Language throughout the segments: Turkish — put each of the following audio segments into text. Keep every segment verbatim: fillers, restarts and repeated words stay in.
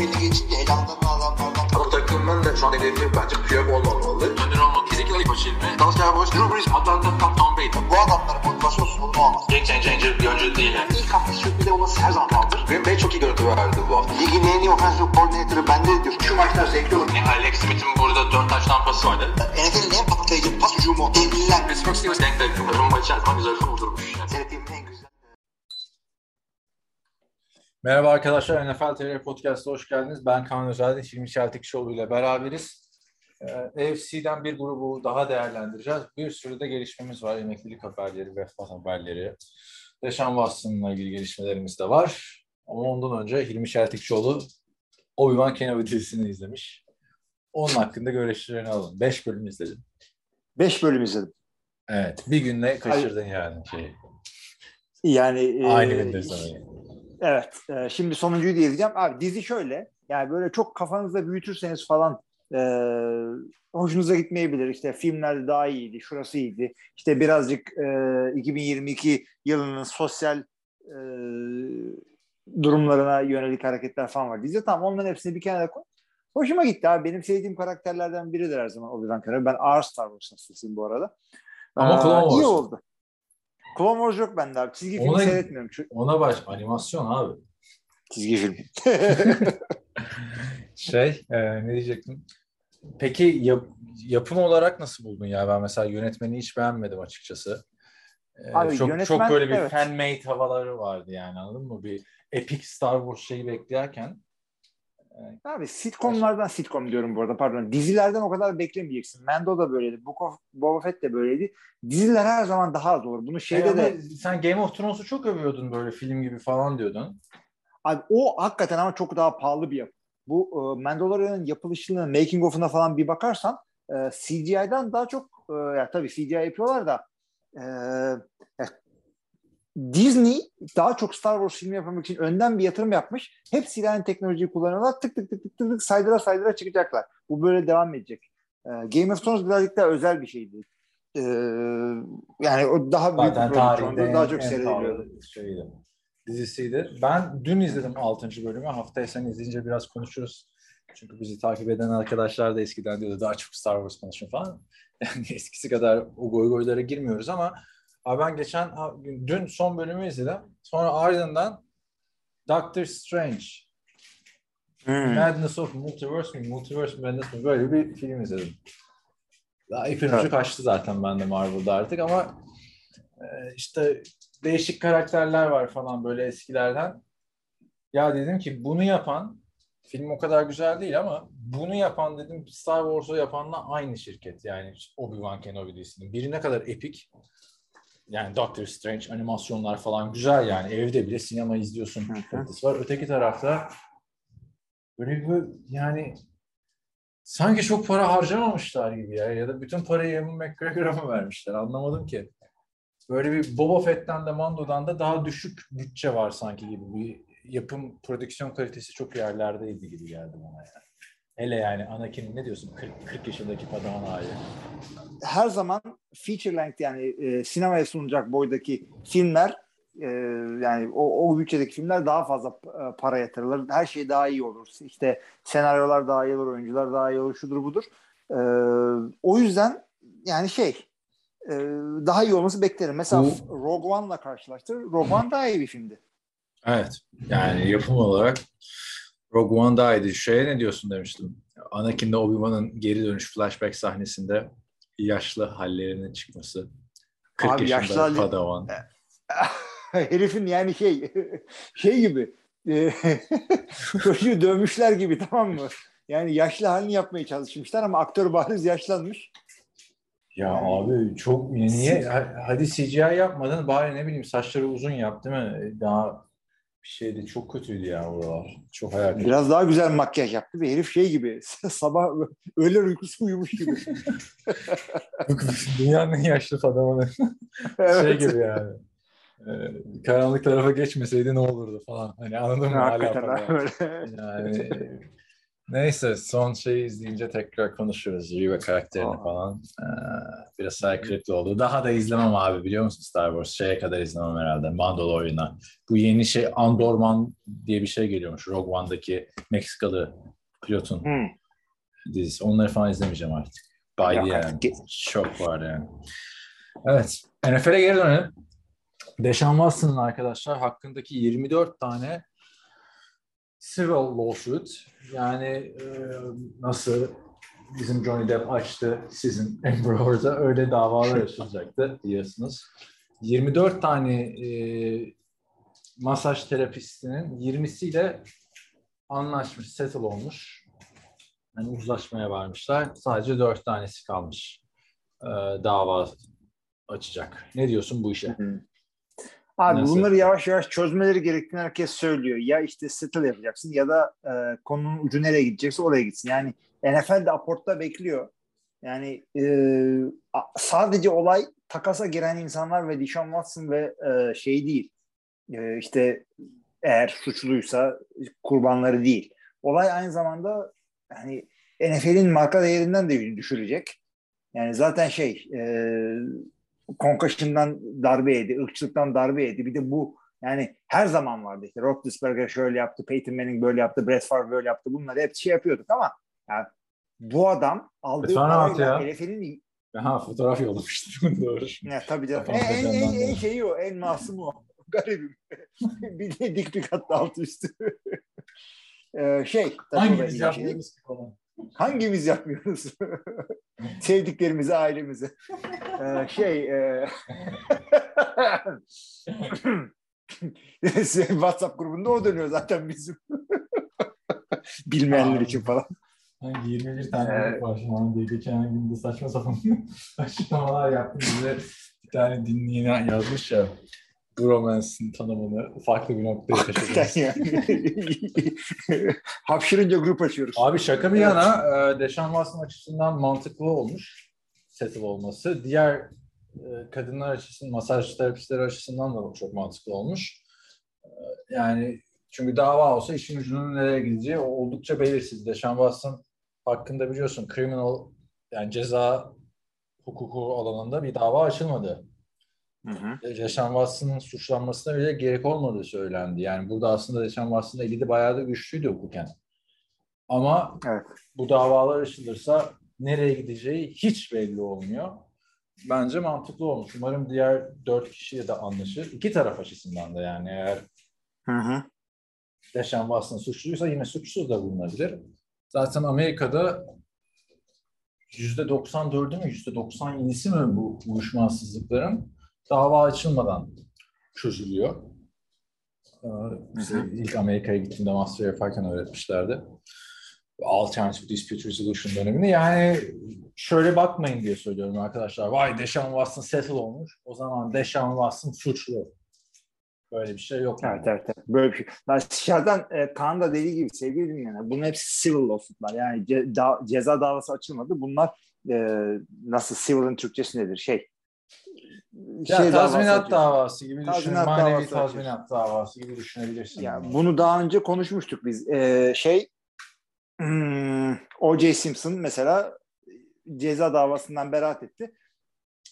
belli geçince ele alınan adamlardan. Bu takımın da şu an hedefi bence P O V olmamalı. Önder olmalı. Kesinlikle ilk başı ilmi. Dallas Cowboys, Drew Brees, Atlanta, Tom, Tom Brady. Bu adamların motivasyon sorunu olmaz. Game changer bir oyuncu değil. İlk hafta sürpülde olması her zaman kaldır. Green Bay çok iyi görüntü verdi bu hafta. Ligin en iyi offensive coordinator'ı bende diyor. Şu maçlar zevkli olur. Alex Smith'in burada dört taş tampası vardı. N F L'in en patlayıcı pas ucumu. Devliler. Pittsburgh Steelers denk denk. Rumba içerisinde güzel kurdurmuş. Seyretimine en güzel. Merhaba arkadaşlar, N F L T V Podcast'a hoş geldiniz. Ben Kan Özel, Hilmi Şertikşoğlu ile beraberiz. Ee, A F C'den bir grubu daha değerlendireceğiz. Bir sürü de gelişmemiz var. Emeklilik haberleri, vefat haberleri. Deshaun Watson'la ilgili gelişmelerimiz de var. Ama ondan önce Hilmi Şertikşoğlu Yuvan Kenobi dizisini izlemiş. Onun hakkında görüşlerini alalım. Beş bölüm izledim. Beş bölüm izledim. Evet, bir günle kaçırdın Ay- yani şeyi. Yani aynı e- günde sana yani. Evet. E, şimdi sonuncuyu da izleyeceğim. Abi dizi şöyle. Yani böyle çok kafanızda büyütürseniz falan e, hoşunuza gitmeyebilir. İşte filmler daha iyiydi. Şurası iyiydi. İşte birazcık e, iki bin yirmi iki yılının sosyal e, durumlarına yönelik hareketler falan var. Dizi tamam. Onların hepsini bir kenara koy. Hoşuma gitti abi. Benim sevdiğim karakterlerden biridir her zaman Obi-Wan Kenobi. Ben ağır Star Wars hastasıyım bu arada. Ama Clone Wars. İyi oldu. Clone Wars yok bende abi. Çizgi film seyretmiyorum. Ona baş animasyon abi. Çizgi film. şey e, ne diyecektim? Peki yap, yapım olarak nasıl buldun ya? Ben mesela yönetmeni hiç beğenmedim açıkçası. E, abi, çok, yönetmen, çok böyle bir evet. fan-made havaları vardı yani anladın mı? Bir epic Star Wars şeyi beklerken. E, abi sitcomlardan sitcom diyorum bu arada pardon. Dizilerden o kadar beklemeyeceksin. Mando da böyleydi. Book of Boba Fett de böyleydi. Diziler her zaman daha az olur. Bunu şeyde e, de... Sen Game of Thrones'u çok övüyordun böyle film gibi falan diyordun. Abi o hakikaten ama çok daha pahalı bir yapı. Bu e, Mandalorian'ın yapılışını, making of'una falan bir bakarsan e, C G I'den daha çok e, ya tabii C G I yapıyorlar da e, e, Disney daha çok Star Wars filmi yapmak için önden bir yatırım yapmış. Hepsiyle aynı teknolojiyi kullanıyorlar. Tık tık tık tık tık saydıra saydıra çıkacaklar. Bu böyle devam edecek. E, Game of Thrones birazcık daha özel bir şeydi. E, yani o daha büyük bir prodüksiyondu. Daha çok seyrediliyordu. Dizisiydi. Ben dün izledim altıncı bölümü. Haftaya sen izleyince biraz konuşuruz. Çünkü bizi takip eden arkadaşlar da eskiden diyordu daha çok Star Wars konuşun falan. Yani eskisi kadar o goy goylara girmiyoruz ama abi ben geçen dün son bölümü izledim. Sonra ardından Doctor Strange hmm. Madness of Multiverse mi? Multiverse of Madness mi? Böyle bir film izledim. Daha ipin ucu evet. kaçtı zaten ben de Marvel'da artık ama işte değişik karakterler var falan böyle eskilerden. Ya dedim ki bunu yapan, film o kadar güzel değil ama bunu yapan dedim Star Wars'u yapanla aynı şirket. Yani Obi-Wan Kenobi dizisinin. Biri ne kadar epik. Yani Doctor Strange animasyonlar falan güzel yani. Evde bile sinema izliyorsun. var. Öteki tarafta böyle bir yani sanki çok para harcamamışlar gibi ya. Ya da bütün parayı Ewan McGregor'a mı vermişler anlamadım ki. Böyle bir Boba Fett'ten de Mando'dan da daha düşük bütçe var sanki gibi bir yapım, prodüksiyon kalitesi çok yerlerdeydi gibi geldi bana yani. Hele yani Anakin ne diyorsun kırk, kırk yaşındaki padağan hali. Her zaman feature length yani e, sinemaya sunulacak boydaki filmler e, yani o, o bütçedeki filmler daha fazla e, para yatırılır. Her şey daha iyi olur. İşte senaryolar daha iyi olur, oyuncular daha iyi olur, şudur budur. E, o yüzden yani şey daha iyi olması beklerim. Mesela bu... Rogue One'la karşılaştır. Rogue One daha iyi bir filmdi. Evet. Yani yapım olarak Rogue One daha iyiydi. Şeye ne diyorsun demiştim. Anakin'de Obi-Wan'ın geri dönüş flashback sahnesinde yaşlı hallerinin çıkması. kırk abi, yaşında yaşlı... Padawan. Herifin yani şey şey gibi çocuğu dövmüşler gibi tamam mı? Yani yaşlı halini yapmaya çalışmışlar ama aktör bariz yaşlanmış. Ya abi çok niye hadi C G I yapmadın bari ne bileyim saçları uzun yap değil mi? Daha bir şeydi çok kötüydü ya buralar. Çok hayal kırıklığı. Biraz daha güzel makyaj yaptı ve herif şey gibi sabah öğlen uykusu uyumuş gibi. Dünyanın en yaşlı adamı. Evet. Şey gibi yani. Ee, karanlık tarafa geçmeseydi ne olurdu falan. Hani anladın mı? Hakikaten abi. Yani Neyse son şeyi izleyince tekrar konuşuruz. Riva karakterini Aa. falan. Ee, biraz saykırıklı oldu. Daha da izlemem abi, biliyor musun Star Wars? Şeye kadar izlemem herhalde. Mandalorian'a. Bu yeni şey Andorman diye bir şey geliyormuş. Rogue One'daki Meksikalı pilotun hmm. dizisi. Onları falan izlemeyeceğim artık. Baydı yani. Şok var yani. Evet. N F L'e geri dönelim. Deshaun Watson'ın arkadaşlar hakkındaki yirmi dört tane civil lawsuit, yani e, nasıl bizim Johnny Depp açtı, sizin Amber Heard'a öyle davalar açılacaktı diyorsunuz. yirmi dört tane e, masaj terapistinin yirmisiyle anlaşmış, settle olmuş. Yani uzlaşmaya varmışlar. Sadece dört tanesi kalmış e, dava açacak. Ne diyorsun bu işe? Hı-hı. Abi nasıl? Bunları yavaş yavaş çözmeleri gerektiğini herkes söylüyor. Ya işte settle yapacaksın ya da e, konunun ucu nereye gidecekse oraya gitsin. Yani N F L de aportta bekliyor. Yani e, sadece olay takasa giren insanlar ve Deshaun Watson ve e, şey değil. E, işte eğer suçluysa kurbanları değil. Olay aynı zamanda yani N F L'in marka değerinden de düşürecek. Yani zaten şey... E, Concussion'dan darbe yedi, ırkçılıktan darbe yedi. Bir de bu yani her zaman vardı. İşte Roethlisberger şöyle yaptı, Peyton Manning böyle yaptı, Brett Favre böyle yaptı. Bunları hep şey yapıyorduk ama yani bu adam aldığı parayla N F L'in... Ha, fotoğraf yollamıştı. Doğru. Ya, tabii canım. E, en, en, en şeyi o, en masum o. Garibim. Bir de dik dik hatta altı üstü. ee, şey. Hangimiz yapmıyoruz ki falan. Hangimiz yapmıyoruz? Sevdiklerimize, ailemize. Ee, şey, e... WhatsApp grubunda o dönüyor zaten bizim. Bilmeyenler için falan. Hangi yirmi bir tane ee... var şu an diye. Geçen gün de saçma sapan açıklamalar yaptım. Bize bir tane dinleyen yazmış ya. Romance'ın tanımını farklı bir noktaya taşıyoruz. Hapşırınca grup açıyoruz. Abi şaka bir evet. yana Deshaun Watson açısından mantıklı olmuş settle olması. Diğer kadınlar açısından, masaj terapistleri açısından da çok mantıklı olmuş. Yani çünkü dava olsa işin ucunun nereye gideceği oldukça belirsiz. Deshaun Watson hakkında biliyorsun criminal, yani ceza hukuku alanında bir dava açılmadı. Deshaun Watson'ın suçlanmasına bile gerek olmadığı söylendi. Yani burada aslında Deshaun Watson'ın eli de bayağı da güçlüydü hukuken. Ama evet. bu davalar açılırsa nereye gideceği hiç belli olmuyor. Bence mantıklı olmuş. Umarım diğer dört kişiye de anlaşır. İki taraf açısından da yani eğer Deshaun Watson suçluysa yine suçsuz da bulunabilir. Zaten Amerika'da yüzde doksan dördü mü yüzde doksan yedisi mi bu uyuşmazsızlıkların? Dava açılmadan çözülüyor. Bize ee, ilk Amerika'ya gittiğimde master yaparken öğretmişlerdi. Alternative Dispute Resolution dönemini. Yani şöyle bakmayın diye söylüyorum arkadaşlar. Vay Deshaun Watson settle olmuş. O zaman Deshaun Watson suçlu. Böyle bir şey yok. Evet yani. evet. Böyle bir şey. Dışarıdan e, Kaan da deli gibi sevgilim yani. Bunun hepsi civil lawsuit'lar. Yani ce, da, ceza davası açılmadı. Bunlar e, nasıl civil'ın Türkçesi nedir? Şey Şey ya, tazminat davası, davası gibi düşünün. Manevi davası tazminat açıyor. davası gibi düşünebilirsin. Ya, bunu daha önce konuşmuştuk biz. Ee, şey hmm, O J Simpson mesela ceza davasından beraat etti.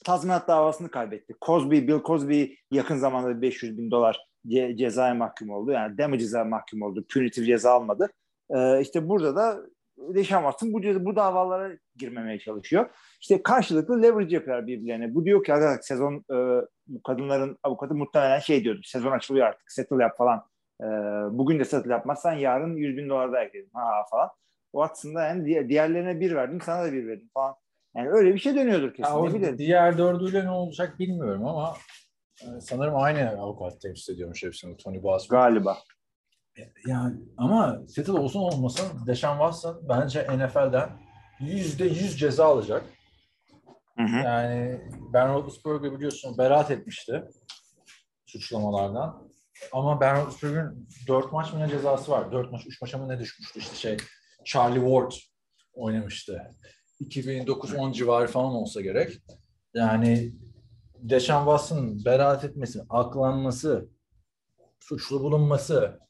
Tazminat davasını kaybetti. Cosby, Bill Cosby yakın zamanda beş yüz bin dolar ce- cezaya mahkum oldu. Yani damage'e mahkum oldu. Punitive ceza almadı. Ee, işte burada da Deshaun Watson bu, bu davalara girmemeye çalışıyor. İşte karşılıklı leverage yapıyorlar birbirlerine. Bu diyor ki arkadaşlar sezon e, kadınların avukatı muhtemelen şey diyordu. Sezon açılıyor artık. Settle yap falan. E, bugün de settle yapmazsan yarın yüz bin dolar daha ekledim. Ha falan. Watson da yani diğerlerine bir verdim. Sana da bir verdim falan. Yani öyle bir şey dönüyordur kesin. Ya, diğer dördüyle ne olacak bilmiyorum ama e, sanırım aynı avukat temsil ediyormuş hepsini. Tony Basman. Galiba. Yani ama settle olsun olmasın Deshaun Watson bence N F L'den yüzde yüz ceza alacak. Hı hı. Yani Ben Roethlisberger biliyorsun beraat etmişti suçlamalardan. Ama Ben Roethlisberger'in dört maç mı ne cezası var? dört maç, üç maça mı ne düşmüştü? İşte şey Charlie Ward oynamıştı. iki bin dokuz on civarı falan olsa gerek. Yani Deshaun Watson'ın beraat etmesi, aklanması, suçlu bulunması,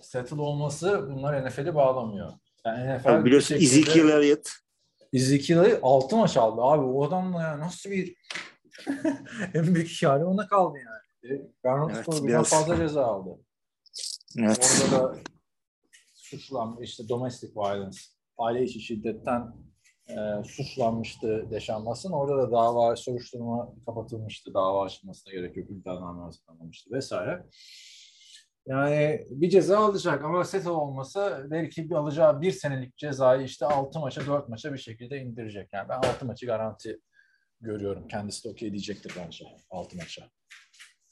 settle olması bunlar N F L'i bağlamıyor. Yani N F L biliyorsun Ezekiel Elliott. Ezekiel Elliott altı maç aldı abi. O adamla ya nasıl bir en büyük ihale ona kaldı yani. Ben onu evet, biraz... biraz fazla ceza aldı. Evet. Orada da suçlanmış işte domestic violence, aile içi şiddetten e, suçlanmıştı Deshaun Watson. Orada da dava soruşturma kapatılmıştı. Dava açılmasına gerek yok. İddianame hazırlanmıştı vesaire. Yani bir ceza alacak ama settle olmasa belki bir alacağı bir senelik cezayı işte altı maça dört maça bir şekilde indirecek. Yani ben altı maçı garanti görüyorum. Kendisi de okey diyecektir bence altı maça.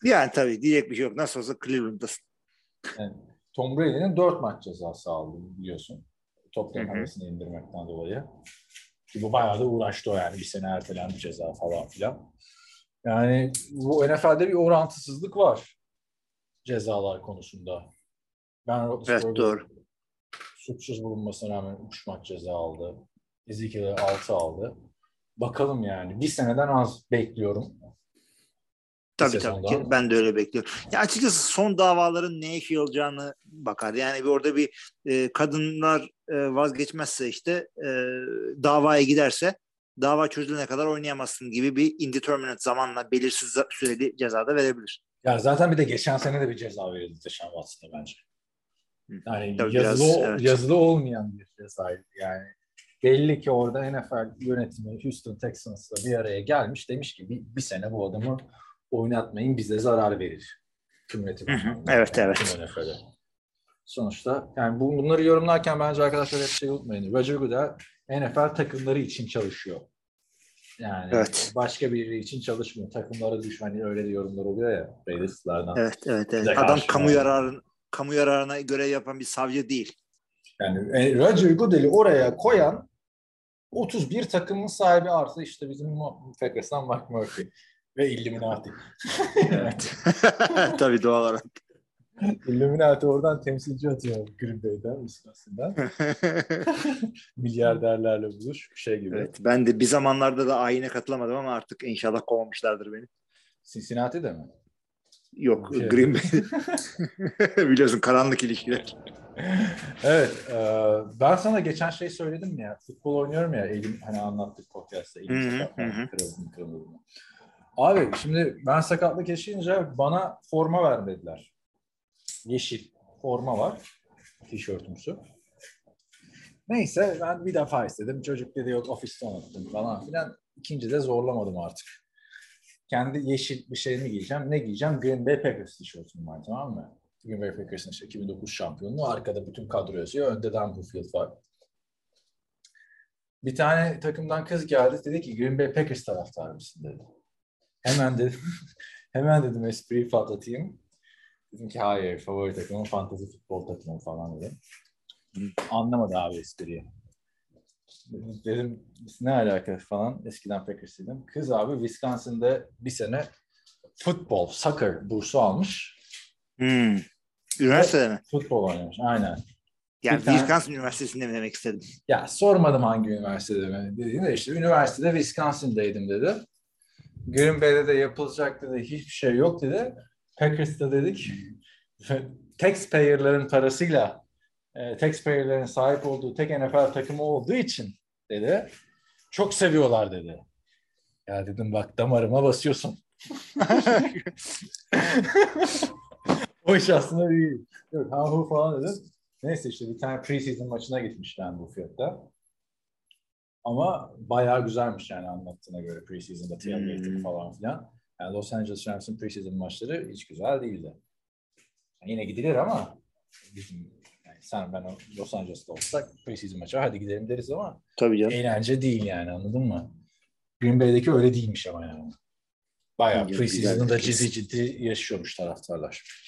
Yani tabii diyecek bir şey yok. Nasıl olsa Cleveland'dasın. Yani Tom Brady'nin dört maç cezası aldı biliyorsun. Top dönmesini indirmekten dolayı. Ki bu bayağı da uğraştı o yani. Bir sene ertelen bir ceza falan filan. Yani bu N F L'de bir orantısızlık var. Cezalar konusunda. Ben Roethlisberger evet, suçsuz bulunmasına rağmen üç maç ceza aldı. Ezekiel'e altı aldı. Bakalım yani. Bir seneden az bekliyorum. Tabii tabii ki. Ben de öyle bekliyorum. Ya açıkçası son davaların neye şey olacağını bakar. Yani bir orada bir e, kadınlar e, vazgeçmezse işte e, davaya giderse dava çözülene kadar oynayamazsın gibi bir indeterminate zamanla belirsiz süreli cezada verebilir. Ya zaten bir de geçen sene de bir ceza verildi Deshaun Watson'a bence. Yani yazılı, biraz, evet. yazılı olmayan bir cezaydı yani. Belli ki orada N F L yönetimi Houston Texans'la bir araya gelmiş. Demiş ki bir, bir sene bu adamı oynatmayın bize zarar verir. Kümleti evet yani, evet. N F L'de. Sonuçta yani bunları yorumlarken bence arkadaşlar hep şey unutmayın. Roger Goodell N F L takımları için çalışıyor. Yani evet. Başka biri için çalışmıyor. Takımlara düşmeni öyle yorumlar oluyor ya Raiders'lardan. Evet, evet, evet. Adam karşımaya... kamu yararına, kamu yararına görev yapan bir savcı değil. Yani Roger Goodell'i oraya koyan otuz bir takımın sahibi artı işte bizim F K S'dan Mark Murphy ve Illuminati. Evet. Tabii doğal olarak. Illuminati oradan temsilci atıyor Green Bay'den, Wisconsin'dan. Milyarderlerle buluş bir şey gibi. Evet, ben de bir zamanlarda da ayine katılamadım ama artık inşallah kovmamışlardır beni. Cincinnati'de mi? Yok, şey. Green Bay'de. Biliyorsun karanlık ilişkiler. Evet, e, ben sana geçen şey söyledim ya, futbol oynuyorum ya, elim hani anlattık podcast'ta. Abi şimdi ben sakatlık yaşayınca bana forma vermediler. Yeşil forma var. Tişörtümsü. Neyse ben bir defa istedim. Çocuk dedi yok ofiste unuttum falan filan. İkinci de zorlamadım artık. Kendi yeşil bir şey mi giyeceğim? Ne giyeceğim? Green Bay Packers tişörtüm var tamam mı? Green Bay Packers'ın işte iki bin dokuz şampiyonluğu. Arkada bütün kadro yazıyor. Önde Dan Bufield var. Bir tane takımdan kız geldi. Dedi ki Green Bay Packers taraftarı mısın dedi. Hemen dedim. Hemen dedim espriyi patlatayım. Dedim ki hayır, favori takımım, fantezi futbol takımım falan dedim. Anlamadı abi espriyi. Dedim, ne alaka falan, eskiden Packers'ıydım. Kız abi Wisconsin'da bir sene futbol, soccer bursu almış. Hmm. Üniversitede mi? Futbol oynamış, aynen. Yani bir Wisconsin tane... Üniversitesi'nde mi demek istedim? Ya sormadım hangi üniversitede mi dediğinde işte üniversitede Wisconsin'daydım dedi. Green Bay'de de yapılacak dedi, hiçbir şey yok dedi. Packers'ta dedik, taxpayer'ların parasıyla, e, taxpayer'ların sahip olduğu tek N F L takımı olduğu için dedi, çok seviyorlar dedi. Ya dedim bak damarıma basıyorsun. O iş aslında iyi. Ha hu falan dedim. Neyse işte bir tane pre-season maçına gitmişler yani bu fiyatta. Ama bayağı güzelmiş yani anlattığına göre pre-season'da tailgating falan filan. Yani Los Angeles Rams'ın pre-season maçları hiç güzel değildi. Yani yine gidilir ama bizim, yani sen ben Los Angeles'ta olsak pre-season maça hadi gidelim deriz ama tabii canım. Eğlence değil yani anladın mı? Green Bay'deki öyle değilmiş ama yani. Bayağı pre-season'da ciddi ciddi yaşıyormuş taraftarlar.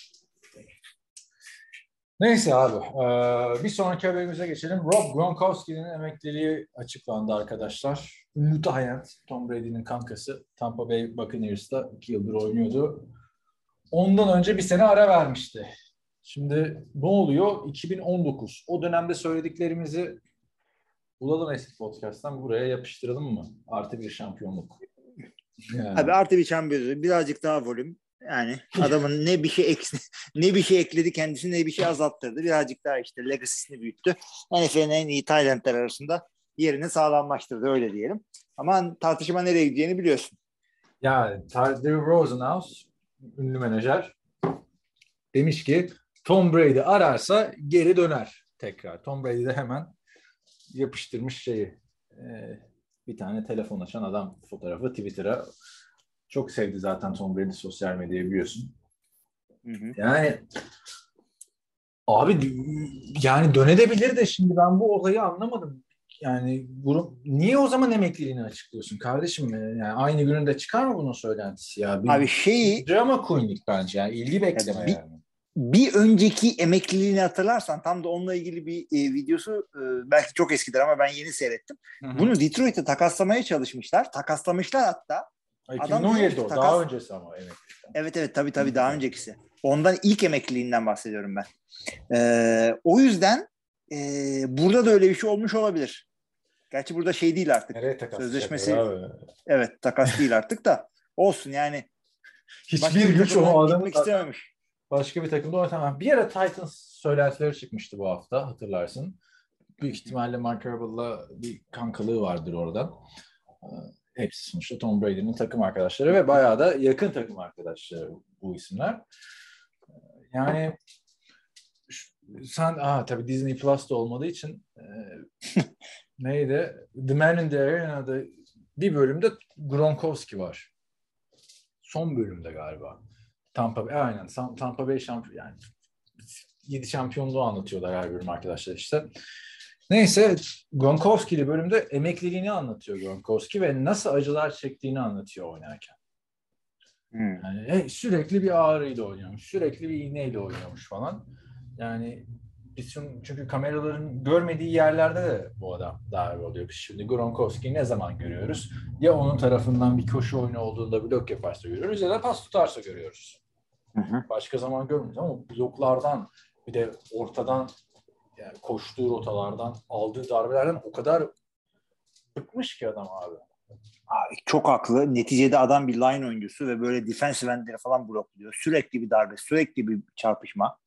Neyse abi bir sonraki haberimize geçelim. Rob Gronkowski'nin emekliliği açıklandı arkadaşlar. Ünlü Giant, Tom Brady'nin kankası Tampa Bay Buccaneers'ta iki yıldır oynuyordu. Ondan önce bir sene ara vermişti. Şimdi ne oluyor? iki bin on dokuz. O dönemde söylediklerimizi bulalım eski podcast'tan buraya yapıştıralım mı? Artı bir şampiyonluk. Yani. Abi artı bir şampiyonluk. Birazcık daha volüm. Yani adamın ne bir şey ek, ne bir şey ekledi kendisi, ne bir şey azalttırdı. Birazcık daha işte legacy'sini büyüttü. N F L'nin en iyi talentler arasında yerini sağlamlaştırdı, öyle diyelim. Ama tartışma nereye gideceğini biliyorsun. Ya David Rosenhaus, ünlü menajer, demiş ki Tom Brady ararsa geri döner tekrar. Tom Brady de hemen yapıştırmış şeyi. Ee, bir tane telefon açan adam fotoğrafı Twitter'a. Çok sevdi zaten Tom Brady sosyal medyayı, biliyorsun. Hı hı. Yani abi yani dönebilir de şimdi ben bu olayı anlamadım. Yani grup niye o zaman emekliliğini açıklıyorsun kardeşim? Yani aynı gününde çıkar mı bunun söylentisi ya? Bir, abi şeyi drama queenlik bence yani, ilgi bekleme bir, yani. Bir önceki emekliliğini hatırlarsan tam da onunla ilgili bir e, videosu e, belki çok eskidir ama ben yeni seyrettim. Hı hı. Bunu Detroit'e takaslamaya çalışmışlar. Takaslamışlar hatta. iki bin on yedi o. Takas... Daha öncesi ama emeklilikten. Evet evet tabii tabii daha öncekisi. Ondan ilk emekliliğinden bahsediyorum ben. Ee, o yüzden e, burada da öyle bir şey olmuş olabilir. Gerçi burada şey değil artık. Nereye takas? Sözleşmesi. Evet, takas değil artık da. Olsun yani. Hiçbir güç o adamı istememiş. Başka bir takımda oynatamam. Bir ara Titans söylentileri çıkmıştı bu hafta, hatırlarsın. Büyük ihtimalle Mark Arable'la bir kankalığı vardır orada. Hepsi sonuçta Tom Brady'nin takım arkadaşları ve bayağı da yakın takım arkadaşları bu isimler. Yani sen aha, tabii Disney Plus'ta olmadığı için e, neydi? The Man in the Arena'da bir bölümde Gronkowski var. Son bölümde galiba. Tampa Bay, aynen. Tampa Bay şampiyon, yani yedi şampiyonluğu anlatıyorlar her bölüm arkadaşlar işte. Neyse, Gronkowski'li bölümde emekliliğini anlatıyor Gronkowski ve nasıl acılar çektiğini anlatıyor oynarken. Hmm. Yani sürekli bir ağrıyla oynuyormuş, sürekli bir iğneyle oynuyormuş falan. Yani bizim, çünkü kameraların görmediği yerlerde de bu adam darbe oluyor. Biz şimdi Gronkowski'yi ne zaman görüyoruz? Ya onun tarafından bir koşu oyunu olduğunda blok yaparsa görüyoruz ya da pas tutarsa görüyoruz. Hmm. Başka zaman görmüyoruz ama bloklardan bir de ortadan, yani koştuğu rotalardan, aldığı darbelerden o kadar bıkmış ki adam abi. Abi çok haklı. Neticede adam bir line oyuncusu ve böyle defensive endleri falan blokluyor. Sürekli bir darbe, sürekli bir çarpışma.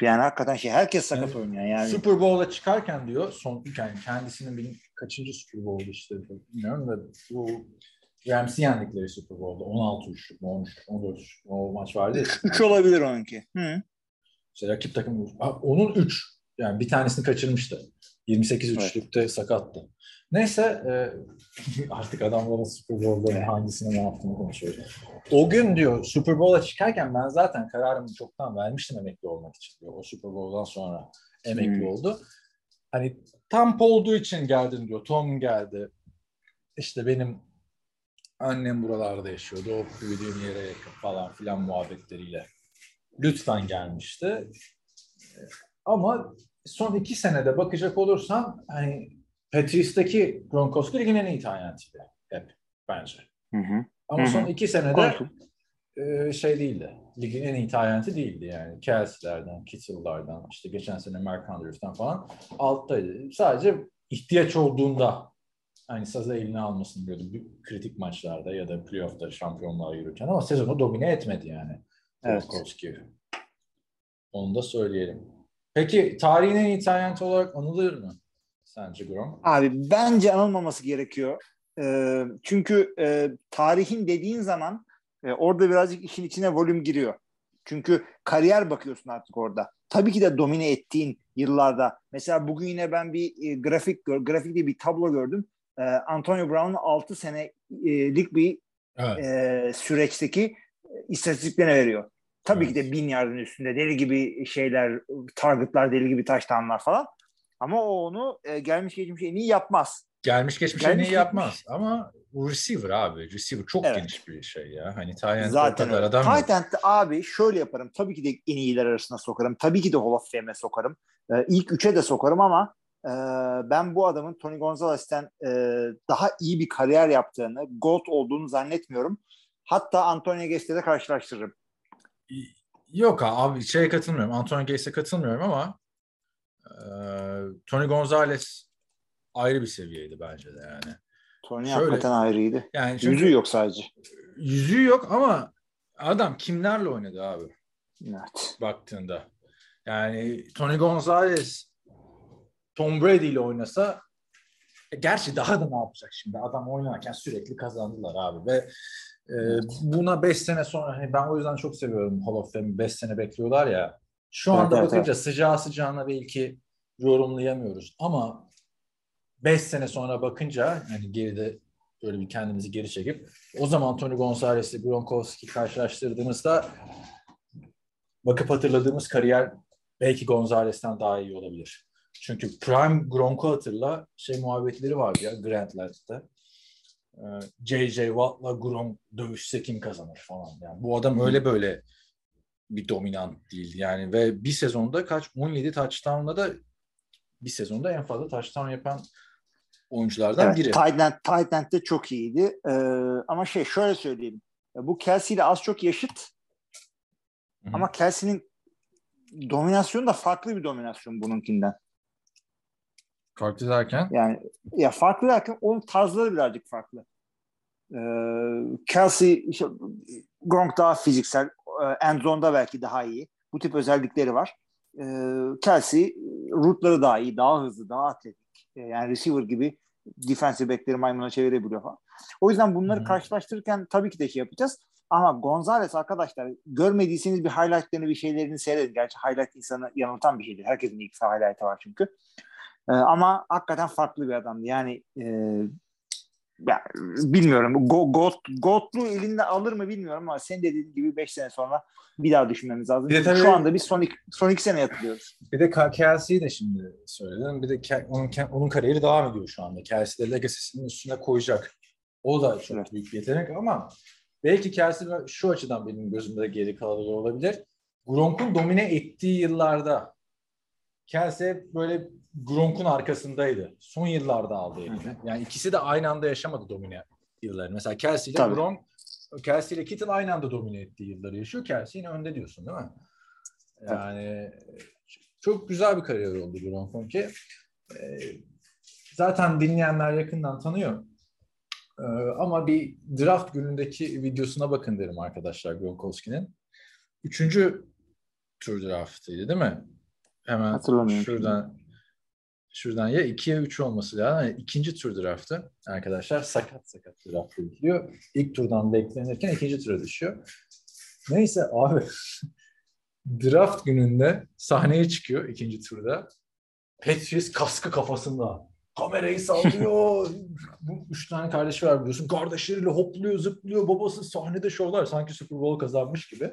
Yani hakikaten şey, herkes sakat yani, oynuyor. Yani. Super Bowl'a çıkarken diyor, son yani kendisinin benim kaçıncı Super Bowl'u işte bilmiyorum da bu Rams'i yendikleri Super Bowl'da on altı üç, on üç on dört o maç vardı. üç üç olabilir onunki. Hı. İşte rakip takım onun üç yani bir tanesini kaçırmıştı. yirmi sekiz üçlükte evet. Sakattı. Neyse e, artık adamların Super Bowl'ların hangisini ne yaptığını konuşuyoruz. O gün diyor Super Bowl'a çıkarken ben zaten kararımı çoktan vermiştim emekli olmak için diyor. O Super Bowl'dan sonra emekli hmm. oldu. Hani tam olduğu için geldim diyor. Tom geldi. İşte benim annem buralarda yaşıyordu. O büyüdüğüm yere yakın falan filan muhabbetleriyle. Lütfen gelmişti. Ama son iki senede bakacak olursam hani Patrice'deki Gronkowski ligin en iyi talentiydi hep bence. Hı hı. Ama hı hı. son iki senede e, şey değildi. Ligin en iyi talenti değildi yani. Kelsey'lerden, Kittle'lardan, işte geçen sene Mark Andrews'tan falan alttaydı. Sadece ihtiyaç olduğunda hani sazı eline almasını biliyordu. Kritik maçlarda ya da playoff'ta şampiyonluğa yürürken ama sezonu domine etmedi yani. Evet. Onu da söyleyelim. Peki tarihin en iyi talenti olarak anılır mı sence Grom? Abi bence anılmaması gerekiyor. Ee, çünkü e, tarihin dediğin zaman e, orada birazcık işin içine volüm giriyor. Çünkü kariyer bakıyorsun artık orada. Tabii ki de domine ettiğin yıllarda. Mesela bugün yine ben bir e, grafik grafik diye bir tablo gördüm. E, Antonio Brown'un altı senelik bir evet. e, süreçteki istatistiklerine veriyor. Tabii evet. ki de bin yardın üstünde deli gibi şeyler, targetlar, deli gibi taştanlar falan. Ama o onu e, gelmiş geçmiş en iyi yapmaz. Gelmiş geçmiş gelmiş en iyi geçmiş. yapmaz. Ama receiver abi. Receiver çok evet. geniş bir şey ya. Hani Tayland'da o kadar öyle. Adam yok. Tayland'da abi şöyle yaparım. Tabii ki de en iyiler arasına sokarım. Tabii ki de Hall of Fame'e sokarım. Ee, ilk üçe de sokarım ama e, ben bu adamın Tony Gonzalez'ten e, daha iyi bir kariyer yaptığını, gold olduğunu zannetmiyorum. Hatta Antonio Gates'le de karşılaştırırım. Yok abi şeye katılmıyorum. Antonio Gates'e katılmıyorum ama e, Tony Gonzalez ayrı bir seviyeydi bence de yani. Tony şöyle, hakikaten ayrıydı. Yani çünkü, yüzüğü yok sadece. Yüzüğü yok ama Adam kimlerle oynadı abi? Evet. Baktığında. Yani Tony Gonzalez Tom Brady ile oynasa, gerçi daha da ne yapacak şimdi? Adam oynarken sürekli kazandılar abi ve e, buna beş sene sonra, hani ben o yüzden çok seviyorum Hall of Fame'i, beş sene bekliyorlar ya. Şu anda evet, bakınca evet. sıcağı sıcağına belki yorumlayamıyoruz ama beş sene sonra bakınca, hani geride böyle bir kendimizi geri çekip o zaman Tony Gonzalez ile Gronkowski karşılaştırdığımızda bakıp hatırladığımız kariyer belki Gonzalez'ten daha iyi olabilir. Çünkü Prime Gronk'u hatırla, şey muhabbetleri vardı ya Grant'larda. J J Watt'la Gronk dövüşse kim kazanır falan. Yani bu adam öyle böyle bir dominant değil yani ve bir sezonda kaç on yedi touchdown'la da bir sezonda en fazla touchdown yapan oyunculardan evet, biri. Tight end, tight end de çok iyiydi. Ee, ama şey şöyle söyleyeyim. Bu Kelsey ile az çok yaşıt. Hı-hı. Ama Kelsey'nin dominasyonu da farklı bir dominasyon bununkinden. Farklı derken? Yani ya farklı derken onun tarzları birazcık farklı. Ee, Kelsey işte, Gronk daha fiziksel, end zone'da belki daha iyi. Bu tip özellikleri var. Ee, Kelsey rootları daha iyi, daha hızlı, daha atletik. Yani receiver gibi defensive back'leri maymuna çevirebiliyor falan. O yüzden bunları hmm. karşılaştırırken tabii ki de şey yapacağız. Ama Gonzalez arkadaşlar, görmediyseniz bir highlight'larını, bir şeylerini seyredin. Gerçi highlight insanı yanıltan bir şeydir. Herkesin ilk highlight'ı var çünkü. Ee, ama hakikaten farklı bir adamdı. Yani e, ya, bilmiyorum. Go, got, gotlu elinde alır mı bilmiyorum ama senin dediğin gibi beş sene sonra bir daha düşünmemiz lazım. Bir de tabii, şu anda biz son iki, son iki sene yatırıyoruz. Bir de Kelsey'yi de şimdi söyledim. Bir de onun, onun kariyeri devam ediyor şu anda. Kelsey de legacy'sinin üstüne koyacak. O da çok evet. büyük bir yetenek ama belki Kelsey şu açıdan benim gözümde geri kalabilir olabilir. Gronk'un domine ettiği yıllarda Kelsey böyle Gronk'un arkasındaydı. Son yıllarda aldı elini. Yani ikisi de aynı anda yaşamadı domine yılları. Mesela Kelsey ile Gronk, Kelsey ile Kittle aynı anda domine ettiği yılları yaşıyor. Kelsey yine önde diyorsun değil mi? Yani çok güzel bir kariyer oldu Gronk'un ki. Zaten dinleyenler yakından tanıyor. Ama bir draft günündeki videosuna bakın derim arkadaşlar Gronkowski'nin. Üçüncü tur draftıydı değil mi? Hemen şuradan şuradan ya ikiye üç olması lazım. Yani ikinci tur draftı arkadaşlar, sakat sakat draft ediliyor. İlk turdan beklenirken ikinci tura düşüyor. Neyse abi draft gününde sahneye çıkıyor ikinci turda. Patriots kaskı kafasında. Kamerayı sallıyor. Bu üç tane kardeşi var biliyorsun. Kardeşleriyle hopluyor, zıplıyor. Babası sahnede şovlar. Sanki Super Bowl kazanmış gibi.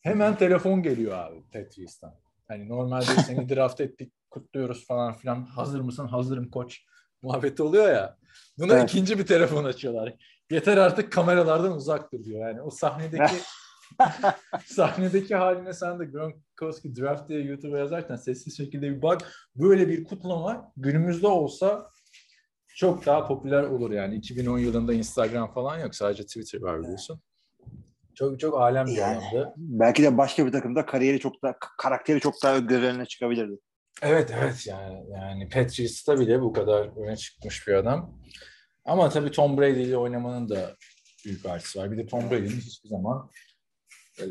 Hemen telefon geliyor abi Patriots'tan. Hani normalde seni draft ettik, kutluyoruz falan filan. Hazır mısın? Hazırım koç. Muhabbeti oluyor ya. Buna evet. ikinci bir telefon açıyorlar. Yeter artık kameralardan uzak dur diyor. Yani o sahnedeki sahnedeki haline sen de Gronkowski draft diye YouTube'a yazarken sessiz şekilde bir bak. Böyle bir kutlama günümüzde olsa çok daha popüler olur yani. iki bin on yılında Instagram falan yok. Sadece Twitter var biliyorsun. Çok çok alem bir yani, adamdı. Belki de başka bir takımda kariyeri çok daha, karakteri çok daha göz önüne çıkabilirdi. Evet evet yani yani Patriots'ta bile bu kadar öne çıkmış bir adam. Ama tabii Tom Brady ile oynamanın da büyük artısı var. Bir de Tom Brady'nin hiçbir zaman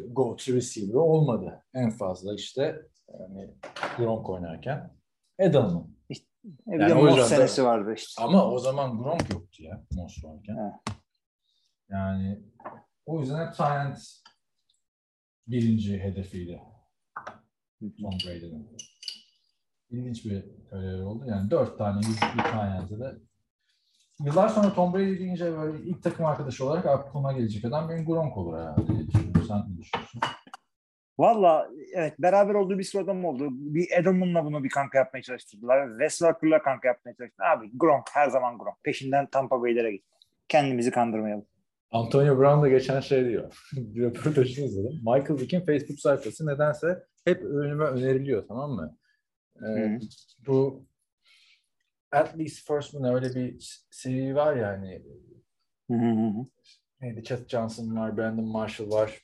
go-to receiver olmadı. En fazla işte yani Gronk oynarken Edelman. İşte, bir yani de Moss senesi vardı işte. Ama o zaman Gronk yoktu ya Moss varken. He. Yani o yüzden hep Science birinci hedefiydi. Tom Brady'nin. İlginç bir kariyer oldu. Yani dört tane yüzlü Science'de de. Yıllar sonra Tom Brady deyince böyle ilk takım arkadaşı olarak aklıma gelecek adam benim Gronk olur herhalde. Sen ne düşünüyorsun? Valla evet, beraber olduğu bir sürü adam oldu. Bir Edelman'la bunu bir kanka yapmaya çalıştırdılar. Westlaker'la kanka yapmaya çalıştırdılar. Abi Gronk her zaman Gronk. Peşinden Tampa Bay'lere gitti. Kendimizi kandırmayalım. Antonio Brown da geçen şey diyor. Bir röportajını izledim. Michael Vick'in Facebook sayfası nedense hep önüme öneriliyor, tamam mı? Ee, bu At Least First Man'e öyle bir seri var ya hani. Neydi? Chad Johnson var, Brandon Marshall var.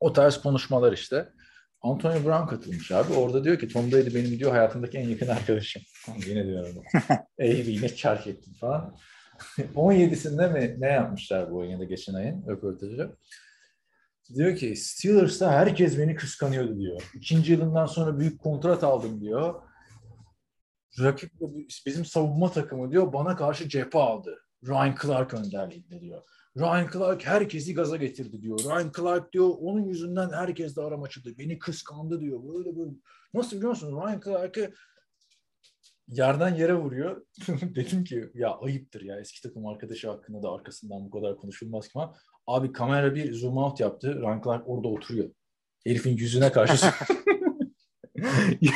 O tarz konuşmalar işte. Antonio Brown katılmış abi. Orada diyor ki Tom Brady benim diyor hayatımdaki en yakın arkadaşım. Yine diyorum. Evi yine çark ettim falan. on yedisinde mi ne yapmışlar bu ayında, geçen ayın röportajı. Diyor ki Steelers'ta herkes beni kıskanıyordu diyor. İkinci yılından sonra büyük kontrat aldım diyor. Rakip bizim savunma takımı diyor bana karşı cephe aldı. Ryan Clark önderliğinde diyor. Ryan Clark herkesi gaza getirdi diyor. Ryan Clark diyor onun yüzünden herkes de aram açıldı. Beni kıskandı diyor. Böyle böyle. Nasıl biliyor musun? Ryan Clark'ı yerden yere vuruyor. Dedim ki ya ayıptır ya. Eski takım arkadaşı hakkında da arkasından bu kadar konuşulmaz ki. Abi kamera bir zoom out yaptı. Ryan Clark orada oturuyor. Herifin yüzüne karşı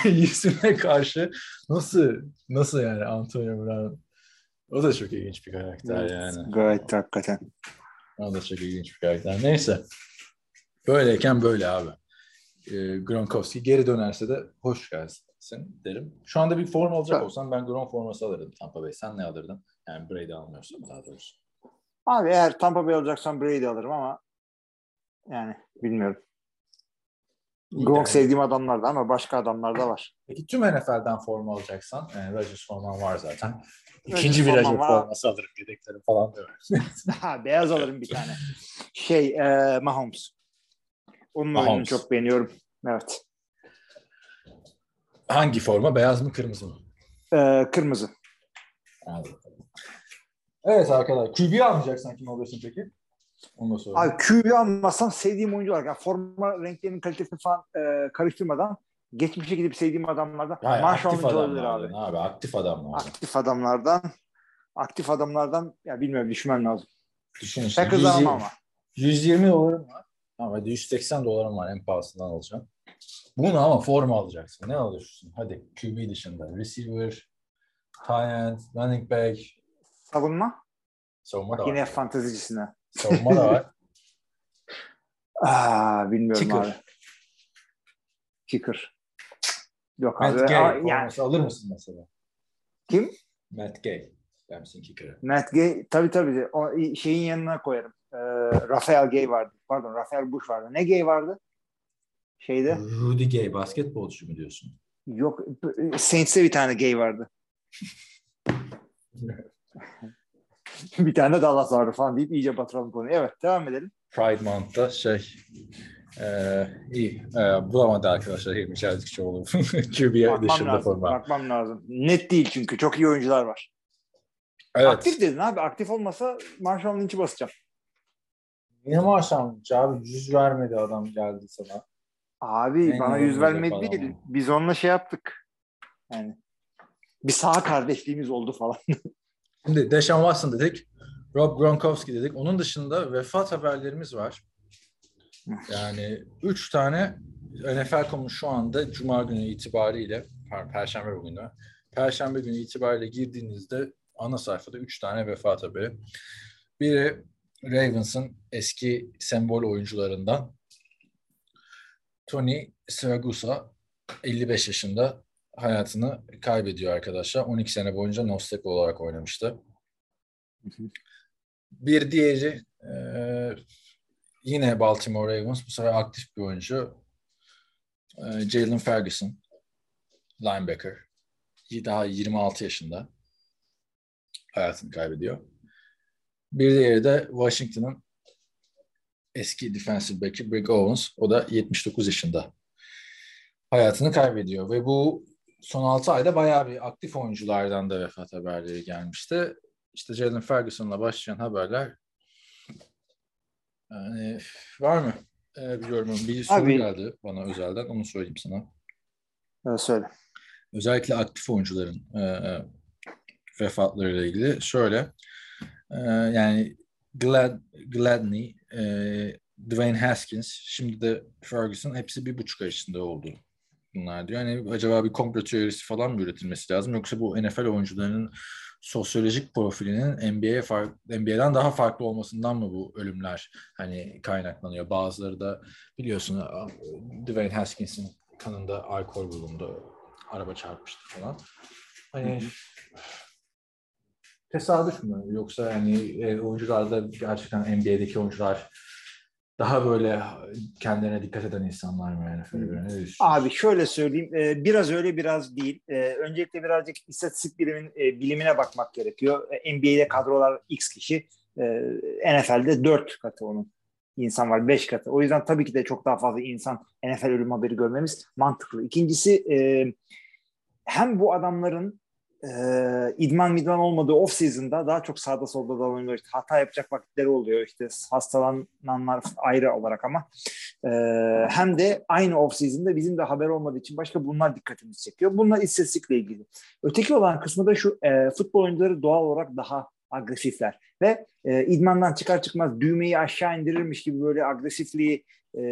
yüzüne karşı nasıl nasıl yani Antonio Brown. O da çok ilginç bir karakter evet, yani. Gayet hakikaten. O da çok ilginç bir karakter. Neyse. Böyleyken böyle abi. Ee, Gronkowski geri dönerse de hoş gelsin derim. Şu anda bir form alacak evet. olsam ben Gronk forması alırdım Tampa Bay. Sen ne alırdın? Yani Brady almıyorsun daha doğrusu. Abi eğer Tampa Bay alacaksan Brady alırım ama yani bilmiyorum. Gronk yani. Sevdiğim adamlarda ama başka adamlarda var. Peki tüm N F L'den forma alacaksan yani Rodgers forman var zaten. İkinci bir Rodgers forması alırım. Yedeklerim falan diyor. Beyaz alırım bir tane. Şey e, Mahomes. Onun Mahomes. Oyununu çok beğeniyorum. Evet. Hangi forma? Beyaz mı kırmızı mı? E, kırmızı. Evet. Evet arkadaşlar. Q B'yi almayacaksan kim alıyorsun peki? Ondan sonra. Abi Q B'yi almasam sevdiğim oyuncu olarak. Yani forma renklerinin kalitesini falan e, karıştırmadan geçmişe gidip sevdiğim adamlardan. Yani aktif adamlardan abi. abi. Aktif adamlardan. Aktif adamlardan. Aktif adamlardan ya bilmiyorum düşünmem lazım. Düşün işte. Pek yüz yirmi, ama. yüz yirmi dolarım var. Ama yüz seksen dolarım var en pahalısından alacağım. Bunu ama forma alacaksın. Ne alıyorsun? Hadi Q B dışında. Receiver, tight end, running back. Savunma? Savunma da var. Yine fantezicisine. Savunma da var. Aa, bilmiyorum Kicker. Abi. Kicker. Yok Matt abi. Gay yani. Alır mısın mesela? Kim? Matt Gay. Ben misin Kicker'ı? Matt Gay. Tabii tabii. O şeyin yanına koyarım. Ee, Rafael Gay vardı. Pardon Rafael Bush vardı. Ne Gay vardı? Şeyde. Rudy Gay. Basketbolcu mu diyorsun? Yok. Saints'te bir tane Gay vardı. Bir tane de Allah zararı falan deyip iyice batıralım konuyu. Evet devam edelim. Pride Month'ta şey e, iyi e, bulamadı arkadaşlar Hilmi Şertikşoğlu. Q B'ye dışında forma. Bakmam lazım. Net değil çünkü çok iyi oyuncular var. Evet. Aktif dedin abi. Aktif olmasa Marshall Lynch'i basacağım. Niye Marshall Lynch abi? Yüz vermedi adam geldi sana. Abi en bana yüz vermedi değil. Mı? Biz onunla şey yaptık. Yani bir saha kardeşliğimiz oldu falan. Şimdi Deshaun Watson dedik. Rob Gronkowski dedik. Onun dışında vefat haberlerimiz var. Yani üç tane N F L nokta com'un şu anda Cuma günü itibariyle pardon, Perşembe günü Perşembe günü itibariyle girdiğinizde ana sayfada üç tane vefat haberi. Biri Ravens'ın eski sembol oyuncularından Tony Siragusa elli beş yaşında hayatını kaybediyor arkadaşlar. on iki sene boyunca nose tackle olarak oynamıştı. Bir diğeri e, yine Baltimore Ravens. Bu sefer aktif bir oyuncu. E, Jalen Ferguson. Linebacker. Daha yirmi altı yaşında. Hayatını kaybediyor. Bir diğeri de Washington'ın eski defensive back'i Brick Owens. O da yetmiş dokuz yaşında. Hayatını kaybediyor. Ve bu son altı ayda bayağı bir aktif oyunculardan da vefat haberleri gelmişti. İşte Jalen Ferguson'la başlayan haberler yani var mı? Ee, biliyorum. Bir soru abi, geldi bana özelden. Onu söyleyeyim sana. Evet, söyle. Özellikle aktif oyuncuların e, vefatlarıyla ilgili. Şöyle e, yani Glad, Gladney, e, Dwayne Haskins, şimdi de Ferguson hepsi bir buçuk ay içinde oldu. Bunlar diyor. Yani acaba bir komplo teorisi falan mı üretilmesi lazım? Yoksa bu N F L oyuncularının sosyolojik profilinin N B A N B A'den daha farklı olmasından mı bu ölümler hani kaynaklanıyor? Bazıları da biliyorsun Dwayne Haskins'in kanında alkol bulundu. Araba çarpmıştı falan. Hani tesadüf mü? Yoksa yani oyuncularda gerçekten N B A'deki oyuncular daha böyle kendilerine dikkat eden insanlar mı? Yani? Abi şöyle söyleyeyim. Biraz öyle biraz değil. Öncelikle birazcık istatistik bilimin, bilimine bakmak gerekiyor. N B A'de kadrolar X kişi. N F L'de dört katı onun insan var. Beş katı. O yüzden tabii ki de çok daha fazla insan N F L ölüm haberi görmemiz mantıklı. İkincisi e, hem bu adamların e, idman midman olmadığı off-season'da daha çok sağda solda da oynuyor. İşte hata yapacak vakitleri oluyor. İşte hastalananlar ayrı olarak ama e, hem de aynı off-season'da bizim de haber olmadığı için başka bunlar dikkatimizi çekiyor. Bunlar istatistikle ilgili. Öteki olan kısmı da şu e, futbol oyuncuları doğal olarak daha agresifler ve e, idmandan çıkar çıkmaz düğmeyi aşağı indirirmiş gibi böyle agresifliği e,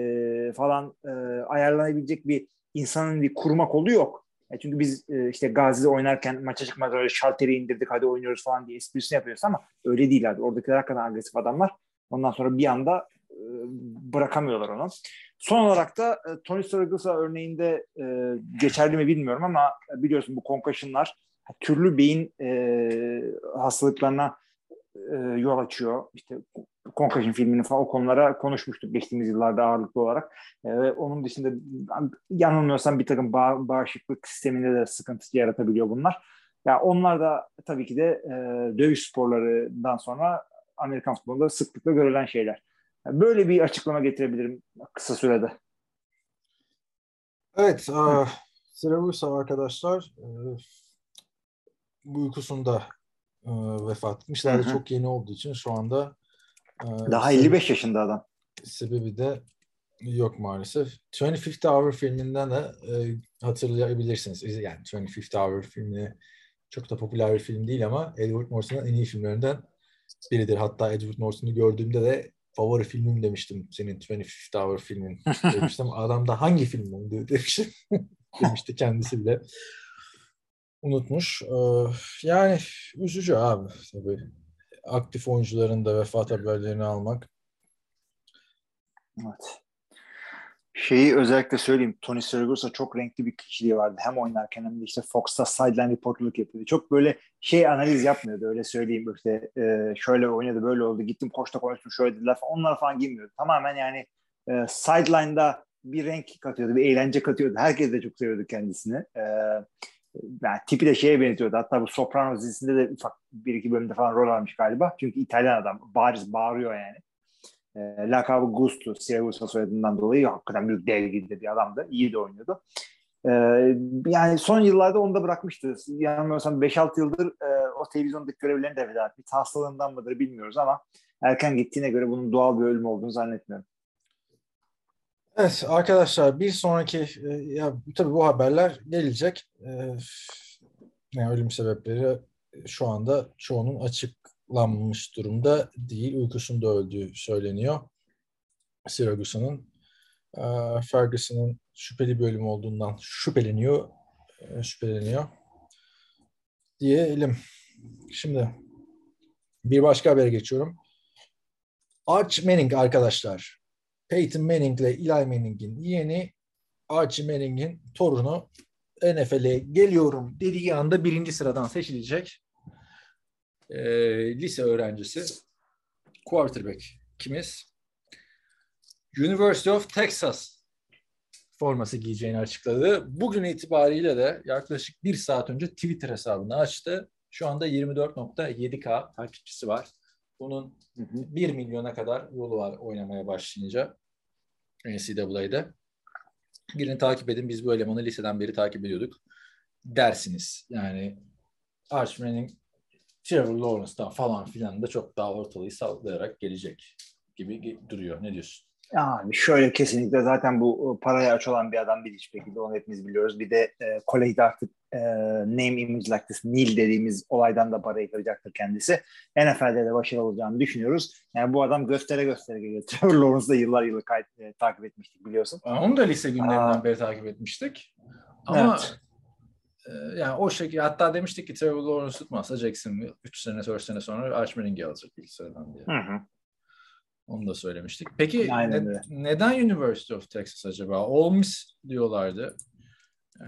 falan e, ayarlanabilecek bir insanın bir kurma kolu yok. E çünkü biz e, işte Gazi'de oynarken maça çıkmaz öyle şalteri indirdik hadi oynuyoruz falan diye esprisini yapıyoruz ama öyle değil abi. Oradakiler hakikaten agresif adamlar. Ondan sonra bir anda e, bırakamıyorlar onu. Son olarak da e, Tony Saragusa örneğinde e, geçerli mi bilmiyorum ama biliyorsun bu concussionlar türlü beyin e, hastalıklarına e, yol açıyor. İşte Concussion filmini falan o konulara konuşmuştuk geçtiğimiz yıllarda ağırlıklı olarak. E, onun dışında yanılmıyorsam bir takım bağ, bağışıklık sisteminde de sıkıntı yaratabiliyor bunlar. Ya yani onlar da tabii ki de e, dövüş sporlarından sonra Amerikan futbolunda sıklıkla görülen şeyler. Yani böyle bir açıklama getirebilirim kısa sürede. Evet. Uh, Saragusa arkadaşlar uh... uykusunda e, vefat etmişler de çok yeni olduğu için şu anda e, daha elli beş sebebi, yaşında adam. Sebebi de yok maalesef. yirmi beşinci Hour filminden de e, hatırlayabilirsiniz. Yani yirmi beşinci Hour filmi çok da popüler bir film değil ama Edward Norton'un en iyi filmlerinden biridir. Hatta Edward Norton'u gördüğümde de favori filmim demiştim. Senin yirmi beşinci Hour filmin demiştim. Adam da hangi film demiştim. demişti kendisi bile. Unutmuş. Yani üzücü abi tabii. Aktif oyuncuların da vefat haberlerini almak. Evet. Şeyi özellikle söyleyeyim. Tony Saragusa çok renkli bir kişiliği vardı. Hem oynarken hem de işte Fox'ta sideline reportluk yapıyordu. Çok böyle şey analiz yapmıyordu. Öyle söyleyeyim. İşte şöyle oynadı böyle oldu. Gittim koçla konuştum şöyle dediler falan. Onlara falan girmiyordu. Tamamen yani sideline'da bir renk katıyordu. Bir eğlence katıyordu. Herkes de çok seviyordu kendisini. Evet. Yani tipi de şeye benziyordu. Hatta bu Sopranos dizisinde de ufak bir iki bölümde falan rol almış galiba. Çünkü İtalyan adam. Bariz bağırıyor yani. E, lakabı Gusto. Siragusa soyadından dolayı hakikaten büyük dev gibi bir adamdı. İyi de oynuyordu. E, yani son yıllarda onu da bırakmıştı. Yanılmıyorsam beş altı yıldır e, o televizyondaki görevlerini de veda etmiş. Hastalığından mıdır bilmiyoruz ama erken gittiğine göre bunun doğal bir ölüm olduğunu zannetmiyorum. Evet arkadaşlar bir sonraki e, ya tabii bu haberler gelecek. E, yani ölüm sebepleri şu anda çoğunun açıklanmış durumda değil. Uykusunda öldüğü söyleniyor. Siragusa'nın e, Ferguson'ın şüpheli bir ölüm olduğundan şüpheleniyor. E, şüpheleniyor. Diyelim. Şimdi bir başka habere geçiyorum. Arch Manning arkadaşlar. Peyton Manning ile Eli Manning'in yeğeni Archie Manning'in torunu N F L'e geliyorum dediği anda birinci sıradan seçilecek e, lise öğrencisi quarterback kimiz? University of Texas forması giyeceğini açıkladı. Bugün itibariyle de yaklaşık bir saat önce Twitter hesabını açtı. Şu anda yirmi dört nokta yedi bin takipçisi var. Bunun bir milyona kadar yolu var oynamaya başlayınca. N C A A'de. Girin takip edin. Biz bu elemanı liseden beri takip ediyorduk. Dersiniz. Yani Arch Manning, Trevor Lawrence'dan falan filan da çok daha ortalığı sallayarak gelecek gibi duruyor. Ne diyorsun? Yani şöyle kesinlikle zaten bu paraya aç olan bir adam bir hiç peki de onu hepimiz biliyoruz. Bir de e, kolejde artık e, name image like this nil dediğimiz olaydan da parayı kıracaktır kendisi. N F L'de de başarılı olacağını düşünüyoruz. Yani bu adam göstere göstere geliyor. Trevor Lawrence'da yıllar yıllar kayıt, e, takip etmiştik biliyorsun. Onu da lise günlerinden Aa, beri takip etmiştik. Ama evet. e, yani o şekilde hatta demiştik ki Trevor Lawrence tutmazsa Jackson üç sene dört sene sonra Arch Manning'i alacak ilk sıradan diye. Hı hı. Onu da söylemiştik. Peki ne, neden University of Texas acaba? Ole Miss diyorlardı.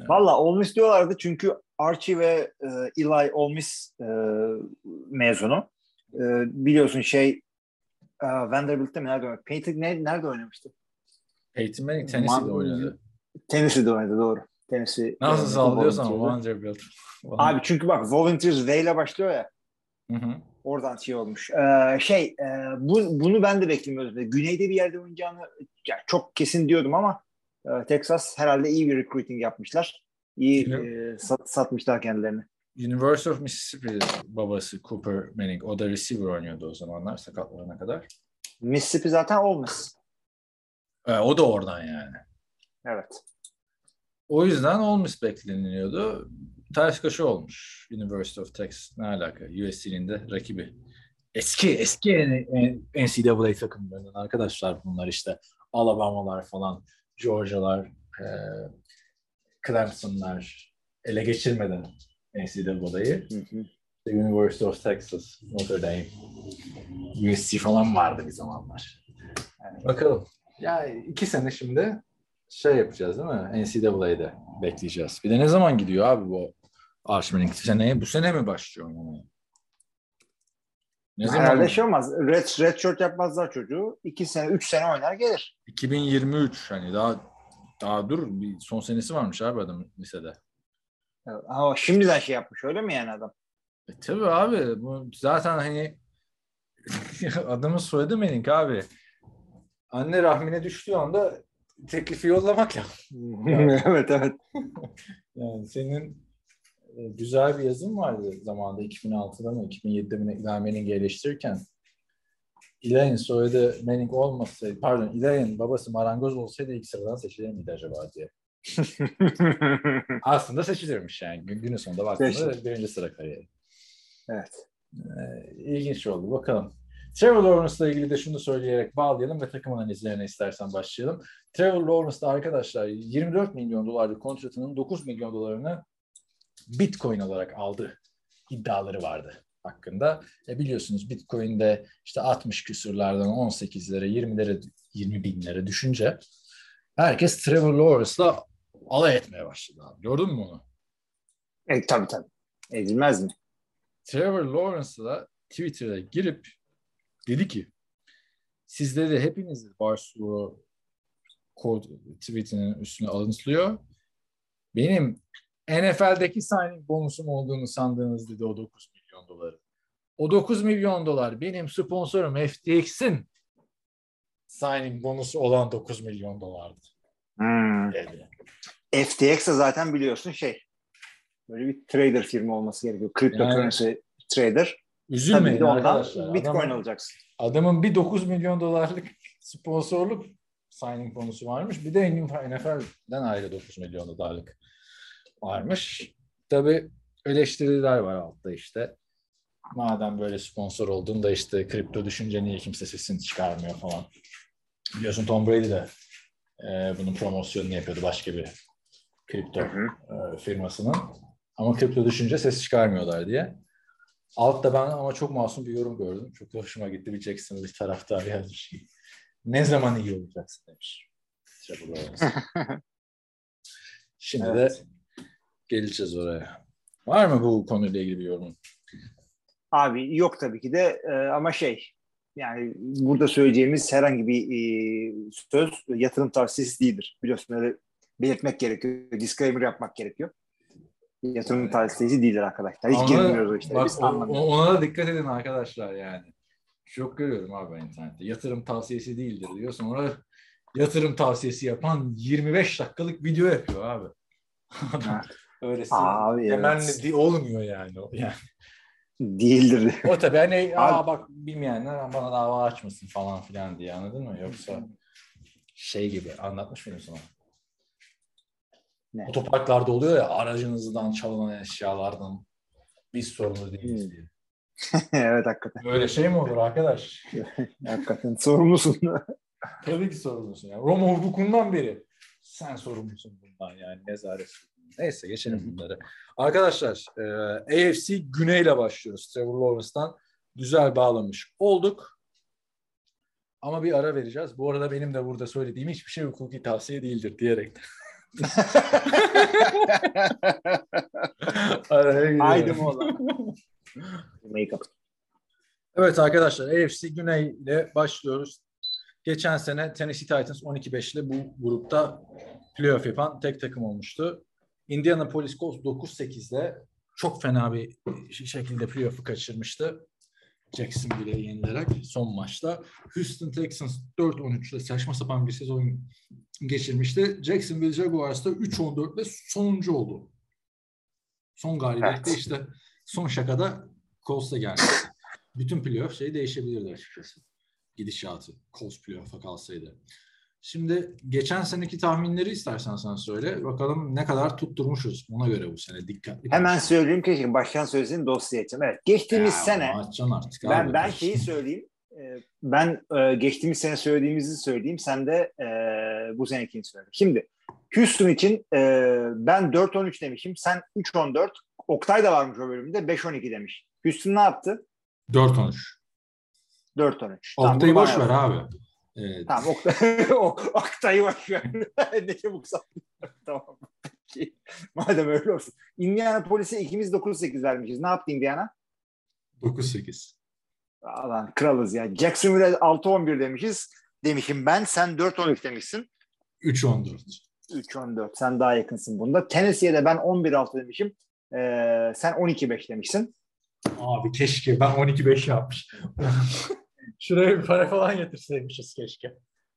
Valla Ole Miss diyorlardı çünkü Archie ve e, Eli Ole Miss e, mezunu. E, biliyorsun şey e, Vanderbilt'te mi nerede oynamıştı? Peyton ne, nerede oynamıştı? Peyton Manning Tennessee'de oynadı. Tennessee'de oynadı doğru. Tennessee. Nasıl sallıyorsan Vanderbilt. Abi çünkü bak Volunteers V ile başlıyor ya. Hı hı. Oradan şey olmuş. Ee, şey e, bu, bunu ben de beklemiyordum. Güneyde bir yerde oynayacağını yani çok kesin diyordum ama e, Texas herhalde iyi bir recruiting yapmışlar. İyi e, sat, satmışlar kendilerini. University of Mississippi babası Cooper Manning. O da receiver oynuyordu o zamanlar sakatlarına kadar. Mississippi zaten Ole Miss. E, o da oradan yani. Evet. O yüzden Ole Miss bekleniliyordu. Ters köşe olmuş. University of Texas. Ne alaka? U S C'nin de rakibi. Eski, eski N C A A takımlarından arkadaşlar bunlar işte. Alabama'lar falan, Georgia'lar, e, Clemson'lar ele geçirmeden N C A A'yı. University of Texas, Notre Dame, U S C falan vardı bir zamanlar. Yani bakalım. Ya iki sene şimdi şey yapacağız değil mi? N C A A'de bekleyeceğiz. Bir de ne zaman gidiyor abi bu Arch Manning? Seneye, bu sene mi başlıyor oynamaya? Ne zaman? Herhalde şey olmaz. Red, red shirt yapmazlar çocuğu. İki sene, üç sene oynar gelir. iki bin yirmi üç hani daha daha dur. Bir son senesi varmış abi adam lisede. Ama şimdiden şey yapmış öyle mi yani adam? E tabii abi. Bu zaten hani adamın soyadı Manning abi. Anne rahmine düştüğü anda teklifi yollamak ya. Yani, evet evet. Yani senin e, güzel bir yazın vardı zamanında iki bin altıda mı iki bin yedide mi İlhan Manning'i eleştirirken İlhan'ın soyadı Manning olmasaydı pardon İlhan'ın babası marangoz olsaydı ilk sıradan seçilir miydi acaba diye. Aslında seçilirmiş yani. Günün sonunda baktığında birinci sıra kariyeri. Evet. Ee, ilginç oldu. Bakalım. Trevor Lawrence'la ilgili de şunu söyleyerek bağlayalım ve takım analizlerine istersen başlayalım. Trevor Lawrence'da arkadaşlar yirmi dört milyon dolarlık kontratının dokuz milyon dolarını Bitcoin olarak aldı iddiaları vardı hakkında. E biliyorsunuz Bitcoin'de işte altmış küsürlerden on sekizlere, yirmilere, yirmi binlere düşünce herkes Trevor Lawrence'la alay etmeye başladı abi. Gördün mü onu? E, tabii tabii. Edilmez mi? Trevor Lawrence'la Twitter'a girip dedi ki, sizleri hepiniz Barstool kod tweetinin üstüne alıntılıyor. Benim N F L'deki signing bonusum olduğunu sandığınız dedi o dokuz milyon doları. O dokuz milyon dolar benim sponsorum F T X'in signing bonusu olan dokuz milyon dolardı. Hmm. Dedi. F T X'e zaten biliyorsun şey, böyle bir trader firma olması gerekiyor. Cryptocurrency yani, trader. Üzülmeyin arkadaşlar. Bitcoin adamın, alacaksın. Adamın bir dokuz milyon dolarlık sponsorluk signing bonusu varmış. Bir de N F L'den ayrı dokuz milyon dolarlık varmış. Tabii eleştiriler var altta işte. Madem böyle sponsor oldun da işte kripto düşünce niye kimse sesini çıkarmıyor falan. Biliyorsun Tom Brady de e, bunun promosyonunu yapıyordu başka bir kripto e, firmasının. Ama kripto düşünce ses çıkarmıyorlar diye. Altta ben ama çok masum bir yorum gördüm. Çok hoşuma gitti. Bileceksin bir taraftar yazmış. Ne zaman iyi olacaksın demiş. Şimdi evet. De geleceğiz oraya. Var mı bu konuyla ilgili bir yorumun? Abi yok tabii ki de ee, ama şey yani burada söyleyeceğimiz herhangi bir e, söz yatırım tavsiyesi değildir. Biliyorsun öyle belirtmek gerekiyor. Disclaimer yapmak gerekiyor. Yatırım tavsiyesi değildir arkadaşlar. Hiç girmiyoruz o işlere. Biz anlamıyoruz. Ona da dikkat edin arkadaşlar yani. Çok görüyorum abi internette. Yatırım tavsiyesi değildir diyor. Sonra yatırım tavsiyesi yapan yirmi beş dakikalık video yapıyor abi. Öylesi abi, temenni evet. Olmuyor yani. Yani. Değildir. O tabii hani aa bak bilmeyenler bana dava açmasın falan filan diye anladın mı? Yoksa şey gibi anlatmış mıydım sana? Ne? Otoparklarda oluyor ya aracınızdan çalınan eşyalardan biz sorumlu değiliz diye. Evet hakikaten. Böyle şey mi olur arkadaş? Hakikaten sorumlusun. Tabii ki sorumlusun. Yani. Roma hukukundan beri sen sorumlusun bundan yani nezaret. Neyse geçelim bunları. Arkadaşlar e, A F C Güney'le başlıyoruz. Trevor Lawrence'dan güzel bağlamış olduk. Ama bir ara vereceğiz. Bu arada benim de burada söylediğim hiçbir şey hukuki tavsiye değildir diyerek de. Haydi mola. Evet arkadaşlar A F C Güney ile başlıyoruz. Geçen sene Tennessee Titans on iki beş ile bu grupta playoff yapan tek takım olmuştu. Indianapolis Colts dokuz sekiz ile çok fena bir şekilde playoff'u kaçırmıştı. Jacksonville'e yenilerek son maçta. Houston Texans dört on üç'le saçma sapan bir sezon geçirmişti. Jacksonville Jaguars'ta üç on dört'le sonuncu oldu. Son galibiyette evet. işte son şakada Colts'a geldi. Bütün playoff şey değişebilirdi açıkçası. Gidişatı Colts playoff'a kalsaydı. Şimdi geçen seneki tahminleri istersen sen söyle. Bakalım ne kadar tutturmuşuz ona göre bu sene. Dikkatli. Hemen söyleyeyim ki başkan sözünü dosya edeceğim. Evet, geçtiğimiz ya, sene artık, ben, ben şeyi söyleyeyim. Ben geçtiğimiz sene söylediğimizi söyleyeyim. Sen de e, bu senekini söyle. Şimdi Houston için e, ben dört on üç demişim. Sen üç on dört. Oktay da varmış o bölümde. beş on iki demiş. Houston ne yaptı? dört on üç. dört on üç. Oktay'ı boş ver abi. Evet. Tamam, Oktay'ı boş ver. Ne çabuk sattın. Tamam. Madem öyle olsun. Indiana polisi ikimiz dokuz sekiz vermişiz. Ne yaptı Indiana? dokuz sekiz. Alan kralız ya. Jacksonville altı on bir demişiz. Demişim ben. Sen dört on üç demişsin. üç on dört. üç on dört. Sen daha yakınsın bunda. Tennessee'de ben on bir altı demişim. Ee, sen on iki beş demişsin. Abi keşke. Ben on iki beş yapmışım. Şuraya bir para falan getirseymişiz keşke.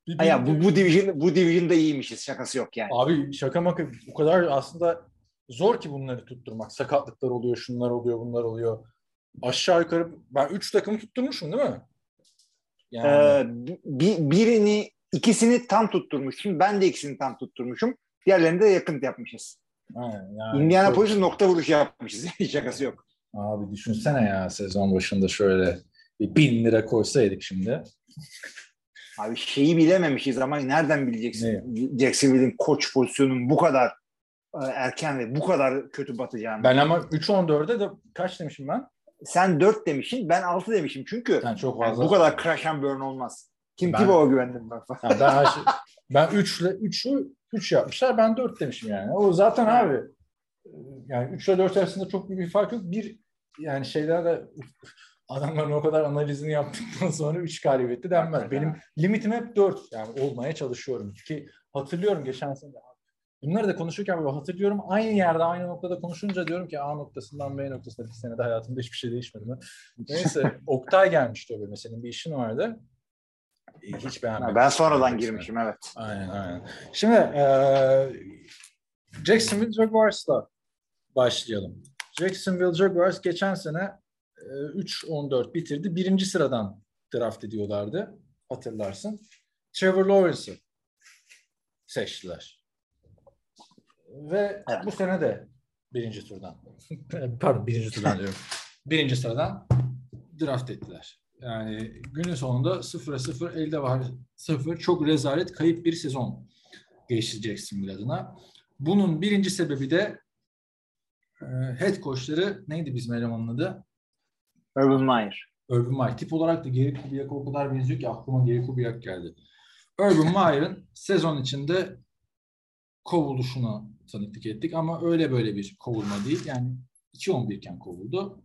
Bir, bir, ya, bu, bu division bu division'da iyiymişiz. Şakası yok yani. Abi şaka maka bu kadar aslında zor ki bunları tutturmak. Sakatlıklar oluyor, şunlar oluyor, bunlar oluyor. Aşağı yukarı ben üç takımı tutturmuşum değil mi? Yani... Ee, bir, birini, ikisini tam tutturmuşum. Ben de ikisini tam tutturmuşum. Diğerlerini de yakın yapmışız. Yani, Indianapolis'e çok... nokta vuruşu yapmışız. Şakası yok. Abi düşünsene ya sezon başında şöyle... Bin lira koysaydık şimdi. Abi şeyi bilememişiz ama nereden bileceksin? Jacksonville'in koç pozisyonunun bu kadar erken ve bu kadar kötü batacağını. Ben ama üç on dört'e de kaç demişim ben? Sen dört demişsin, ben altı demişim çünkü. Yani çok fazla. Yani bu kadar crash and burn olmaz. Kim ben, ki bana güvendim ben. Yani ben şey, ben üçle üçü üç yapmışlar, ben dört demişim yani. O zaten abi yani üç ile dört arasında çok büyük bir fark yok. Bir yani şeyler de adamların o kadar analizini yaptıktan sonra üç galibiyetti denmez. Benim limitim hep dört. Yani olmaya çalışıyorum. Ki hatırlıyorum geçen sene. Bunları da konuşurken böyle hatırlıyorum. Aynı yerde aynı noktada konuşunca diyorum ki A noktasından B noktasına bir senede hayatımda hiçbir şey değişmedi mi? Neyse Oktay gelmişti öyle mesela. Bir işin vardı. Hiç beğenmedim. Ben sonradan girmişim evet. Aynen aynen. Şimdi ee, Jacksonville Jaguars'la başlayalım. Jacksonville Jaguars geçen sene üç on dört bitirdi. Birinci sıradan draft ediyorlardı. Hatırlarsın. Trevor Lawrence'ı seçtiler. Ve evet. Bu sene de birinci turdan. Pardon birinci turdan diyorum. Birinci sıradan draft ettiler. Yani günün sonunda sıfıra sıfır elde var sıfır. Çok rezalet kayıp bir sezon geçireceksin bir adına. Bunun birinci sebebi de head coachları neydi bizim elemanın adı? Urban Meyer. Urban Meyer. Tip olarak da Gary Kubiak'a o kadar benziyor ki aklıma Gary Kubiak geldi. Urban Meyer'ın sezon içinde kovuluşuna tanıklık ettik ama öyle böyle bir kovulma değil. Yani iki on bir iken kovuldu.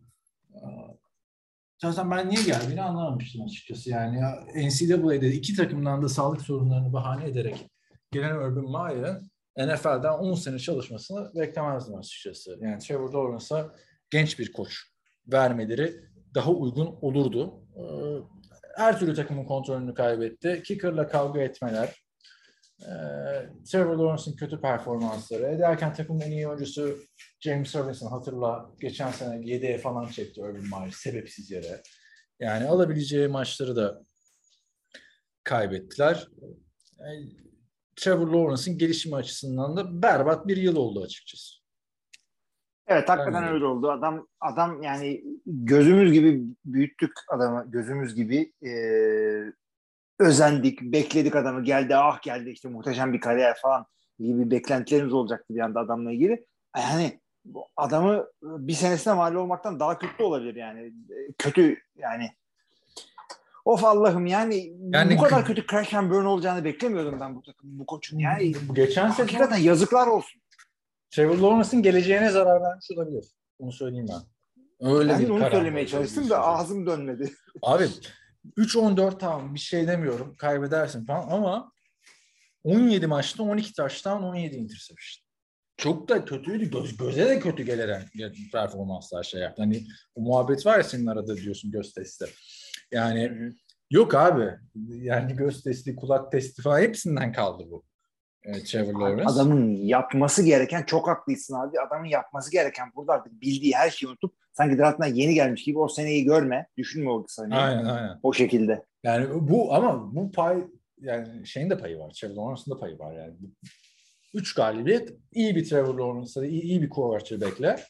Zaten ben niye geldiğini anlamamıştım açıkçası. Yani N C A A'de iki takımdan da sağlık sorunlarını bahane ederek gelen Urban Meyer'ın N F L'den on sene çalışmasını beklemezdim açıkçası. Yani Trevor Lawrence'a genç bir koç vermeleri daha uygun olurdu. Her türlü takımın kontrolünü kaybetti. Kicker'la kavga etmeler, Trevor Lawrence'ın kötü performansları, ederken takımın en iyi oyuncusu James Robinson hatırla geçen sene yediye falan çekti Urban Meyer sebepsiz yere. Yani alabileceği maçları da kaybettiler. Yani Trevor Lawrence'ın gelişimi açısından da berbat bir yıl oldu açıkçası. Evet hakikaten öyle oldu. Adam adam yani gözümüz gibi büyüttük adamı. Gözümüz gibi e, özendik, bekledik adamı. Geldi ah geldi işte muhteşem bir kariyer falan gibi beklentilerimiz olacaktı bir anda adamla ilgili. Yani adamı bir senesine mal olmaktan daha kötü olabilir yani. Kötü yani. Of Allah'ım yani, yani bu kadar kötü crash and burn olacağını beklemiyordum ben bu takım bu koçun. Yani geçen sezon hakikaten yazıklar olsun. Trevor Lawrence'ın geleceğine zarar vermiş olabilir. Onu söyleyeyim ben. Öyle ben onu söylemeye çalıştım da ağzım dönmedi. Abi üç on dört tamam bir şey demiyorum. Kaybedersin falan ama on yedi maçta on iki taştan on yedi interception. çok da kötüydü. Göz, göze de kötü gelen performanslar şey yaptı. Hani o muhabbet var ya senin arada diyorsun göz testi. Yani hı-hı. Yok abi. Yani göz testi, kulak testi falan hepsinden kaldı bu. Trevor Lawrence. Adamın yapması gereken, çok haklısın abi. Adamın yapması gereken burada artık bildiği her şeyi unutup sanki draft'tan yeni gelmiş gibi o seneyi görme. Düşünme o seneyi. Aynen aynen. O şekilde. Yani bu ama bu pay yani şeyin de payı var. Trevor Lawrence'ın da payı var yani. Üç galibiyet. İyi bir Trevor Lawrence'da iyi, iyi bir quarterback'le bekler.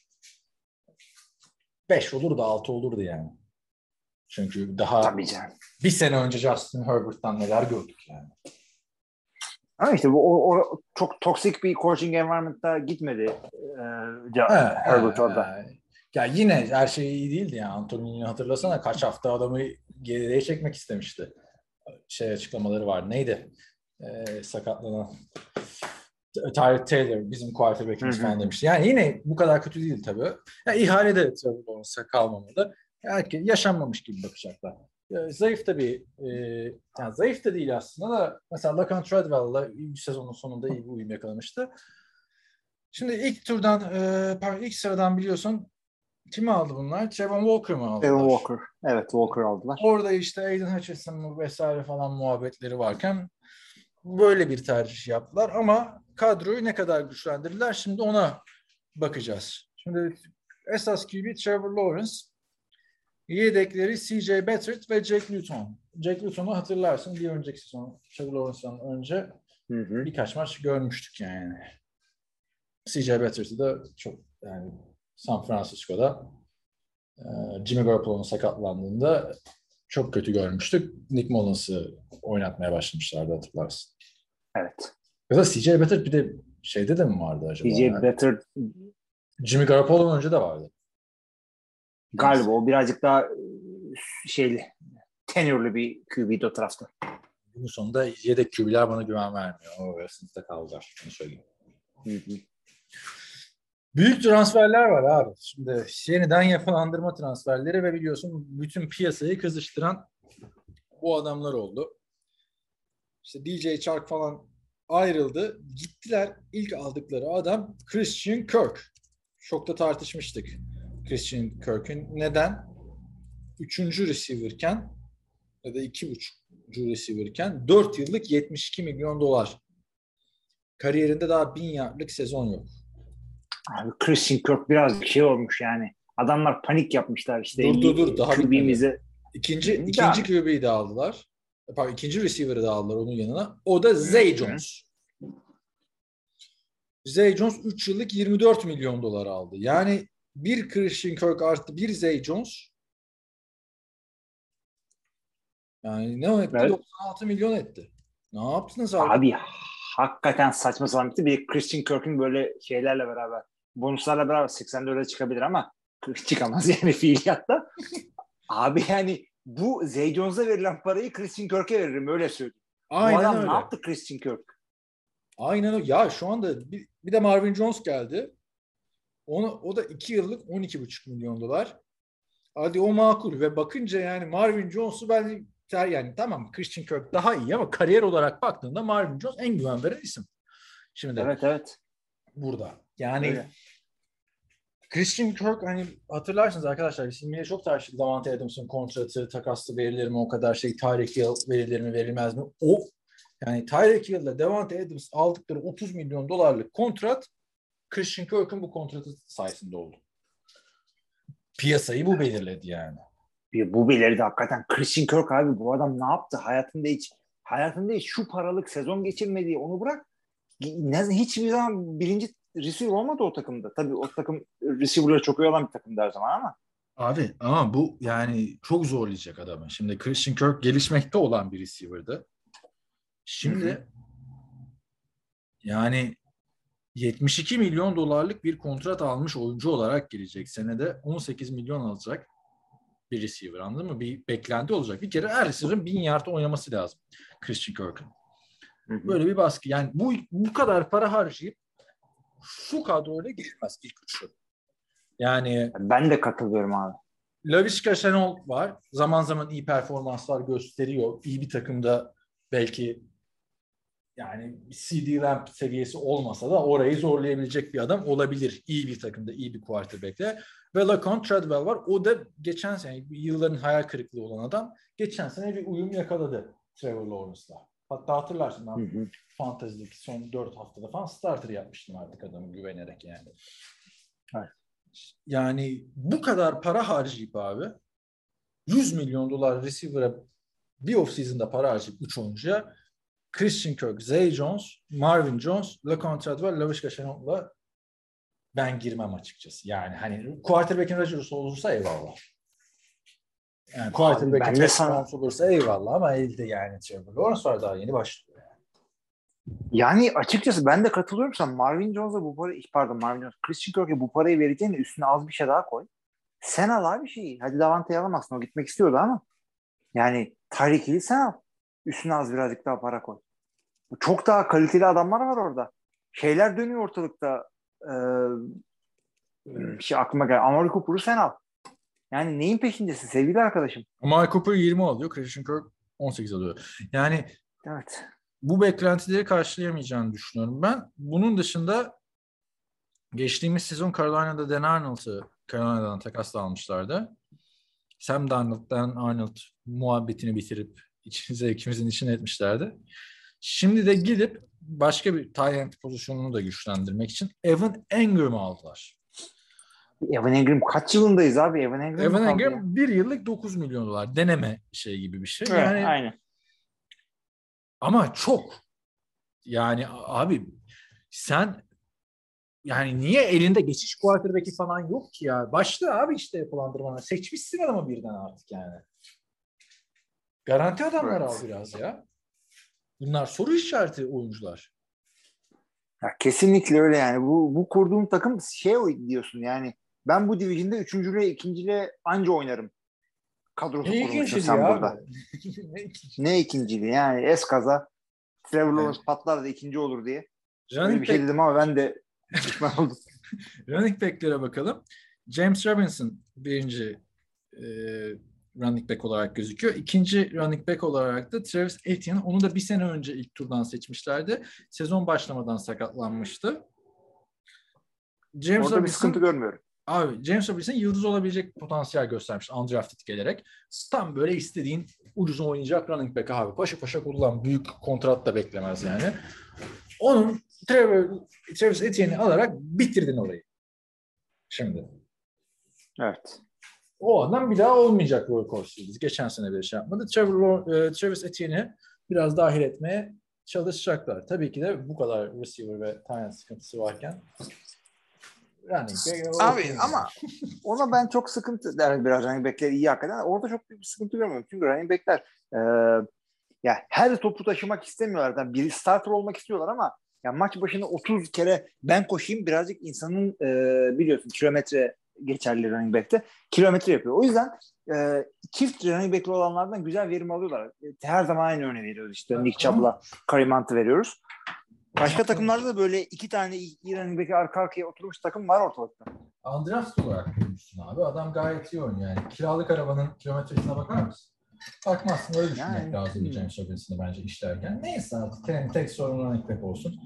Beş olur da altı olurdu yani. Çünkü daha bir sene önce Justin Herbert'tan neler gördük yani. Ama işte bu o, o, çok toksik bir coaching environment'ta gitmedi e, ya, he, Herbert he, orada. He. Ya yine her şey iyi değildi yani. Antonio'yu hatırlasana kaç hafta adamı geriye çekmek istemişti. Şey açıklamaları var. Neydi? Ee, sakatlanan Tyler Taylor bizim quarterback'imiz falan demişti. Yani yine bu kadar kötü değil tabii. Yani ihale de tabii olsa kalmamalı. Herkes yaşanmamış gibi bakacaklar. Zayıf da bir, e, yani zayıf da değil aslında da mesela Lacan Treadwell'la bir sezonun sonunda iyi bir uyum yakalamıştı. Şimdi ilk turdan, e, ilk sıradan biliyorsun kimi aldı bunlar? Javon Walker mı aldılar? Javon Walker, evet Walker aldılar. Orada işte Aiden Hutchinson vesaire falan muhabbetleri varken böyle bir tercih yaptılar ama kadroyu ne kadar güçlendirdiler şimdi ona bakacağız. Şimdi esas Q B Trevor Lawrence. Yedekleri C J Beathard ve Jack Newton. Jack Newton'u hatırlarsın bir önceki sezon Trevor Lawrence'dan önce hı hı. birkaç maç görmüştük yani. C J Beathard'ı da çok yani San Francisco'da e, Jimmy Garoppolo'nun sakatlandığında çok kötü görmüştük. Nick Mullins'ı oynatmaya başlamışlardı hatırlarsın. Evet. Ya da C J Beathard bir de şeyde de mi vardı acaba? C J yani? Beathard Jimmy Garoppolo'nun önce de vardı. Galiba o birazcık daha şeyli, tenürlü bir Q B'di o tarafta. Bunun sonunda yedek Q B'ler bana güven vermiyor. O arasında kaldılar. Şunu söyleyeyim. Hı hı. Büyük transferler var abi. Şimdi yeniden yapılandırma transferleri ve biliyorsun bütün piyasayı kızıştıran bu adamlar oldu. İşte D J Chark falan ayrıldı. Gittiler. İlk aldıkları adam Christian Kirk. Çok da tartışmıştık. Christian Kirk'ün neden üçüncü receiver'ken ya da iki buçukcu receiver'ken dört yıllık yetmiş iki milyon dolar kariyerinde daha bin yardlık sezon yok. Abi Christian Kirk biraz bir şey olmuş yani. Adamlar panik yapmışlar işte. Dur dur dur daha Q B'mizi. İkinci ikinci Q B'yi de aldılar. Pardon ikinci receiver'ı da aldılar onun yanına. O da Zay Jones. Zay Jones üç yıllık yirmi dört milyon dolar aldı. Yani bir Christian Kirk artı bir Zay Jones. Yani ne o etti? Evet. doksan altı milyon etti. Ne yaptınız abi? Abi hakikaten saçma sapan bitti. Bir Christian Kirk'ün böyle şeylerle beraber, bonuslarla beraber seksen dörde çıkabilir ama çıkamaz yani fiiliyatta. Abi yani bu Zay Jones'a verilen parayı Christian Kirk'e veririm öyle söyleyeyim. Aynen bu adam öyle. Ne yaptı Christian Kirk? Aynen öyle. Ya şu anda bir, bir de Marvin Jones geldi. Ona, o da iki yıllık on iki buçuk milyon dolar. Hadi o makul ve bakınca yani Marvin Jones'u ben yani tamam Christian Kirk daha iyi ama kariyer olarak baktığında Marvin Jones en güven veren isim. Şimdi evet evet. Burada. Yani öyle. Christian Kirk hani hatırlarsınız arkadaşlar biz yine çok tartıştık. Davante Adams'ın kontratı, takaslı verilir mi o kadar şey, Tyreek Hill verilir mi verilmez mi? O yani Tyreek Hill'la Davante Adams aldıkları otuz milyon dolarlık kontrat Christian Kirk'ün bu kontratı sayesinde oldu. Piyasayı bu belirledi yani. Bu belirledi hakikaten. Christian Kirk abi bu adam ne yaptı? Hayatında hiç hayatında hiç şu paralık sezon geçirmediği onu bırak. Hiçbir zaman birinci receiver olmadı o takımda. Tabii o takım receiver'ları çok iyi olan bir takımdı her zaman ama. Abi ama bu yani çok zorlayacak adamı. Şimdi Christian Kirk gelişmekte olan bir receiver'dı. Şimdi hı-hı. yani yetmiş iki milyon dolarlık bir kontrat almış oyuncu olarak gelecek. Senede on sekiz milyon alacak bir receiver anladın mı? Bir beklenti olacak. Bir kere her receiver'ın bin yard oynaması lazım. Christian Kirk'ın. Böyle bir baskı. Yani bu bu kadar para harcayıp şu kadroyla girilmez ilk üçü. Yani ben de katılıyorum abi. Laviska Shenault var. Zaman zaman iyi performanslar gösteriyor. İyi bir takımda belki yani C D Lamb seviyesi olmasa da orayı zorlayabilecek bir adam olabilir. İyi bir takımda, iyi bir quarterback'te. Ve Laquan Treadwell var. O da geçen sene, yılların hayal kırıklığı olan adam, geçen sene bir uyum yakaladı Trevor Lawrence'la. Hatta hatırlarsın ben fantezideki son dört haftada falan starter yapmıştım artık adamı güvenerek yani. Evet. Yani bu kadar para harcayıp abi yüz milyon dolar receiver'a bir off-season'da para harcayıp üç oyuncuya Christian Kirk, Zay Jones, Marvin Jones, Laquan Treadwell, LaVisca Chenault'la ben girmem açıkçası. Yani hani quarterback'in Rodgers'ı olursa eyvallah. Yani quarterback'in Rodgers'ı olursa eyvallah ama elde yani Trevor Lawrence var daha yeni başlıyor. Yani açıkçası ben de katılıyorum sana. Marvin Jones'a bu parayı, pardon Marvin Jones, Christian Kirk'e bu parayı vereceğine üstüne az bir şey daha koy. Sen al abi şeyi. Hadi Davante'yi alamazsın. O gitmek istiyordu ama. Yani Tyreek Hill'i sen al. Üstüne az birazcık daha para koy. Çok daha kaliteli adamlar var orada. Şeyler dönüyor ortalıkta. Ee, şey aklıma geldi. Amari Cooper'u sen al. Yani neyin peşindesin sevgili arkadaşım? Amari Cooper yirmi alıyor. Christian Kirk on sekiz alıyor. Yani evet. Bu beklentileri karşılayamayacağını düşünüyorum ben. Bunun dışında geçtiğimiz sezon Carolina'da Dan Arnold'u Carolina'dan takasla almışlardı. Sam Darnold, Dan Arnold muhabbetini bitirip içinize ikimizin içine etmişlerdi. Şimdi de gidip başka bir tight end pozisyonunu da güçlendirmek için Evan Ingram'ı aldılar. Evan Ingram kaç yılındayız abi? Evan Ingram, Evan Ingram bir yıllık dokuz milyon dolar deneme şey gibi bir şey. Evet, yani aynen. Ama çok. Yani abi sen yani niye elinde geçiş quarterback'i falan yok ki ya? Başla abi işte yapılandırmana. Seçmişsin adamı birden artık yani. Garanti adamlar evet. Al biraz ya. Bunlar soru işareti oyuncular. Ya kesinlikle öyle yani. Bu bu kurduğum takım şey diyorsun yani. Ben bu division'da üçüncüyle ikinciyle anca oynarım. Kadrosu kurulmuşsun sen ya burada. Ne ikinciliği yani eskaza Trevor Lawrence evet. Patlar da ikinci olur diye. Running bir şey back... dedim ama ben de pişman oldum. Running back'lere bakalım. James Robinson birinci e, running back olarak gözüküyor. İkinci running back olarak da Travis Etienne. Onu da bir sene önce ilk turdan seçmişlerdi. Sezon başlamadan sakatlanmıştı. James Orada Robinson... bir sıkıntı görmüyorum. Abi James Robinson yıldız olabilecek potansiyel göstermiş undrafted gelerek. Tam böyle istediğin ucuz oynayacak running back abi. Paşa paşa kurulan büyük kontrat da beklemez yani. Onun Travis Etienne'i alarak bitirdin orayı. Şimdi. Evet. O adam bir daha olmayacak workhorse'ydi. Geçen sene bir şey yapmadı. Travis Etienne'i biraz dahil etmeye çalışacaklar. Tabii ki de bu kadar receiver ve tight end sıkıntısı varken... Yani, abi ama ona ben çok sıkıntı der biraz running back'ler iyi hakikaten. Orada çok büyük bir sıkıntı görmüyorum. Çünkü running back'ler e, ya her topu taşımak istemiyorlar. Yani biri starter olmak istiyorlar ama ya maç başına otuz kere ben koşayım birazcık insanın e, biliyorsun kilometre geçerli running back'te kilometre yapıyor. O yüzden e, çift running back'li olanlardan güzel verim alıyorlar. Her zaman aynı örneği veriyoruz işte Nick Chubb'la Kareem Hunt'ı veriyoruz. Başka takımlarda da böyle iki tane İran'ın belki arka arkaya oturmuş takım var ortalıkta. Andreas olarak görmüşsün abi. Adam gayet iyi oynuyor yani. Kiralık arabanın kilometresine bakar mısın? Bakmazsın öyle düşünmek yani, lazım. Hı. James Robinson'ı bence işlerken. Neyse artık tek, tek sorunun ekmek olsun.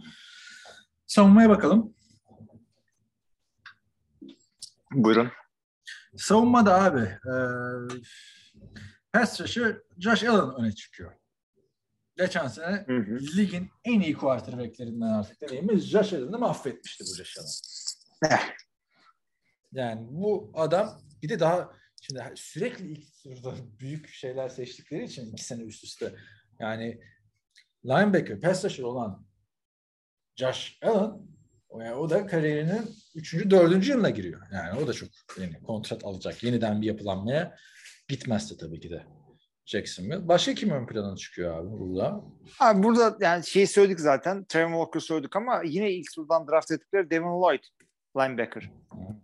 Savunmaya bakalım. Buyurun. Savunmada abi. E, pass rusher Josh Allen öne çıkıyor. Geçen sene hı hı. ligin en iyi quarterback'lerinden artık dediğimiz Josh Allen'ı mahvetmişti bu Josh Allen. Yani bu adam bir de daha şimdi sürekli ilk turda büyük şeyler seçtikleri için iki sene üst üste yani linebacker, pass rusher olan Josh Allen o, yani o da kariyerinin üçüncü, dördüncü yılına giriyor. Yani o da çok yani kontrat alacak. Yeniden bir yapılanmaya gitmezse tabii ki de. Jacksonville. Başka kim ön plana çıkıyor abi burada? Abi burada yani şeyi söyledik zaten. Trevor Walker söyledik ama yine ilk turdan draft ettikleri Devin Lloyd linebacker.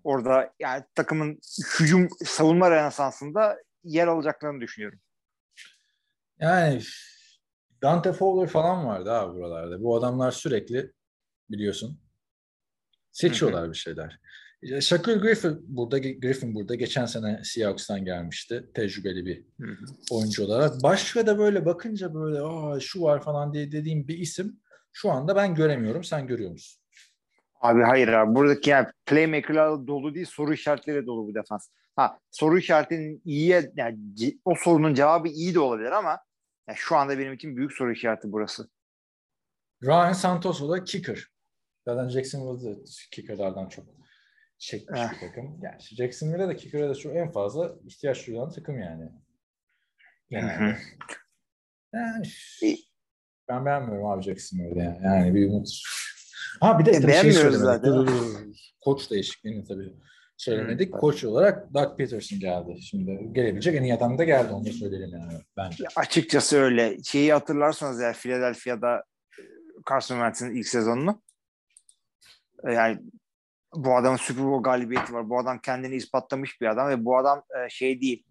Orada yani takımın hücum savunma renesansında yer alacaklarını düşünüyorum. Yani Dante Fowler falan vardı abi buralarda. Bu adamlar sürekli biliyorsun seçiyorlar bir şeyler. Shaquille Griffin burada, Griffin burada geçen sene Seahawks'tan gelmişti. Tecrübeli bir oyuncu olarak. Başka da böyle bakınca böyle aa şu var falan diye dediğim bir isim şu anda ben göremiyorum. Sen görüyor musun? Abi hayır abi. Buradaki yani playmaker'lar dolu değil, soru işaretleri dolu bu defans. Ha, soru işaretinin iyiye, yani o sorunun cevabı iyi de olabilir ama yani şu anda benim için büyük soru işareti burası. Ryan Santoso da kicker. Zaten Jacksonville'da kicker'lardan çok çekmiş eh. bir takım. Yani Jacksonville'da da kicker'e de çok en fazla ihtiyaç duyulan takım yani. Yani. yani ben beğenmiyorum abi Jacksonville'de yani. Yani bir umut. Ha bir de e, beğenmiyoruz şey zaten. Dur, dur, dur. Koç değişikliğini tabii söylemedik. Hmm. Koç olarak Doug Peterson geldi. Şimdi gelebilecek en iyi adam da geldi. Onu da söyleyelim yani bence. Ya açıkçası öyle. Şeyi hatırlarsanız ya Philadelphia'da Carson Wentz'in ilk sezonunu. Yani bu adamın Super Bowl galibiyeti var. Bu adam kendini ispatlamış bir adam ve bu adam şey değil.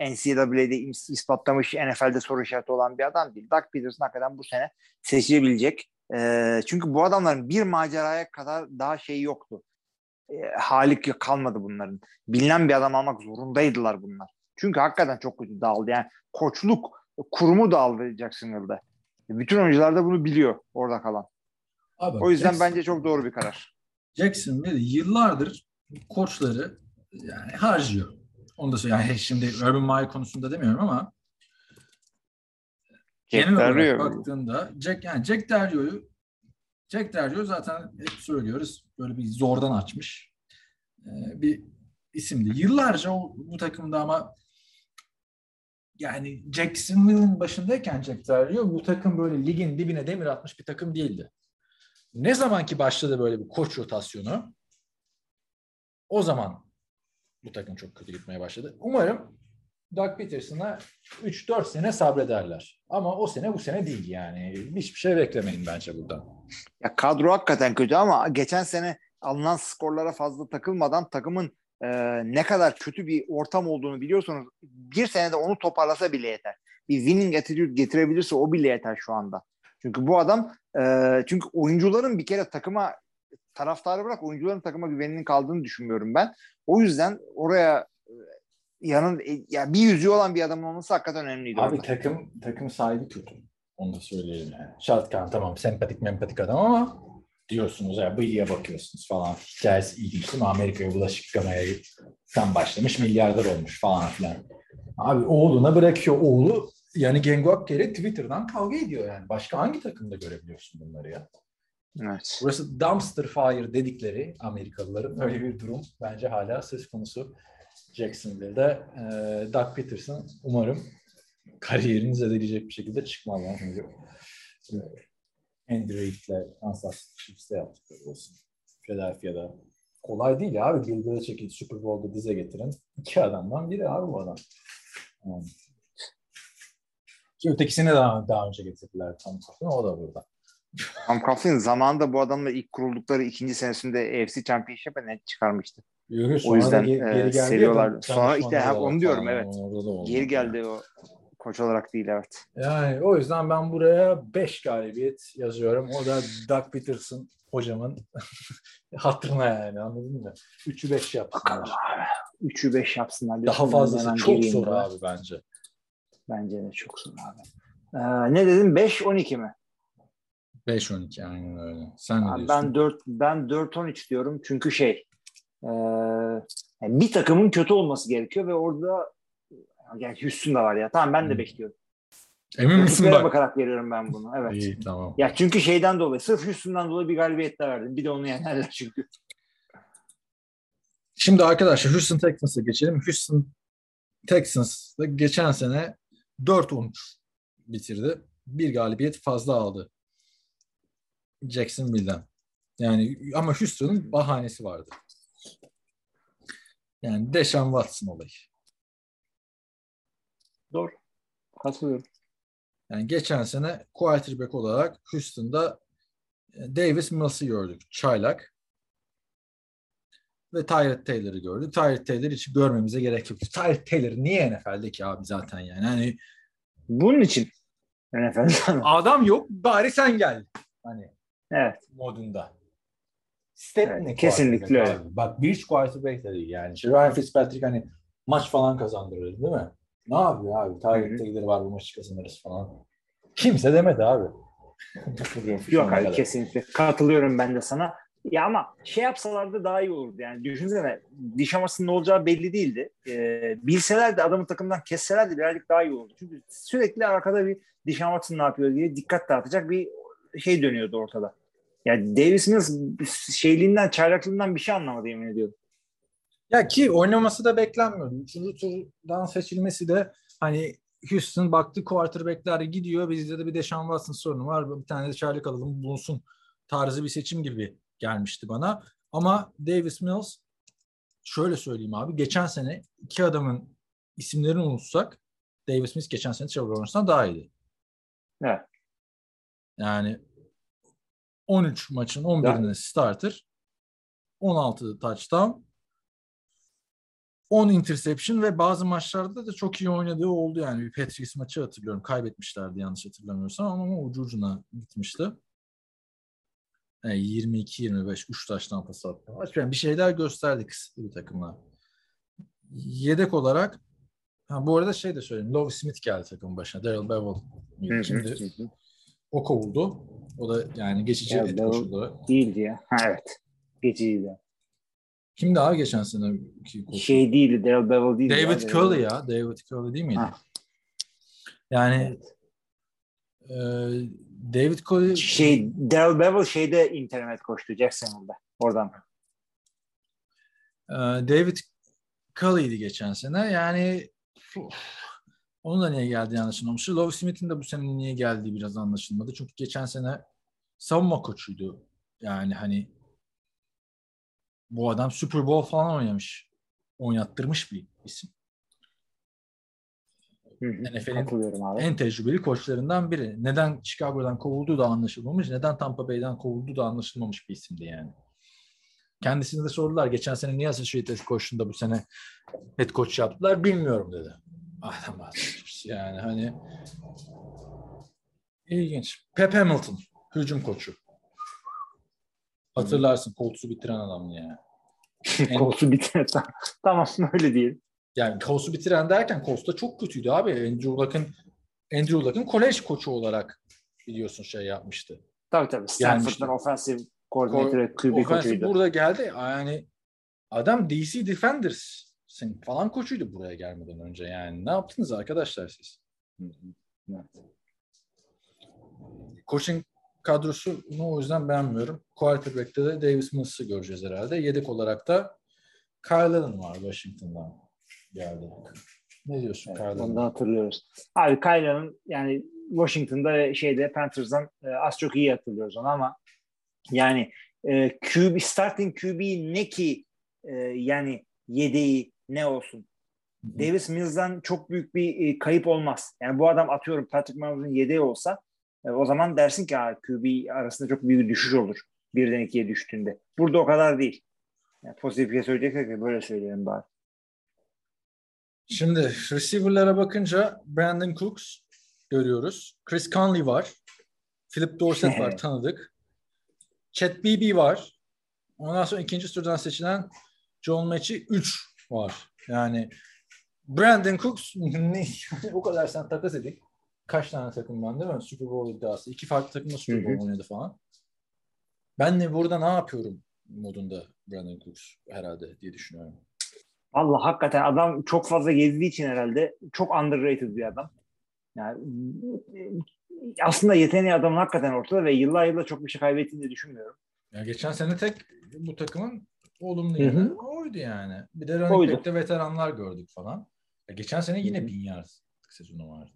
N C A A'de ispatlamış, N F L'de soru işareti olan bir adam değil. Doug Peterson hakikaten bu sene seçilebilecek. Çünkü bu adamların bir maceraya kadar daha şey yoktu. Halik kalmadı bunların. Bilinen bir adam almak zorundaydılar bunlar. Çünkü hakikaten çok kötü dağıldı. Yani koçluk kurumu dağıldı Jacksonville'da. Bütün oyuncular da bunu biliyor orada kalan. Abi, o yüzden Jackson, bence çok doğru bir karar. Jackson yıllardır koçları yani harcıyor. Onu da söyleyeyim. Yani şimdi Urban Meyer konusunda demiyorum ama Jack genel olarak baktığında Jack, yani Jack Dario'yu Jack Dario zaten hep söylüyoruz böyle bir zordan açmış ee, bir isimdi. Yıllarca o, bu takımda ama yani Jacksonville'ın başındayken Jack Dario bu takım böyle ligin dibine demir atmış bir takım değildi. Ne zaman ki başladı böyle bir koç rotasyonu o zaman bu takım çok kötü gitmeye başladı. Umarım Doug Peterson'a üç dört sene sabrederler. Ama o sene bu sene değil yani. Hiçbir şey beklemeyin bence buradan. Ya kadro hakikaten kötü ama geçen sene alınan skorlara fazla takılmadan takımın e, ne kadar kötü bir ortam olduğunu biliyorsunuz. Bir senede onu toparlasa bile yeter. Bir winning attitude getirebilirse o bile yeter şu anda. Çünkü bu adam e, çünkü oyuncuların bir kere takıma taraftarı bırak oyuncuların takıma güveninin kaldığını düşünmüyorum ben. O yüzden oraya e, yanın e, ya bir yüzüğü olan bir adamın olması hakikaten önemliydi. Abi orada. takım takım sahibi kötü. Onu da söyleyelim yani. Şartkan tamam sempatik mempatik adam ama diyorsunuz ya bıyığa bakıyorsunuz falan. Hikayesi ilginç değil mi? Amerika'ya bulaşık yıkamaya'dan başlamış milyarder olmuş falan filan. Abi oğluna bırakıyor oğlu. Yani Genguakere Twitter'dan kavga ediyor yani. Başka hangi takımda görebiliyorsun bunları ya? Evet. Burası dumpster fire dedikleri Amerikalıların öyle bir durum bence hala söz konusu Jacksonville'de. Ee, Doug Peterson umarım kariyerini zedeleyecek bir şekilde çıkmaz. Yani. Andrew Reid'le Kansas Chiefs'le yaptıkları olsun. Philadelphia'da. Kolay değil abi. Bilgileri çekildi. Super Bowl'da dize getiren iki adamdan biri abi bu adam. Yani. Ötekisini daha, daha önce getirdiler Tom Coughlin. O da burada. Tom Coughlin zamanında bu adamla ilk kuruldukları ikinci senesinde A F C Championship'e net çıkarmıştı. Yok, o yüzden geri, e, seviyorlar. Sonra işte hep onu diyorum falan, evet. Geri geldi yani. O koç olarak değil evet. Yani o yüzden ben buraya beş galibiyet yazıyorum. O da Doug Peterson hocamın hatırına yani anladın mı? Üçü beş yapsınlar. Üçü beş yapsınlar. Daha fazlası çok zor abi bence. Bence de çok zor abi. Ee, ne dedin? beş on iki mi? beş on iki aynen öyle. Sen ne diyorsun? Ben dört ben dört on üç diyorum çünkü şey e, yani bir takımın kötü olması gerekiyor ve orada yani Houston da var ya. Tamam ben de hmm. bekliyorum. Emin Hüsnü'ye misin bak? Bakarak veriyorum ben bunu. Evet. İyi tamam. Ya çünkü şeyden dolayı sırf Houston'dan dolayı bir galibiyet daha verdim. Bir de onu yenerler çünkü. Şimdi arkadaşlar Houston Texans'a geçelim. Houston Texans'da geçen sene dört on üç bitirdi. Bir galibiyet fazla aldı Jacksonville'den. Yani ama Houston'un bahanesi vardı. Yani Deshaun Watson olayı. Doğru. Katılıyorum. Yani geçen sene quarterback olarak Houston'da Davis Mills'ı gördük. Çaylak. Ve Tyrod Taylor'ı gördük. Tyrod Taylor hiç görmemize gerek yok. Tyrod Taylor niye N F L'de ki abi zaten yani. Yani bunun için N F L'de adam yok bari sen gel. Hani evet. Modunda. Step evet, kesinlikle öyle. Abi. Bak bir hiç quarterback de değil yani. Şimdi Ryan Fitzpatrick hani maç falan kazandırır değil mi? Ne yapıyor abi? Tyrod Taylor var bu maçı kazanırız falan. Kimse demedi abi. Yok abi, kesinlikle. Katılıyorum ben de sana. Ya ama şey yapsalardı daha iyi olurdu. Yani düşünsene, Dişamas'ın ne olacağı belli değildi. Ee, bilselerdi, adamı takımdan kesselerdi birazcık daha iyi olurdu. Çünkü sürekli arkada bir Dişamas'ın ne yapıyor diye dikkat dağıtacak bir şey dönüyordu ortada. Yani Davis Mills şeyliğinden, çaylaklığından bir şey anlamadı yemin ediyorum. Ya ki oynaması da beklenmiyordu. Üçüncü turdan seçilmesi de hani Houston baktı quarterback'ler gidiyor. Bizde de bir Deshaun Watson sorunu var. Bir tane de çaylak alalım bulunsun tarzı bir seçim gibi gelmişti bana. Ama Davis Mills, şöyle söyleyeyim abi. Geçen sene iki adamın isimlerini unutsak Davis Mills geçen sene Trevor Lawrence'dan daha iyiydi. Evet. Yani on üç maçın on birinde yani starter, on altı touchdown, on interception ve bazı maçlarda da çok iyi oynadığı oldu yani. Bir Patriots maçı hatırlıyorum. Kaybetmişlerdi yanlış hatırlamıyorsam ama ucu ucuna gitmişti. Yani yirmi iki yirmi beş üç taştan pas attı. Yani bir şeyler gösterdi kısıtlı bir takımla. Yedek olarak ha, bu arada şey de söyleyeyim. Lovie Smith geldi takımın başına. Darrell Bevel. Şimdi o kovuldu. O da yani geçici ya, değildi ya. Ha, evet. Geçiciydi. Kimdi abi geçen seneki koçu? Şey değildi, Darrell Bevel değildi. David ya, Culley ya. David Culley değil miydi? Ha. Yani evet. e, David Culley... Şey, Darrell Bevel şeyde internet koştu Jacksonville'da. Oradan. E, David Culley'di geçen sene. Yani uf, onun da niye geldiği anlaşılmamıştı. Lovie Smith'in de bu sene niye geldiği biraz anlaşılmadı. Çünkü geçen sene savunma koçuydu. Yani hani bu adam Super Bowl falan oynamış. Oynattırmış bir isim. N F L'in en tecrübeli koçlarından biri. Neden Chicago'dan kovulduğu da anlaşılmamış. Neden Tampa Bay'den kovulduğu da anlaşılmamış bir isimdi yani. Kendisine de sordular. Geçen sene niye Associated koçluğunda bu sene head coach yaptılar? Bilmiyorum dedi. Adam bahsetmiş. Yani hani ilginç. Pep Hamilton. Hücum koçu. Hatırlarsın Colts'u bitiren adamdı yani. Colts'u bitiren tamam öyle diyelim. Yani Colts'u bitiren derken Colts da çok kötüydü abi. Andrew Luck'ın Andrew Luck'ın kolej koçu olarak biliyorsun şey yapmıştı. Tabii tabii. Stanford'dan offensive coordinator, Q B koçuydu. Burada geldi yani adam D C Defenders'ın falan koçuydu buraya gelmeden önce yani. Ne yaptınız arkadaşlar siz? Evet. Coaching kadrosunu o yüzden beğenmiyorum. Quarterback'te de Davis Mills'ı göreceğiz herhalde. Yedek olarak da Kyle Allen var, Washington'dan geldi. Ne diyorsun evet, Kyle Allen? Ondan hatırlıyoruz. Abi Kyle Allen yani Washington'da ve şeyde Panthers'dan az çok iyi hatırlıyoruz onu ama yani e, Q B, starting Q B'yi ne ki e, yani yedeği ne olsun? Hı-hı. Davis Mills'dan çok büyük bir e, kayıp olmaz. Yani bu adam atıyorum Patrick Mahomes'un yedeği olsa o zaman dersin ki Q B arasında çok büyük bir düşüş olur. Birden ikiye düştüğünde. Burada o kadar değil. Yani pozitif bir söyleyeceksek böyle söyleyelim bari. Şimdi receiver'lara bakınca Brandon Cooks görüyoruz. Chris Conley var. Philip Dorsett var tanıdık. Chad Beebe var. Ondan sonra ikinci turdan seçilen John Mechie üç var. Yani Brandon Cooks o kadar sen takas edin. Kaç tane takımdan değil mi? Super Bowl iddiası. İki farklı takımda Super Bowl oynadı falan. Ben de burada ne yapıyorum modunda Brandon Cooks herhalde diye düşünüyorum. Vallahi hakikaten adam çok fazla gezdiği için herhalde çok underrated bir adam. Yani aslında yeteneği adamın hakikaten ortada ve yıllar yıllar çok bir şey kaybettiğini de düşünmüyorum. Ya geçen sene tek bu takımın olumlu yanı oydu yani. Bir de running back'te veteranlar gördük falan. Ya geçen sene yine bin yard sezonu vardı.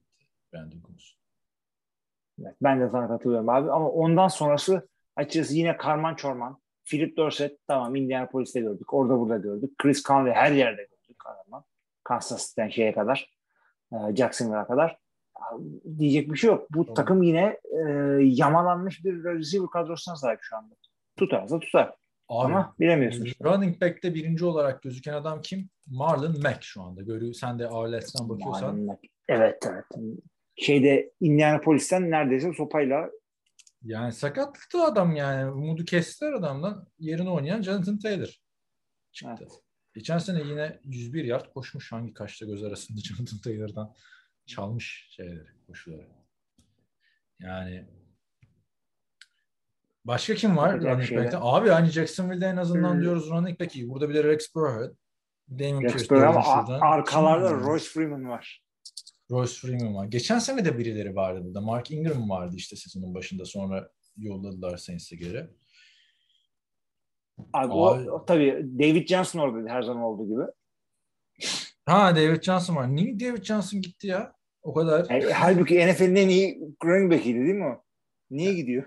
Evet, ben de sana katılıyorum abi ama ondan sonrası açıkçası yine karman çorman. Philip Dorsett tamam Indianapolis'te gördük. Orada burada gördük. Chris Conley her yerde gördük. Adamdan. Kansas City'den şeye kadar Jacksonville'a kadar diyecek bir şey yok. Bu tamam. Takım yine e, yamalanmış bir receiver kadrosuna sahip şu anda. Tutarsa tutar. Abi, ama bilemiyorsun. Running back'te birinci olarak gözüken adam kim? Marlon Mack şu anda. Görüyor, sen de ağırlıktan bakıyorsan. Evet evet. Şeyde Indianapolis'ten neredeyse sopayla yani sakatlıktı adam yani. Umudu kestiler adamdan. Yerine oynayan Jonathan Taylor çıktı. Evet. Geçen sene yine yüz bir yard koşmuş. Hangi kaçta göz arasında Jonathan Taylor'dan çalmış şeyleri, koşuları. Yani Başka kim var Yapacak running back'te? Abi hani Jacksonville'de en azından hmm. diyoruz running back iyi. Burada bir de Rex Burkhead. Rex Burkhead ama arkalarda Royce Freeman var. Royce Freeman var. Geçen sene de birileri vardı burada. Mark Ingram vardı işte sezonun başında. Sonra yolladılar Saints'e geri. Abi, Abi. O, o tabii David Johnson oradaydı her zaman olduğu gibi. Ha David Johnson var. Niye David Johnson gitti ya? O kadar. Yani, halbuki N F L'nin en iyi running back'iydi değil mi o? Niye evet. gidiyor?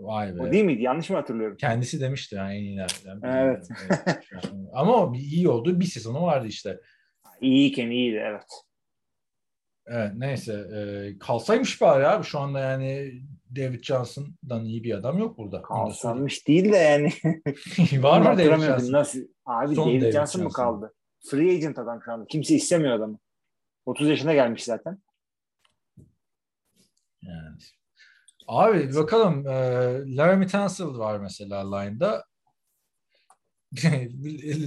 Vay be. O değil miydi? Yanlış mı hatırlıyorum? Kendisi demişti yani en iyilerden. Evet. evet. Ama o iyi oldu. Bir sezonu vardı işte. İyiyken iyiydi evet. Evet neyse. E, kalsaymış bari abi. Şu anda yani David Johnson'dan iyi bir adam yok burada. Kalsaymış değil de yani. Var mı David Johnson? Nasıl? Abi Son David, David Johnson, Johnson mı kaldı? Free agent adam şu anda. Kimse istemiyor adamı. otuz yaşına gelmiş zaten. Yani. Abi bakalım. E, Laramie Tunsil var mesela line'da.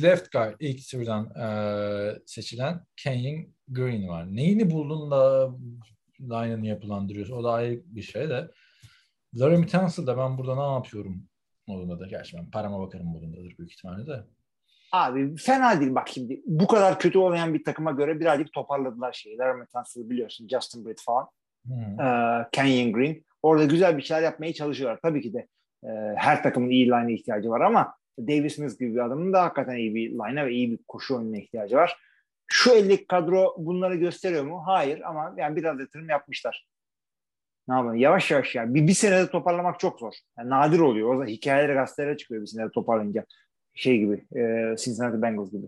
Left guard ilk turdan e, seçilen Kenyon Green var. Neyini buldun da line'ını yapılandırıyorsun? O da ayrı bir şey de. Laramie Tunsil'da ben burada ne yapıyorum modunda da. Gerçi ben parama bakarım modundadır büyük ihtimalle de. Abi fena değil bak şimdi. Bu kadar kötü olmayan bir takıma göre birazcık toparladılar şeyi. Laramie Tunsil'i biliyorsun. Justin Britt falan. Hmm. E, Kenyon Green. Orada güzel bir şeyler yapmaya çalışıyorlar. Tabii ki de e, her takımın iyi line'e ihtiyacı var ama Davis Mills gibi bir adamın da hakikaten iyi bir line'a ve iyi bir koşu oyununa ihtiyacı var. Şu eldeki kadro bunları gösteriyor mu? Hayır ama yani biraz yatırım yapmışlar. Ne yapalım? Yavaş yavaş yani. Bir, bir senede toparlamak çok zor. Yani nadir oluyor. O zaman hikayeleri gazetelere çıkıyor bir senede toparlayınca. Şey gibi. E, Cincinnati Bengals gibi.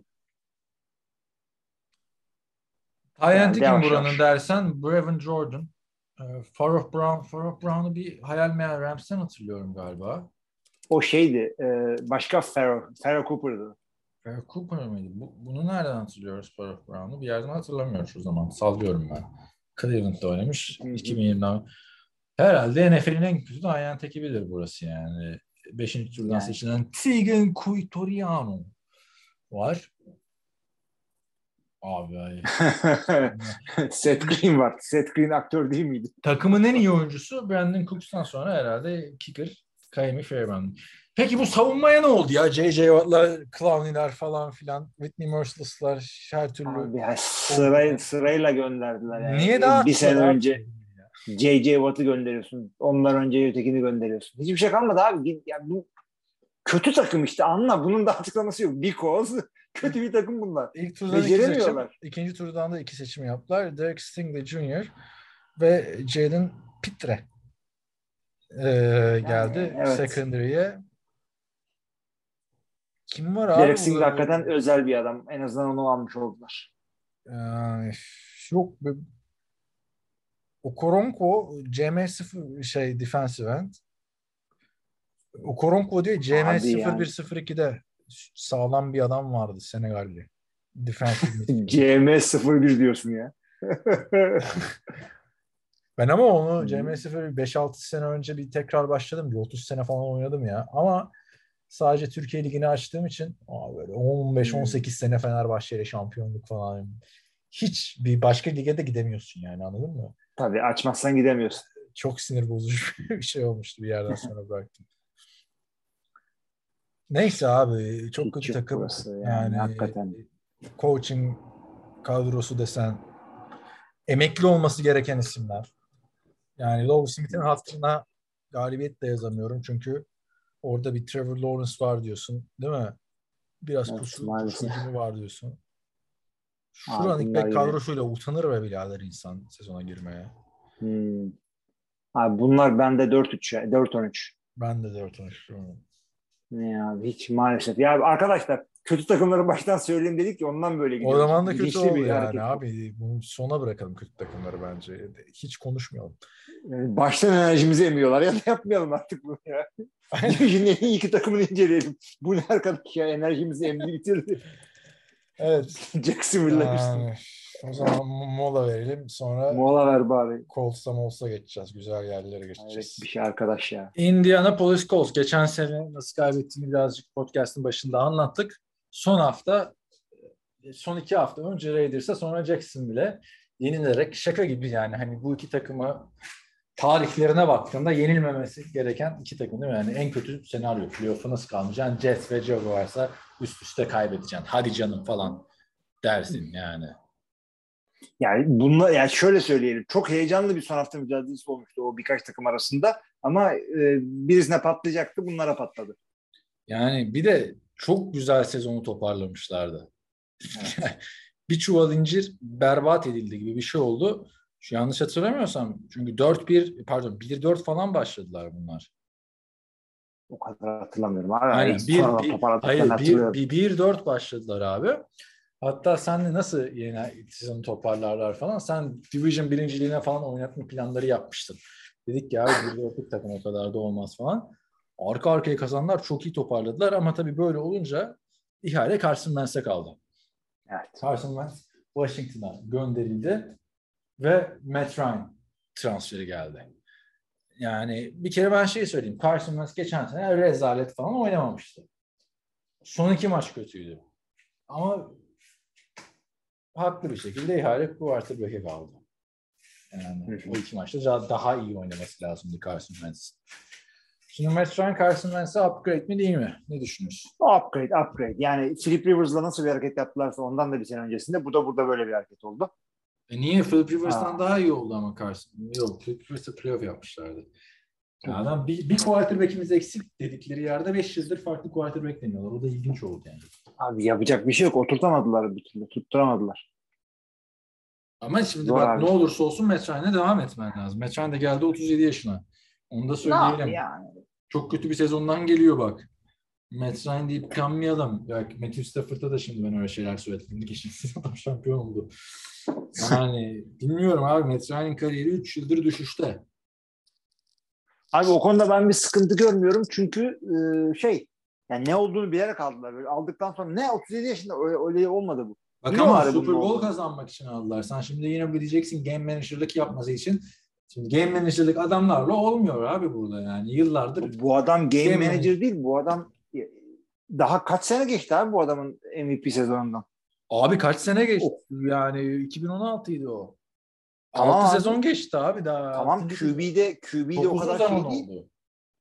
Hayati yani kim buranın yavaş. dersen? Brevin Jordan. Farouk Brown. Farouk Brown'u bir hayal meyal Rams'ten hatırlıyorum galiba. O şeydi. Başka Farrah, Farrah Cooper'dı. Farrah Cooper mıydı? Bu, bunu nereden hatırlıyoruz Farrah Brown'u? Bir yerden hatırlamıyoruz o zaman. Sallıyorum ben. Cleveland'da oynamış. iki bin yirmi Herhalde N F L'nin en kötü Ayhan Tekibi'dir burası yani. Beşinci turdan yani. seçilen Tegan Kuitoriano var. Abi hayır. Seth Green var. Seth Green aktör değil miydi? Takımın en iyi oyuncusu Brandon Cooks'tan sonra herhalde kicker Kaymi Fairman. Peki bu savunmaya ne oldu ya? J J Watt'lar, Clowney'ler falan filan, Whitney Merciless'lar her türlü. Abi ya, sıray, sırayla gönderdiler yani. Niye daha? Bir sene önce J J Watt'ı gönderiyorsun. Ondan önce ötekini gönderiyorsun. Hiçbir şey kalmadı abi. Yani bu kötü takım işte anla. Bunun da açıklaması yok. Because kötü bir takım bunlar. İlk turdan beceremiyorlar. İki seçim, ikinci turdan da iki seçim yaptılar. Derek Stingley Junior ve Jalen Pitre. Ee, yani, geldi evet. Secondary'ye. Kim var abi? Derek Singler hakikaten özel bir adam. En azından onu almış oldular. Ee, yok. Okoronko C M sıfır şey defensive end. Okoronko diyor C M sıfır bir sıfır ikide yani. Sağlam bir adam vardı Senegalli. Defensive C M sıfır bir diyorsun ya. Ben ama onu C M sıfır beş altı sene önce bir tekrar başladım. Bir otuz sene falan oynadım ya. Ama sadece Türkiye Ligi'ni açtığım için böyle on beş on sekiz sene Fenerbahçe'yle şampiyonluk falan. Hiç bir başka lige de gidemiyorsun yani anladın mı? Tabii açmazsan gidemiyorsun. Çok sinir bozucu bir şey olmuştu bir yerden sonra bıraktım. Neyse abi çok Hiç kötü takım. Yani, yani hakikaten. Coaching kadrosu desen emekli olması gereken isimler. Yani Lovie Smith'in hattına galibiyet de yazamıyorum. Çünkü orada bir Trevor Lawrence var diyorsun. Değil mi? Biraz evet, pusu, pusucumu var diyorsun. Şu running back kadrosuyla utanır be birader insan sezona girmeye. Hmm. Abi bunlar bende dört üç dört on üç Ben de dört on üç Ya hiç maalesef. Ya arkadaşlar kötü takımları baştan söyleyeyim dedik ki ondan böyle gidiyor. O zaman da kötü Bilinçli oldu yani abi. Bunu sona bırakalım kötü takımları bence. Hiç konuşmayalım. Yani baştan enerjimizi emiyorlar ya da yapmayalım artık bunu ya. Şimdi en iyi iki takımını inceleyelim. Bu ne arkadaş ya enerjimizi emdi bitirdi. Evet. Jacksonville'la yani, o zaman mola verelim. Sonra mola ver bari. Colts'a molsa geçeceğiz. Güzel yerlere geçeceğiz. Evet, bir şey arkadaş ya. Indianapolis Colts. Geçen sene nasıl kaybettiğini birazcık podcast'ın başında anlattık. Son hafta, son iki hafta önce Raiders'a sonra Jacksonville'e yenilerek şaka gibi yani hani bu iki takımı tarihlerine baktığında yenilmemesi gereken iki takım değil mi? Yani en kötü senaryo. Playoff'u nasıl kalmayacaksın? Jets ve Jaguars'a üst üste kaybedeceksin. Hadi canım falan dersin yani. Yani bununla, yani şöyle söyleyelim. Çok heyecanlı bir son hafta mücadelesi olmuştu o birkaç takım arasında. Ama e, birisine patlayacaktı, bunlara patladı. Yani bir de çok güzel sezonu toparlamışlardı. Evet. Bir çuval incir berbat edildi gibi bir şey oldu. Şu yanlış hatırlamıyorsam çünkü dört bir pardon bir dört falan başladılar bunlar. O kadar hatırlamıyorum. Aynen bir dört başladılar abi. Hatta senle nasıl yeni sezonu toparlarlar falan. Sen Division birinciliğine falan oynatma planları yapmıştın. Dedik ya bir dörtlük takım o kadar da olmaz falan. Arka arkaya kazanlar çok iyi toparladılar ama tabii böyle olunca ihale Carson Wentz'e kaldı. Evet. Carson Wentz Washington'a gönderildi ve Matt Ryan transferi geldi. Yani bir kere ben şey söyleyeyim. Carson Wentz geçen sene rezalet falan oynamamıştı. Son iki maç kötüydü. Ama haklı bir şekilde ihale quarterback'e kaldı. Yani evet. O iki maçta daha, daha iyi oynaması lazımdı Carson Wentz'in. Şimdi Matt Ryan Carson Wentz'e upgrade mi değil mi? Ne düşünüyorsun? Upgrade, upgrade. Yani Philip Rivers'la nasıl bir hareket yaptılarsa ondan da bir sene öncesinde bu da burada böyle bir hareket oldu. E niye? Philip Rivers'tan ha. daha iyi oldu ama Carson. Yok, Philip Rivers'la playoff yapmışlardı. Yani adam bir, bir quarterback'imiz eksik dedikleri yerde beş yıldır farklı quarterback deniyorlar. O da ilginç oldu yani. Abi yapacak bir şey yok. Oturtamadılar bir türlü. Tutturamadılar. Ama şimdi Zor bak abi. Ne olursa olsun Matt Ryan'e devam etmen lazım. Matt Ryan de geldi otuz yedi yaşına. Onu da söyleyelim. Yani? Çok kötü bir sezondan geliyor bak. Matt Ryan deyip kanmayalım. Bak Matthew Stafford'a da şimdi ben öyle şeyler söyledim. Geçen adam şampiyon oldu. Yani bilmiyorum abi. Matt Ryan'in kariyeri üç yıldır düşüşte. Abi o konuda ben bir sıkıntı görmüyorum. Çünkü e, şey yani ne olduğunu bilerek aldılar. Böyle aldıktan sonra ne otuz yedi yaşında öyle, öyle olmadı bu. Bak ama Super Bowl kazanmak için aldılar. Sen şimdi yine diyeceksin game manager'lık yapması için. Şimdi game manager'lık adamlarla olmuyor abi burada yani yıllardır. Bu adam game, game manager, manager değil. Bu adam daha kaç sene geçti abi bu adamın M V P sezonundan? Abi kaç sene geçti? Oh. Yani iki bin on altıydı o. Tamam, altı sezon geçti abi daha. Tamam Q B'de Q B'de o kadar şey değil. Oldu.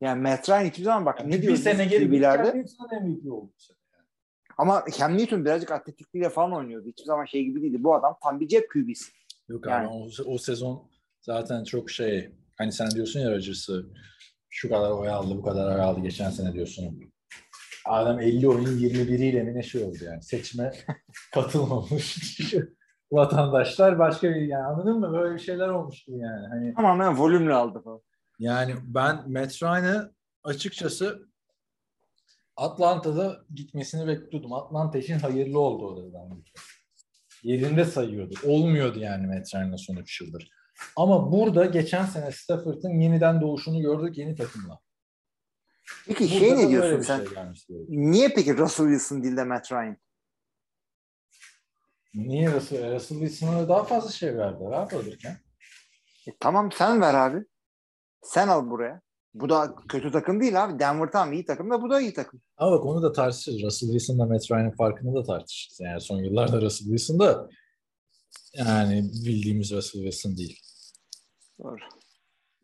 Yani Matt Ryan hiçbir zaman bak yani ne diyoruz Q B'lerde. Ama Cam Newton birazcık atletikliğiyle falan oynuyordu. Hiçbir zaman şey gibi değildi. Bu adam tam bir cep Q B'si. Yok yani. Abi o, o sezon zaten çok şey hani sen diyorsun ya Rodgers'ı şu kadar oyaldı bu kadar oyaldı geçen sene diyorsun. Adam elli oyun yirmi biriyle mi ne şey oldu yani seçime katılmamış vatandaşlar başka bir yani anladın mı böyle şeyler olmuştu yani. Hani, tamamen volümle aldı falan. Yani ben Matt Ryan'ı açıkçası Atlanta'da gitmesini bekliyordum. Atlanta için hayırlı oldu oradan. Yerinde sayıyordu. Olmuyordu yani Matt Ryan'la son üç yıldır. Ama burada geçen sene Stafford'ın yeniden doğuşunu gördük yeni takımla. Peki burada şey ne diyorsun sen? Şey niye peki Russell Wilson değil de Matt Ryan? Niye Russell, Russell Wilson'a daha fazla şey verdi abi alırken? E, tamam sen ver abi. Sen al buraya. Bu da kötü takım değil abi. Denver tam iyi takım da bu da iyi takım. Ama bak onu da tartışırız. Russell Wilson'la Matt Ryan'ın farkını da tartışırız. Yani son yıllarda Russell Wilson'da yani bildiğimiz Russell Wilson değil. Doğru.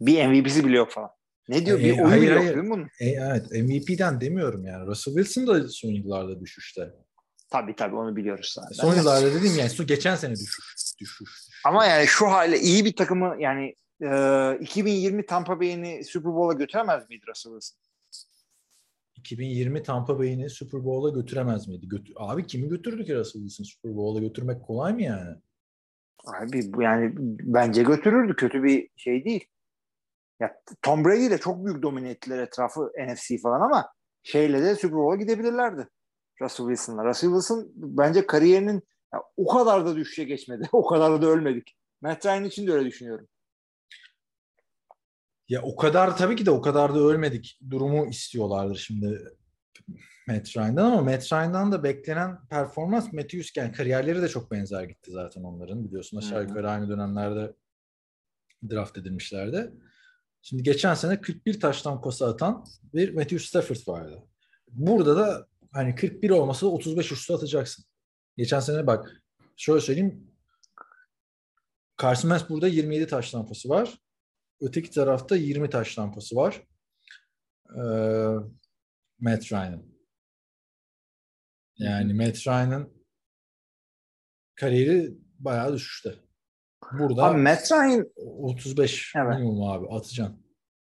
Bir M V P'si bile yok falan. Ne diyor? E, bir oyun bile yok değil mi bunun? E, evet. M V P'den demiyorum yani. Russell Wilson da son yıllarda düşüşte. Tabii tabii onu biliyoruz zaten. Son yıllarda dediğim yani su geçen sene düşüş, düşüş. Ama yani şu hale iyi bir takımı yani e, iki bin yirmi Tampa Bay'ini Super Bowl'a götüremez miydi Russell Wilson? iki bin yirmi Tampa Bay'ini Super Bowl'a götüremez miydi? Götür- Abi kimi götürdü ki Russell Wilson Super Bowl'a götürmek kolay mı yani? Abi bu yani bence götürürdü. Kötü bir şey değil. Ya Tom Brady ile çok büyük domine ettiler etrafı N F C falan ama şeyle de Super Bowl'a gidebilirlerdi. Russell Wilson'la. Russell Wilson bence kariyerinin ya, o kadar da düşüşe geçmedi. O kadar da ölmedik. Matt Ryan için de öyle düşünüyorum. Ya o kadar tabii ki de o kadar da ölmedik durumu istiyorlardır şimdi Matt Ryan'dan ama Matt Ryan'dan da beklenen performans Matthews'ken yani kariyerleri de çok benzer gitti zaten onların. Biliyorsun aşağı yukarı aynı dönemlerde draft edilmişlerdi. Şimdi geçen sene kırk bir taştan pası atan bir Matthew Stafford vardı. Burada da hani kırk bir olmasa da otuz beş üstü atacaksın. Geçen sene bak şöyle söyleyeyim Carson Wentz burada yirmi yedi taş tampası var. Öteki tarafta yirmi taş lampası var. Ee, Matt Ryan'ın. Yani Matt Ryan'ın kariyeri bayağı düşüşte. Burada abi Matt Ryan otuz beş evet. Minimum abi atacaksın.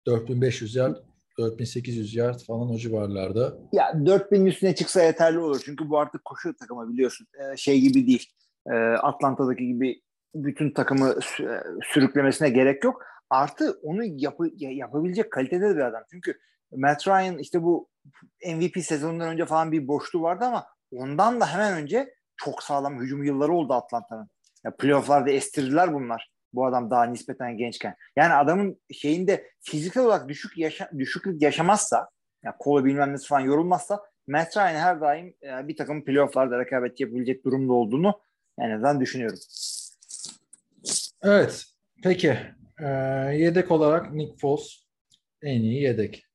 dört bin beş yüz yard, dört bin sekiz yüz yard falan o civarlarda. Ya dört binin üstüne çıksa yeterli olur. Çünkü bu artık koşu takımı biliyorsun. Ee, şey gibi değil. Ee, Atlanta'daki gibi bütün takımı sürüklemesine gerek yok. Artı onu yapı, yapabilecek kalitede bir adam. Çünkü Matt Ryan işte bu M V P sezonundan önce falan bir boşluğu vardı ama ondan da hemen önce çok sağlam hücum yılları oldu Atlanta'nın. Ya playoff'larda estirdiler bunlar. Bu adam daha nispeten gençken. Yani adamın şeyinde fiziksel olarak düşük yaşa, düşüklük yaşamazsa, yani kolu bilmem nesi falan yorulmazsa Matt Ryan her daim e, bir takım playoff'larda rekabet yapabilecek durumda olduğunu en azından düşünüyorum. Evet. Peki. Ee, yedek olarak Nick Foles en iyi yedek.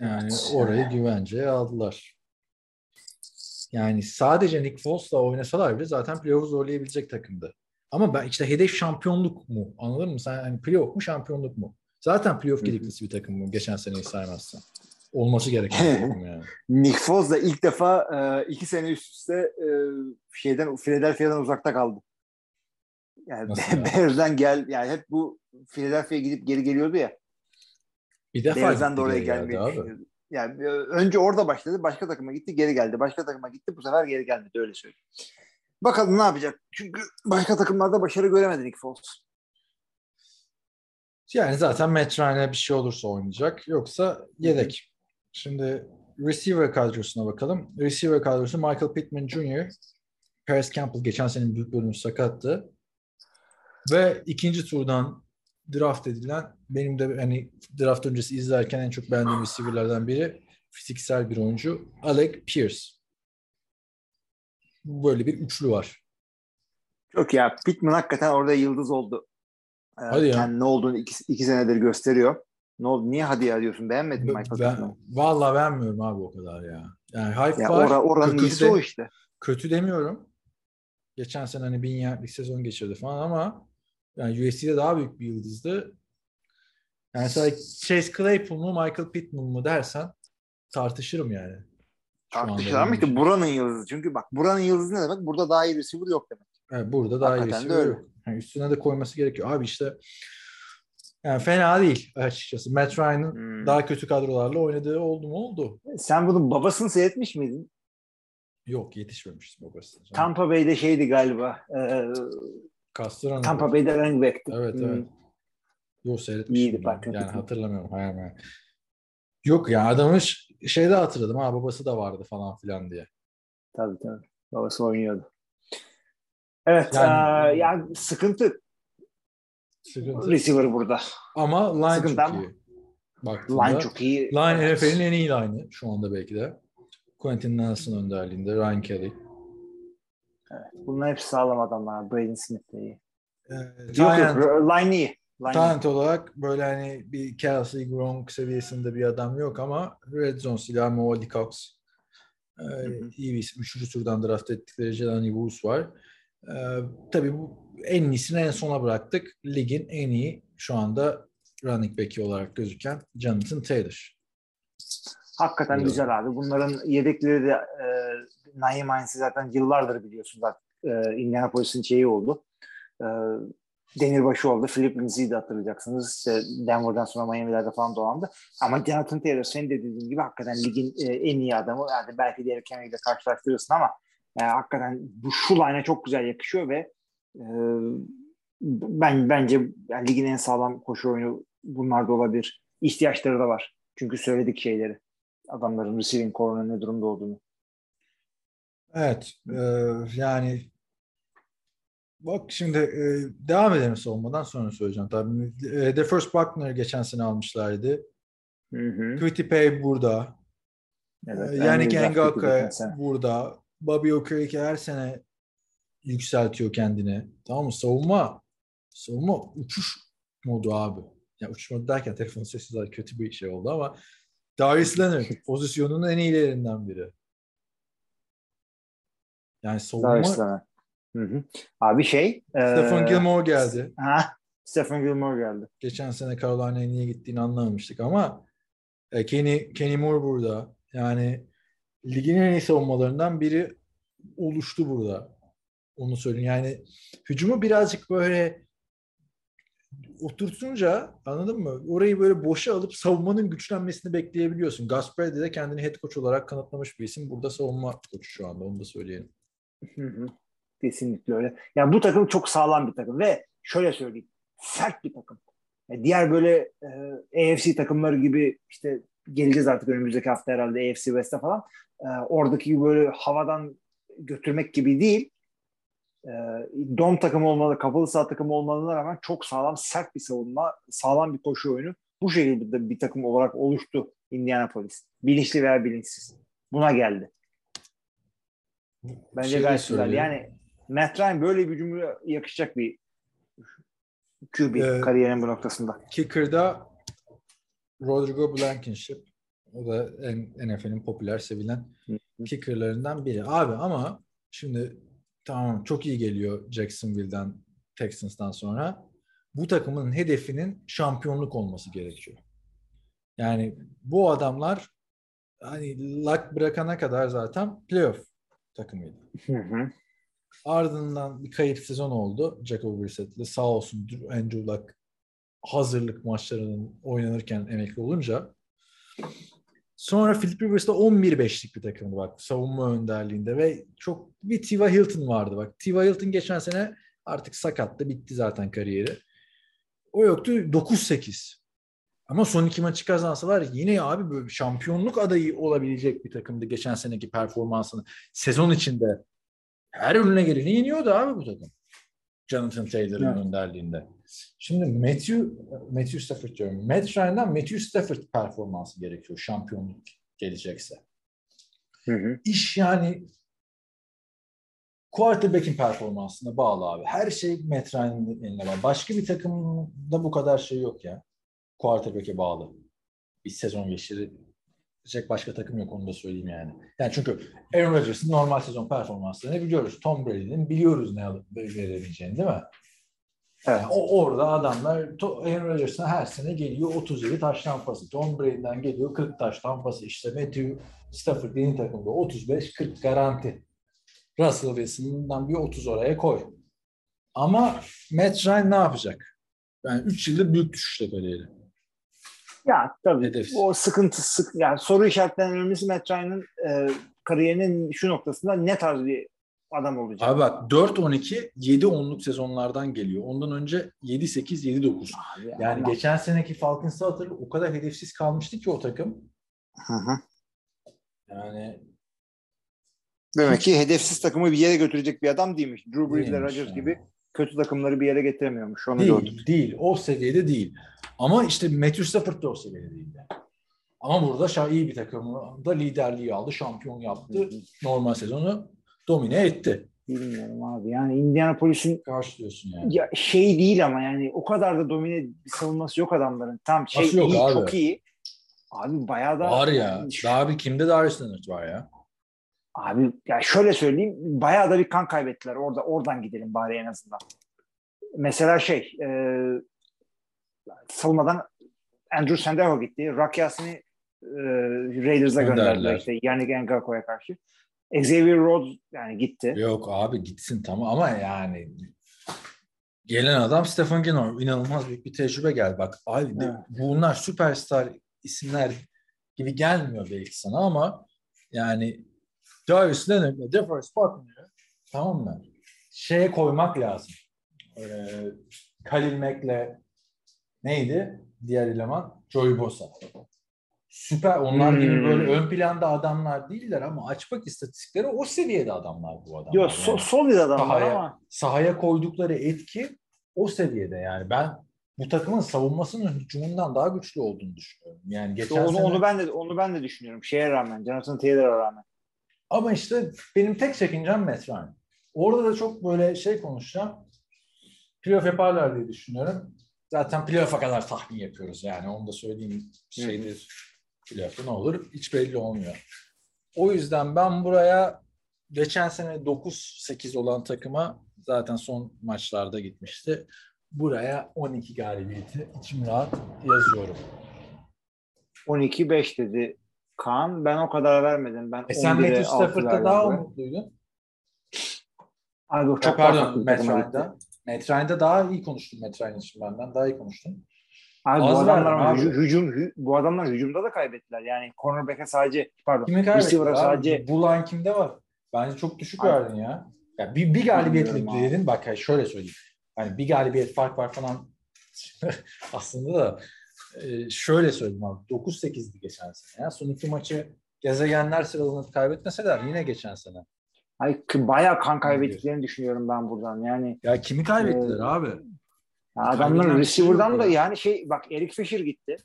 Yani orayı güvenceye aldılar. Yani sadece Nick Foles'la oynasalar bile zaten playoff'u zorlayabilecek takımdı. Ama ben işte hedef şampiyonluk mu? Anladın mı? Sen hani playoff mu, şampiyonluk mu? Zaten playoff gediklisi bir takım mı? Geçen seneyi saymazsan. Olması gereken bir takım yani. Nick Foles'la ilk defa e, iki sene üst üste e, şeyden, Philadelphia'dan uzakta kaldı. Yani Bears'den gel, yani hep bu Philadelphia'ya gidip geri geliyordu ya. Bir defa Bears'den de oraya gelmedi. Yani önce orada başladı, başka takıma gitti, geri geldi. Başka takıma gitti, bu sefer geri gelmedi. Öyle söyleyeyim. Bakalım ne yapacak? Çünkü başka takımlarda başarı göremedi Nick Foles. Yani zaten Matt Ryan'a bir şey olursa oynayacak. Yoksa yedek. Şimdi receiver kadrosuna bakalım. Receiver kadrosu Michael Pittman Junior Paris Campbell geçen senenin büyük bölümü sakattı. Ve ikinci turdan draft edilen, benim de hani draft öncesi izlerken en çok beğendiğim receiver'lerden biri, fiziksel bir oyuncu Alec Pierce. Böyle bir üçlü var. Çok ya. Pittman hakikaten orada yıldız oldu. Ee, hadi ya. Yani ne olduğunu iki, iki senedir gösteriyor. Ne oldu? Niye hadi ya diyorsun? Beğenmedin mi Michael Pittman'ı? Vallahi beğenmiyorum abi o kadar ya. Yani hype ya var. Ora, oranın iyisi de, o işte. Kötü demiyorum. Geçen sene hani bin yardlık sezon geçirdi falan ama yani U S C'de daha büyük bir yıldızdı. Yani sadece Chase Claypool mu Michael Pittman mı dersen tartışırım yani. Tartışırım ama işte buranın yıldızı. Çünkü bak buranın yıldızı ne demek? Burada daha iyi receiver yok demek. Evet, burada daha hakikaten iyi receiver yok. Yani üstüne de koyması gerekiyor. Abi işte yani fena değil açıkçası. Matt Ryan'ın hmm. daha kötü kadrolarla oynadığı oldu mu oldu. Sen bunun babasını seyretmiş miydin? Yok, yetişmemiştim babasını. Tampa Bay'de şeydi galiba. Ee, Kastıran. Tampa Bay'de running back'ti. Evet evet. Hmm. Yok seyretmiştim. Yani, yani hatırlamıyorum. Hayır, hayır. Yok ya, adamın şeyde hatırladım ha, babası da vardı falan filan diye. Tabii tabii. Babası oynuyordu. Evet. Yani, ee, yani sıkıntı. Sıkıntı. Receiver burada. Ama line sıkıntı çok ama. iyi. Baktığında, line çok iyi. Line evet. N F L'in en iyi line'ı şu anda belki de. Quentin Nelson önderliğinde, Ryan Kelly. Evet, bunlar hepsi sağlam adamlar. Braden Smith de iyi. Evet, yok yok, line iyi. Talent olarak böyle hani bir Kelsey, Gronk seviyesinde bir adam yok ama Red Zone silahı Moali Cox. Ee, iyi bir isim. Üçüncü turdan draft ettikleri Jelani Woods var. Ee, tabii bu en iyisini en sona bıraktık. Ligin en iyi şu anda running back'i olarak gözüken Jonathan Taylor. Hakikaten evet. Güzel abi. Bunların yedekleri de e, Naheem Hines'i zaten yıllardır biliyorsunuz. E, Indianapolis'in şeyi oldu. E, Demirbaşı oldu. Philip Lindsay'i de hatırlayacaksınız. İşte Denver'dan sonra Miami'lerde falan dolandı. Ama Jonathan Taylor senin de dediğin gibi hakikaten ligin e, en iyi adamı. Yani belki diğer Kennedy'yle karşılaştırırsın ama e, hakikaten bu şu line'a çok güzel yakışıyor ve e, ben bence yani ligin en sağlam koşu oyunu bunlar da olabilir. İhtiyaçları da var. Çünkü söyledik şeyleri. Adamların receiving core'un ne durumda olduğunu. Evet. E, yani bak şimdi e, devam edelim savunmadan, sonra söyleyeceğim. Tabii e, The First Buckner'ı geçen sene almışlardı. Quitipay burada. Evet, e, yani Ngakwe burada. Bobby Okereke her sene yükseltiyor kendini. Tamam mı? Savunma savunma uçuş modu abi. Yani uçuş modu derken telefon sesi daha kötü bir şey oldu ama Darius Leonard pozisyonunun en iyilerinden biri. Yani savunma. Hı hı. Abi şey. Stephen e... Gilmore geldi. Ha, Stephen Gilmore geldi. Geçen sene Carolina'ya niye gittiğini anlamamıştık ama e, Kenny, Kenny Moore burada. Yani ligin en iyi savunmalarından biri oluştu burada. Onu söyleyeyim. Yani hücumu birazcık böyle oturtunca, anladın mı? Orayı böyle boşa alıp savunmanın güçlenmesini bekleyebiliyorsun. Gus Bradley de kendini head coach olarak kanıtlamış bir isim. Burada savunma koçu şu anda. Onu da söyleyelim. Hı hı. Kesinlikle öyle. Yani bu takım çok sağlam bir takım ve şöyle söyleyeyim, sert bir takım. Yani diğer böyle e, A F C takımları gibi, işte geleceğiz artık önümüzdeki hafta herhalde A F C West'e falan. E, oradaki böyle havadan götürmek gibi değil. E, dom takımı olmalı, kapalı saha takımı olmalarına rağmen çok sağlam, sert bir savunma, sağlam bir koşu oyunu. Bu şekilde de bir takım olarak oluştu Indianapolis. Bilinçli veya bilinçsiz. Buna geldi. Bence şey gayet güzel. Yani Matt Ryan böyle bir cümle yakışacak bir Q B ee, kariyerin bu noktasında. Kicker'da Rodrigo Blankenship. O da N F L'in popüler, sevilen kicker'larından biri. Abi ama şimdi tamam, çok iyi geliyor Jacksonville'den, Texans'tan sonra. Bu takımın hedefinin şampiyonluk olması gerekiyor. Yani bu adamlar hani Luck bırakana kadar zaten playoff takımıydı. Hı hı. Ardından bir kayıp sezon oldu Jacob Brissett'le. Sağ olsun Andrew Luck hazırlık maçlarının oynanırken emekli olunca. Sonra Philip Rivers'da on bir beşlik bir takımdı bak savunma önderliğinde ve çok bir T Y Hilton vardı bak. T Y Hilton geçen sene artık sakattı, bitti zaten kariyeri. O yoktu, dokuz sekiz. Ama son iki maçı kazansalar yine abi böyle şampiyonluk adayı olabilecek bir takımdı geçen seneki performansını. Sezon içinde her önüne geleni yeniyordu abi bu takım. Jonathan Taylor'ın evet. önderliğinde. Şimdi Matthew, Matthew Stafford diyorum. Matt Ryan'dan Matthew Stafford performansı gerekiyor şampiyonluk gelecekse. Hı hı. İş yani quarterback'in performansına bağlı abi. Her şey Matt Ryan'ın eline bağlı. Başka bir takımda bu kadar şey yok ya. Quarterback'e bağlı. Bir sezon geçirecek başka takım yok, onu da söyleyeyim yani. Yani çünkü Aaron Rodgers'ın normal sezon performanslarını biliyoruz. Tom Brady'nin biliyoruz ne alıp verebileceğini, değil mi? Evet. Yani o, orada adamlar Aaron Rodgers'ın her sene geliyor otuz yedi taş tampası. Tom Brady'den geliyor kırk taş tampası. İşte Matthew Stafford yeni takımda otuz beş kırk garanti. Russell Wilson'dan bir otuz oraya koy. Ama Matt Ryan ne yapacak? Yani üç yılda büyük düşüşle kariyeri. Ya tabii hedefsiz. O sıkıntı sık yani soru işaretlerinden önemlisi Matt Ryan'ın e, kariyerinin şu noktasında ne tarz bir adam olacak. Abi bak dört on iki yedi onluk sezonlardan geliyor. Ondan önce yedi sekiz yedi dokuz. Yani, yani geçen seneki Falcons'ı hatırla, o kadar hedefsiz kalmıştı ki o takım. Hı hı. Yani demek ki hedefsiz takımı bir yere götürecek bir adam değilmiş. Drew Brees ile Rodgers yani gibi kötü takımları bir yere getiremiyormuş. Onu değil, gördük. Değil. O seviyede değil. Ama işte Matthew Stafford da o seviyede değildi. Ama burada şah iyi bir takımda liderliği aldı. Şampiyon yaptı. Normal sezonu domine etti. Bilmiyorum abi. Yani Indianapolis'in karşılıyorsun yani. Ya şey değil ama yani o kadar da domine bir savunması yok adamların. Tam şey iyi, çok iyi. Abi bayağı da var ya. Daha bir kimde daha üstünlük var ya. Abi ya şöyle söyleyeyim, bayağı da bir kan kaybettiler. Orada oradan gidelim bari en azından. Mesela şey, e, savunmadan Andrew Sandejo gitti. Rakias'ını e, Raiders'a gönderdiler işte. Yannick Ngakoue karşı. Xavier Rhodes yani gitti. Yok abi gitsin tamam ama yani gelen adam Stephen Gilmore. İnanılmaz büyük bir tecrübe geldi. Bak abi evet. Bunlar süperstar isimler gibi gelmiyor belki sana ama yani Jarvis Leonard'la Jefferson Butler'ı tamam mı? Şeye koymak lazım. Ee, Khalil Mack'le neydi? Diğer eleman Joey Bosa. Süper. Onlar hmm. gibi böyle ön planda adamlar değiller ama aç bak istatistikleri o seviyede adamlar bu adamlar. Yok so, yani. Solid adamlar sahaya, ama. Sahaya koydukları etki o seviyede yani. Ben bu takımın savunmasının hücumundan daha güçlü olduğunu düşünüyorum. Yani geçen işte onu, sene... onu ben de onu ben de düşünüyorum. Şeye rağmen, Jonathan Taylor'a rağmen. Ama işte benim tek çekincem Matt Ryan. Orada da çok böyle şey konuşacağım. Playoff yaparlar diye düşünüyorum. Zaten playoff'a kadar tahmin yapıyoruz yani. Onu da söyleyeyim şeydir. Playoff'ta ne olur? Hiç belli olmuyor. O yüzden ben buraya geçen sene dokuz sekiz olan takıma zaten son maçlarda gitmişti. buraya on iki galibiyeti içim rahat yazıyorum. on iki beş dedi Kaan. Ben o kadar vermedim. Ben e sen Matthew Stafford'da daha umutluydun. Abi çok, çok pardon. Matt Ryan'da daha iyi konuştum. Matt Ryan için benden daha iyi konuştum. Abi, bu adamlar hücum, hücum hü, bu adamlar hücumda da kaybettiler. Yani cornerback'e sadece pardon. Kimi receiver'a sadece bulan kimde var? Bence çok düşük abi verdin ya. Ya bir, bir galibiyetlik dedin. Bak şöyle söyleyeyim. Hani bir galibiyet fark var falan aslında da e, şöyle söyleyeyim abi. dokuz sekizdi geçen sene. Ya. Son iki maçı gezegenler sıralamasını kaybetmeseler yine geçen sene. Ay bayağı kan kaybettiklerini düşünüyorum ben buradan. Yani ya kimi kaybettiler e, abi? Ya adamlar receiver'dan da yani şey bak Eric Fisher gitti.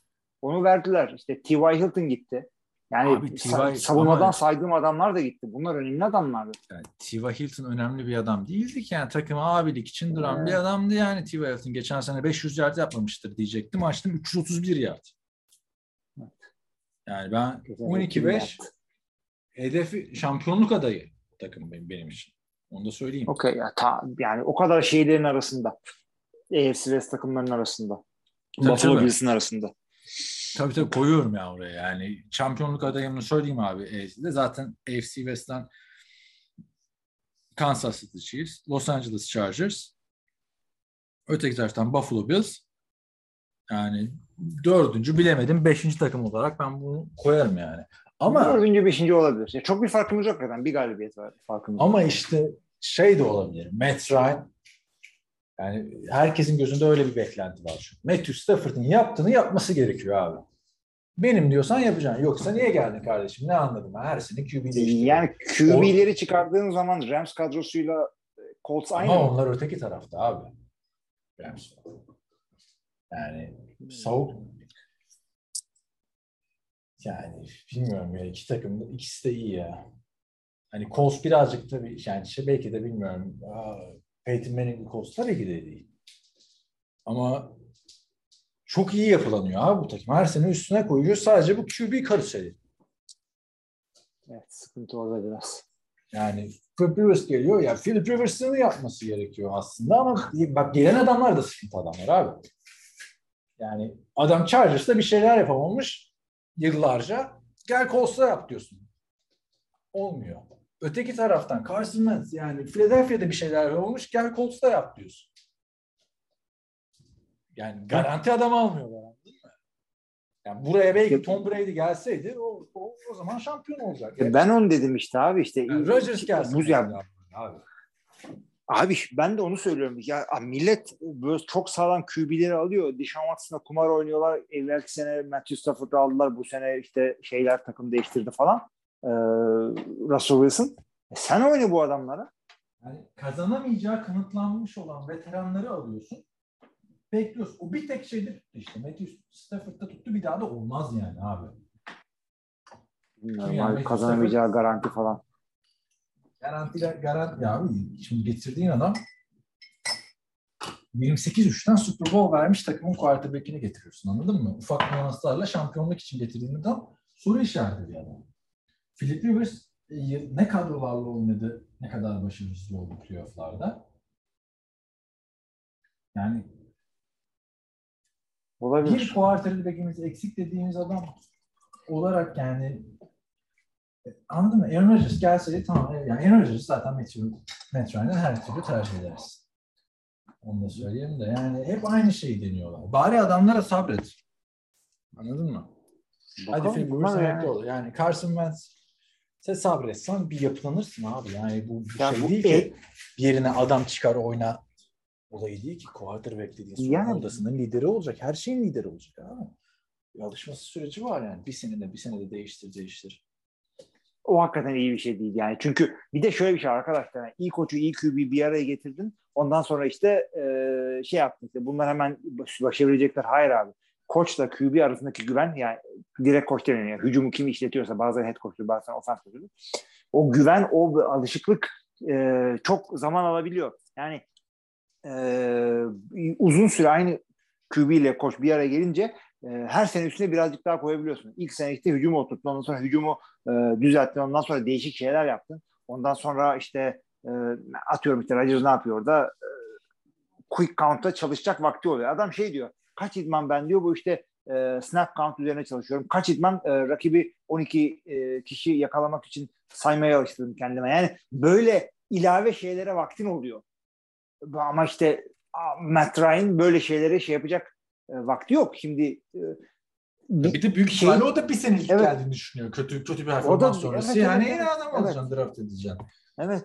Onu verdiler. İşte T Y Hilton gitti. Yani abi, sa- savunmadan ama saydığım adamlar da gitti. Bunlar önemli adamlardı. Yani T Y Hilton önemli bir adam değildi ki. Yani takıma abilik için duran evet bir adamdı yani T Y Hilton. Geçen sene beş yüz yard yapmamıştır diyecektim. Açtım üç yüz otuz bir yard. Evet. Yani ben on iki beş hedefi şampiyonluk adayı takım benim, benim için. Onu da söyleyeyim. Okay, ya, ta, yani o kadar şeylerin arasında. A F C West takımlarının arasında. Buffalo Bills'in arasında. Tabii tabii koyuyorum ya oraya yani. Şampiyonluk adayımını söyleyeyim abi A F C'de. Zaten A F C West'ten Kansas City Chiefs, Los Angeles Chargers, öteki taraftan Buffalo Bills. Yani dördüncü bilemedim. Beşinci takım olarak ben bunu koyarım yani. Ama dördüncü, beşinci olabilir. Ya çok bir farkımız yok zaten. Bir galibiyet var farkımız. Ama yok işte şey de olabilir. Matt Ryan yani herkesin gözünde öyle bir beklenti var. Çünkü Matthew Stafford'ın yaptığını yapması gerekiyor abi. Benim diyorsan yapacaksın. Yoksa niye geldin kardeşim? Ne anladım? Her sene Q B değiştiriyor. Yani Q B'leri o çıkardığın zaman Rams kadrosuyla Colts aynı. Ama onlar öteki tarafta abi. Rams. Yani savuk. Yani bilmiyorum ya. İki takım da ikisi de iyi ya. Hani Colts birazcık tabii yani şey belki de bilmiyorum. Aa, Peyton Manning'in Colts'lar ilgili de değil. Ama çok iyi yapılanıyor abi bu takım. Her sene üstüne koyuyor. Sadece bu Q B karuseli. Evet. Sıkıntı orada biraz. Yani Philip Rivers geliyor. Ya Philip Rivers'ın yapması gerekiyor aslında ama bak gelen adamlar da sıkıntı adamlar abi. Yani adam Chargers'da bir şeyler yapamamış yıllarca. Gel Colts'la yap diyorsun. Olmuyor. Öteki taraftan Carson Wentz yani Philadelphia'da bir şeyler olmuş gel Colts'ta yap diyorsun. Yani garanti adam almıyorlar değil mi? Yani buraya belki Tom Brady gelseydi o, o, o zaman şampiyon olacak. Yani. Ben onu dedim işte abi işte. Yani Rodgers gelsin. Buz yani. Abi. Abi ben de onu söylüyorum. Ya millet böyle çok sağlam Q B'leri alıyor. Deshaun Watson'la kumar oynuyorlar. Evvelki sene Matthew Stafford'ı aldılar. Bu sene işte şeyler takım değiştirdi falan. Ee, Russell Wilson. E sen oyna bu adamlara. Yani kazanamayacağı kanıtlanmış olan veteranları alıyorsun. Bekliyorsun. O bir tek şeyde tuttu işte. Matthew Stafford'da tuttu. Bir daha da olmaz yani abi. Yani yani kazanamayacağı Stafford garanti falan. Garantiler garanti abi. Şimdi getirdiğin adam yirmi sekiz üçten Super Bowl vermiş takımın quarterback'ini getiriyorsun. Anladın mı? Ufak nuanslarla şampiyonluk için getirdiğin adam soru işareti bir adam. Philip Rivers ne kadrolarla oynadı, ne kadar başarısız oldu playoff'larda. Yani olabilir. Bir quarterback'imiz eksik dediğimiz adam olarak yani anladın mı? Aaron Rodgers gelseydi tamam. Yani Aaron Rodgers zaten Matt Ryan'dan her türlü tercih ederiz. Onu da söyleyeyim de yani hep aynı şeyi deniyorlar. Bari adamlara sabret. Anladın mı? Bakalım, hadi Philip Rivers emekli olur. Yani Carson Wentz sen sabretsen bir yapılanırsın abi. Yani bu bir yani şey bu değil e- ki yerine adam çıkar oyna olayı değil ki. Quarterback dediğin sorun yani odasının lideri olacak. Her şeyin lideri olacak abi. Alışması süreci var yani. Bir senede bir senede değiştir değiştir. O hakikaten iyi bir şey değil yani. Çünkü bir de şöyle bir şey arkadaşlar. Yani iyi koçu iyi Q B'yi bir araya getirdin. Ondan sonra işte ee, şey yaptın. İşte bunlar hemen başarabilecekler. Hayır abi. Koçla Q B arasındaki güven yani direkt koç deniyor. Yani hücumu kim işletiyorsa bazen head coach'u bazen offense coach'u. O güven, o alışıklık e, çok zaman alabiliyor. Yani e, uzun süre aynı Q B ile koç bir araya gelince e, her sene üstüne birazcık daha koyabiliyorsun. İlk sene işte hücumu oturttun, ondan sonra hücumu e, düzelttin, ondan sonra değişik şeyler yaptın. Ondan sonra işte e, atıyorum işte Rodgers ne yapıyor orada? E, quick count'ta çalışacak vakti oluyor. Adam şey diyor, kaç idman ben diyor, bu işte e, snap count üzerine çalışıyorum. Kaç idman e, rakibi on iki e, kişi yakalamak için saymaya alıştırdım kendime. Yani böyle ilave şeylere vaktin oluyor. Ama işte Matt Ryan böyle şeylere şey yapacak e, vakti yok. Şimdi e, bir, bir de büyük ihtimalle şey, o da bir senelik evet, geldiğini düşünüyor. Kötü kötü bir performans sonrası. Evet, yani evet, en adam evet, alacaksın, draft edeceksin. Evet.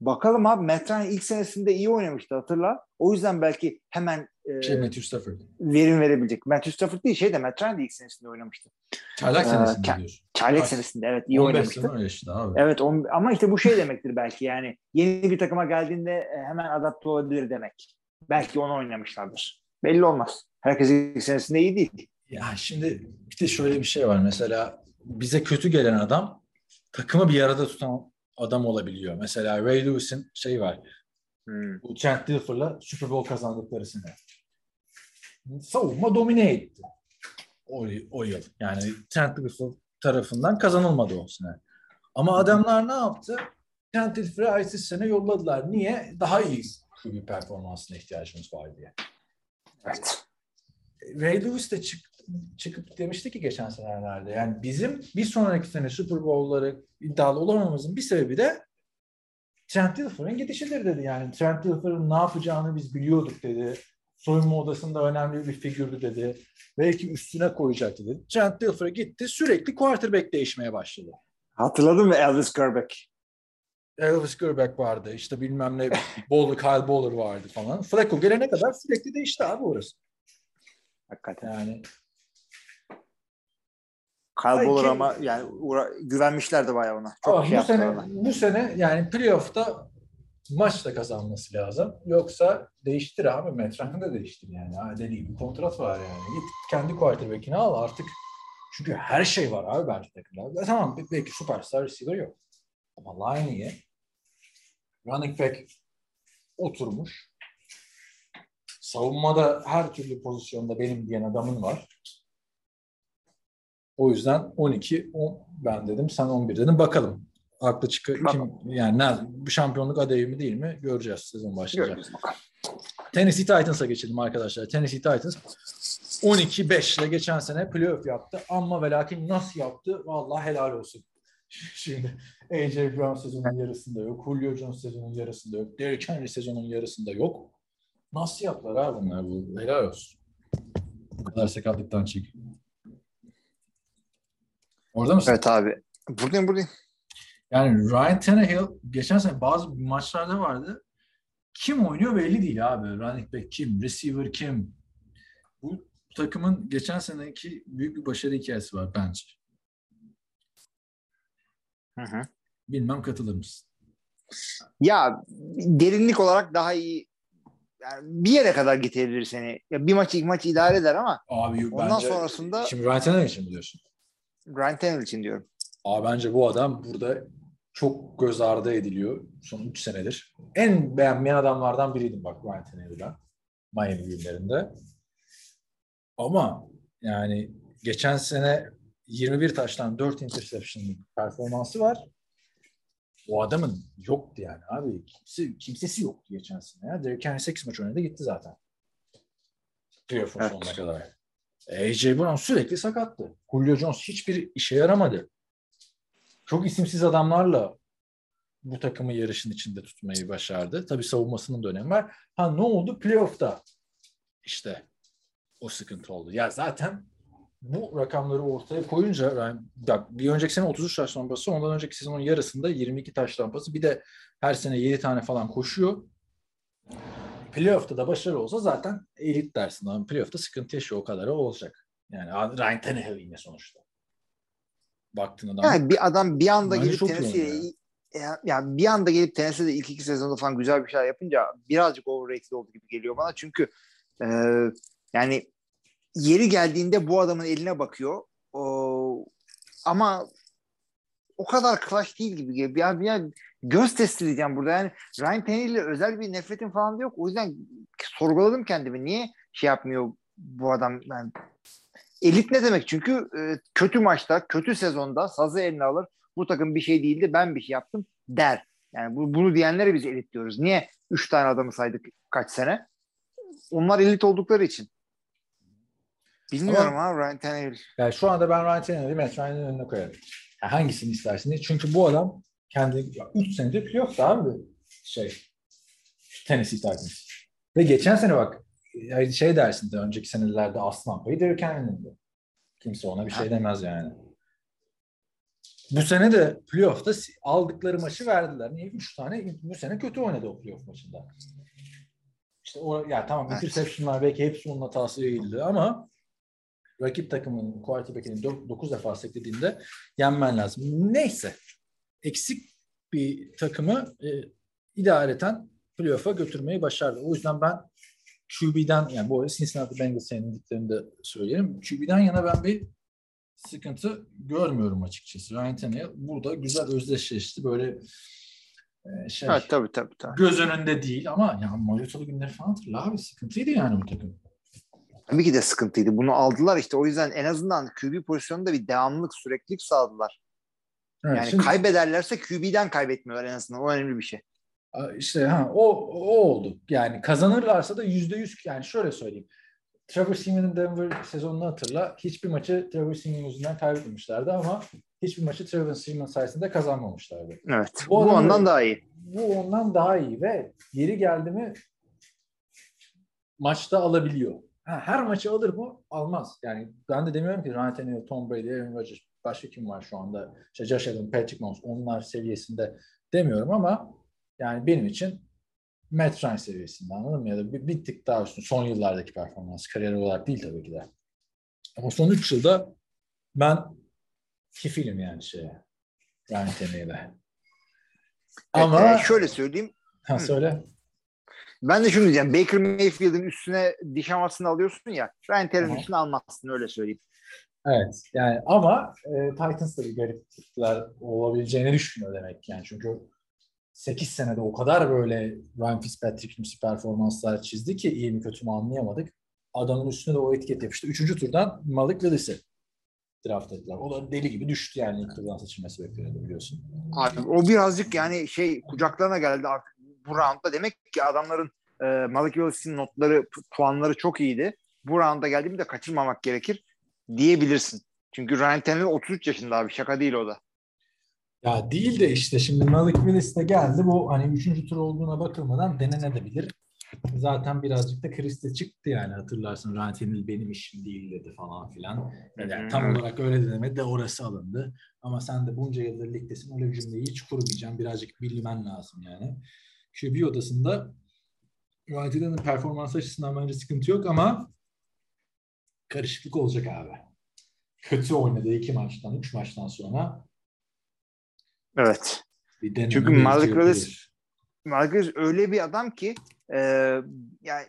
Bakalım abi, Matt Ryan ilk senesinde iyi oynamıştı, hatırla. O yüzden belki hemen e, şey, Matthew Stafford verim verebilecek. Matthew Stafford değil, şey de Matt Ryan de ilk senesinde oynamıştı. Çaylak ee, senesinde ka- diyorsun. Çaylak Ay, senesinde evet iyi oynamıştı. Abi. Evet on, ama işte bu şey demektir belki, yani yeni bir takıma geldiğinde hemen adapte olabilir demek. Belki onu oynamışlardır. Belli olmaz. Herkes ilk senesinde iyi değil. Ya şimdi bir de şöyle bir şey var mesela, bize kötü gelen adam takımı bir arada tutan adam olabiliyor. Mesela Ray Lewis'in şey var. Hmm. Bu Trent Dilfer'la Super Bowl kazandıkları sene. Savunma domine etti o, o yıl. Yani Trent Dilfer tarafından kazanılmadı o sene. Ama adamlar ne yaptı? Trent Dilfer'ı aysiz sene yolladılar. Niye? Daha iyi bir performansına ihtiyacımız var diye. Evet. Ray Lewis de çık, çıkıp demişti ki geçen senelerde, yani bizim bir sonraki sene Super Bowl'lara iddialı olamamızın bir sebebi de Trent Dilfer'ın gidişidir dedi. Yani Trent Dilfer'ın ne yapacağını biz biliyorduk dedi. Soyunma odasında önemli bir figürdü dedi. Belki üstüne koyacaktı dedi. Trent Dilfer gitti, sürekli quarterback değişmeye başladı. Hatırladın mı Elvis Gerbeck? Elvis Gerbeck vardı. İşte bilmem ne Bowler, Kyle Bowler vardı falan. Flacco gelene kadar sürekli değişti abi orası. Hakikaten yani. Kalbolar ama yani uğra- güvenmişlerdi bayağı ona. Çok ama şey bu sene ona. Bu sene yani playoff'ta maçta kazanması lazım. Yoksa değiştir abi, Metrah'ını da değiştir yani. Ha, dediği bir kontrat var yani. Git kendi quarterback'ini al artık. Çünkü her şey var abi belki takımda. E, tamam belki süperstar receiver yok. Ama line'ye running back oturmuş. Savunmada her türlü pozisyonda benim diyen adamın var. O yüzden on iki on ben dedim, sen on bir dedin. Bakalım aklı çıkıyor. Yani ne, şampiyonluk adayı mı değil mi göreceğiz, sezon başlayacak. Tennessee Titans'a geçelim arkadaşlar. Tennessee Titans on iki beş ile geçen sene playoff yaptı. Ama ve lakin nasıl yaptı? Vallahi helal olsun. Şimdi A J Brown sezonun yarısında yok. Julio Jones sezonun yarısında yok. Derrick Henry sezonun yarısında yok. Nasıl yaptılar abi bunlar? Bu? Helal olsun. Bu kadar sakatlıktan çek. Orada mısın? Evet abi. Buradayım buradayım. Yani Ryan Tannehill geçen sene bazı maçlarda vardı. Kim oynuyor belli değil abi. Running back kim? Receiver kim? Bu takımın geçen seneki büyük bir başarı hikayesi var bence. Hı hı. Bilmem katılır mısın? Ya derinlik olarak daha iyi. Yani bir yere kadar getirebilir seni. Ya bir maçı iki maçı idare eder ama abi, ondan sonrasında... Şimdi Ryan Tannehill için mi diyorsun? Ryan Tannehill için diyorum. Abi bence bu adam burada çok göz ardı ediliyor son üç senedir. En beğenmeyen adamlardan biriydim bak Ryan Tannehill'den. Miami günlerinde. Ama yani geçen sene yirmi bir taştan dört interception performansı var. O adamın yoktu yani abi. Kimse, kimsesi yoktu geçen sene. Ya. Derrick Henry sekiz maç önünde gitti zaten. Playoff'un evet, sonuna kadar. A J Brown sürekli sakattı. Julio Jones hiçbir işe yaramadı. Çok isimsiz adamlarla bu takımı yarışın içinde tutmayı başardı. Tabii savunmasının da önemi var. Ha ne oldu? Playoff'ta işte o sıkıntı oldu. Ya zaten bu rakamları ortaya koyunca yani bir önceki sene otuz üç taş tampası, ondan önceki sezonun yarısında yirmi iki taş tampası, bir de her sene yedi tane falan koşuyor. Playoff'ta da başarılı olsa zaten elit dersin ama playoff'ta sıkıntı yaşıyor, o kadar olacak. Yani Ryan Tannehill yine sonuçta. Baktığın adam. Yani bir adam bir anda gelip Tennessee'ye ya. ya bir anda gelip Tennessee'de ilk iki sezonda falan güzel bir şeyler yapınca birazcık overrated oldu gibi geliyor bana. Çünkü e, yani yeri geldiğinde bu adamın eline bakıyor. O, ama o kadar clutch değil gibi geliyor. Ya, ya göz testi diyeceğim burada. Yani Ryan Tannehill'le özel bir nefretim falan da yok. O yüzden sorguladım kendimi. Niye şey yapmıyor bu adam? Yani elit ne demek? Çünkü e, kötü maçta, kötü sezonda sazı eline alır. Bu takım bir şey değildi, ben bir şey yaptım der. Yani bu, bunu diyenlere biz elit diyoruz. Niye üç tane adamı saydık kaç sene? onlar elit oldukları için. Bilmiyorum ama, abi Ryan Tannehill. Yani şu anda ben Ryan Tannehill'i Matt Ryan'ın önüne koyarım. Yani hangisini istersin diye. Çünkü bu adam kendi üç senedir playoff da abi şey Tennessee Titans. Ve geçen sene bak şey dersin de önceki senelerde aslan payı Derrick Henry'nin. Kimse ona bir şey demez yani. Bu sene de playoff'ta aldıkları maçı verdiler. Niye? Üç tane bu sene kötü oynadı o playoff maçında. İşte o, yani tamam interception'lar belki hepsi onun hatasıyla ilgili ama rakip takımın quarterback'ini dokuz defa seklediğinde yenmen lazım. Neyse. Eksik bir takımı e, idareten playoff'a götürmeyi başardı. O yüzden ben Q B'den yani bu arada Cincinnati Bengals'ın yenildiklerini de söyleyelim. Q B'den yana ben bir sıkıntı görmüyorum açıkçası. Ryan Tannehill burada güzel özdeşleşti. Böyle e, şey evet, tabii, tabii, tabii. Göz önünde değil ama yani Mariota'lı günleri falan hatırla abi. Sıkıntıydı yani bu takım. Tabii ki de sıkıntıydı. Bunu aldılar işte. O yüzden en azından Q B pozisyonunda bir devamlılık, süreklilik sağladılar. Evet, yani şimdi kaybederlerse Q B'den kaybetmiyorlar en azından. O önemli bir şey. İşte ha, o, o oldu. Yani kazanırlarsa da yüzde yüz yani şöyle söyleyeyim. Trevor Siemian'ın Denver sezonunu hatırla. Hiçbir maçı Trevor Siemian yüzünden kaybetmemişlerdi ama hiçbir maçı Trevor Siemian sayesinde kazanmamışlardı. Evet. Bu, bu ondan böyle, daha iyi. Bu ondan daha iyi ve geri geldi mi maçta alabiliyor. Ha, her maçı alır bu, almaz. Yani ben de demiyorum ki Ryan Tannehill, Tom Brady, Aaron Rodgers, başka kim var şu anda? İşte Josh Allen, Patrick Mahomes, onlar seviyesinde demiyorum ama yani benim için Matt Ryan seviyesinde, anladın mı? Ya da bir, bir tık daha üstüne son yıllardaki performans, kariyer olarak değil tabii ki de. Ama son üç yılda ben kefilim yani şeye, Ryan Tannehill'e. Ama evet, şöyle söyleyeyim. Ha, söyle. Ben de şunu diyeceğim. Baker Mayfield'in üstüne Deshaun Watson'ı alıyorsun ya. Ryan Tannehill'in üstüne almazsın, öyle söyleyeyim. Evet. Yani ama e, Titans da bir gariplikler olabileceğini düşünüyor demek yani. Çünkü sekiz senede o kadar böyle Ryan Fitzpatrick'imsi performanslar çizdi ki iyi mi kötü mü anlayamadık. Adamın üstüne de o etiket yapıştı. Üçüncü turdan Malik Willis'i draft ettiler. O da deli gibi düştü yani ilk turdan seçilmesi bekleniyordu biliyorsun. Abi o birazcık yani şey kucaklarına geldi artık. Bu roundda demek ki adamların e, Malik Willis'in notları, puanları çok iyiydi. Bu rounda geldiğimi de kaçırmamak gerekir diyebilirsin. Çünkü Ryan Tannehill otuz üç yaşında abi. Şaka değil o da. Ya değil de işte şimdi Malik Willis de geldi. Bu hani üçüncü tur olduğuna bakılmadan denenebilir. Zaten birazcık da Chris'te çıktı yani hatırlarsın. Ryan Tannehill benim işim değil dedi falan filan. Yani tam olarak öyle denemedi de orası alındı. Ama sen de bunca yıldır ligdesin. Öyle bir cümleyi hiç kurmayacaksın. Birazcık bilmen lazım yani. Q B odasında United performans açısından bence sıkıntı yok ama karışıklık olacak abi. Kötü oynadığı iki maçtan, üç maçtan sonra. Evet. Çünkü Malik Willis, Malik Willis öyle bir adam ki e, yani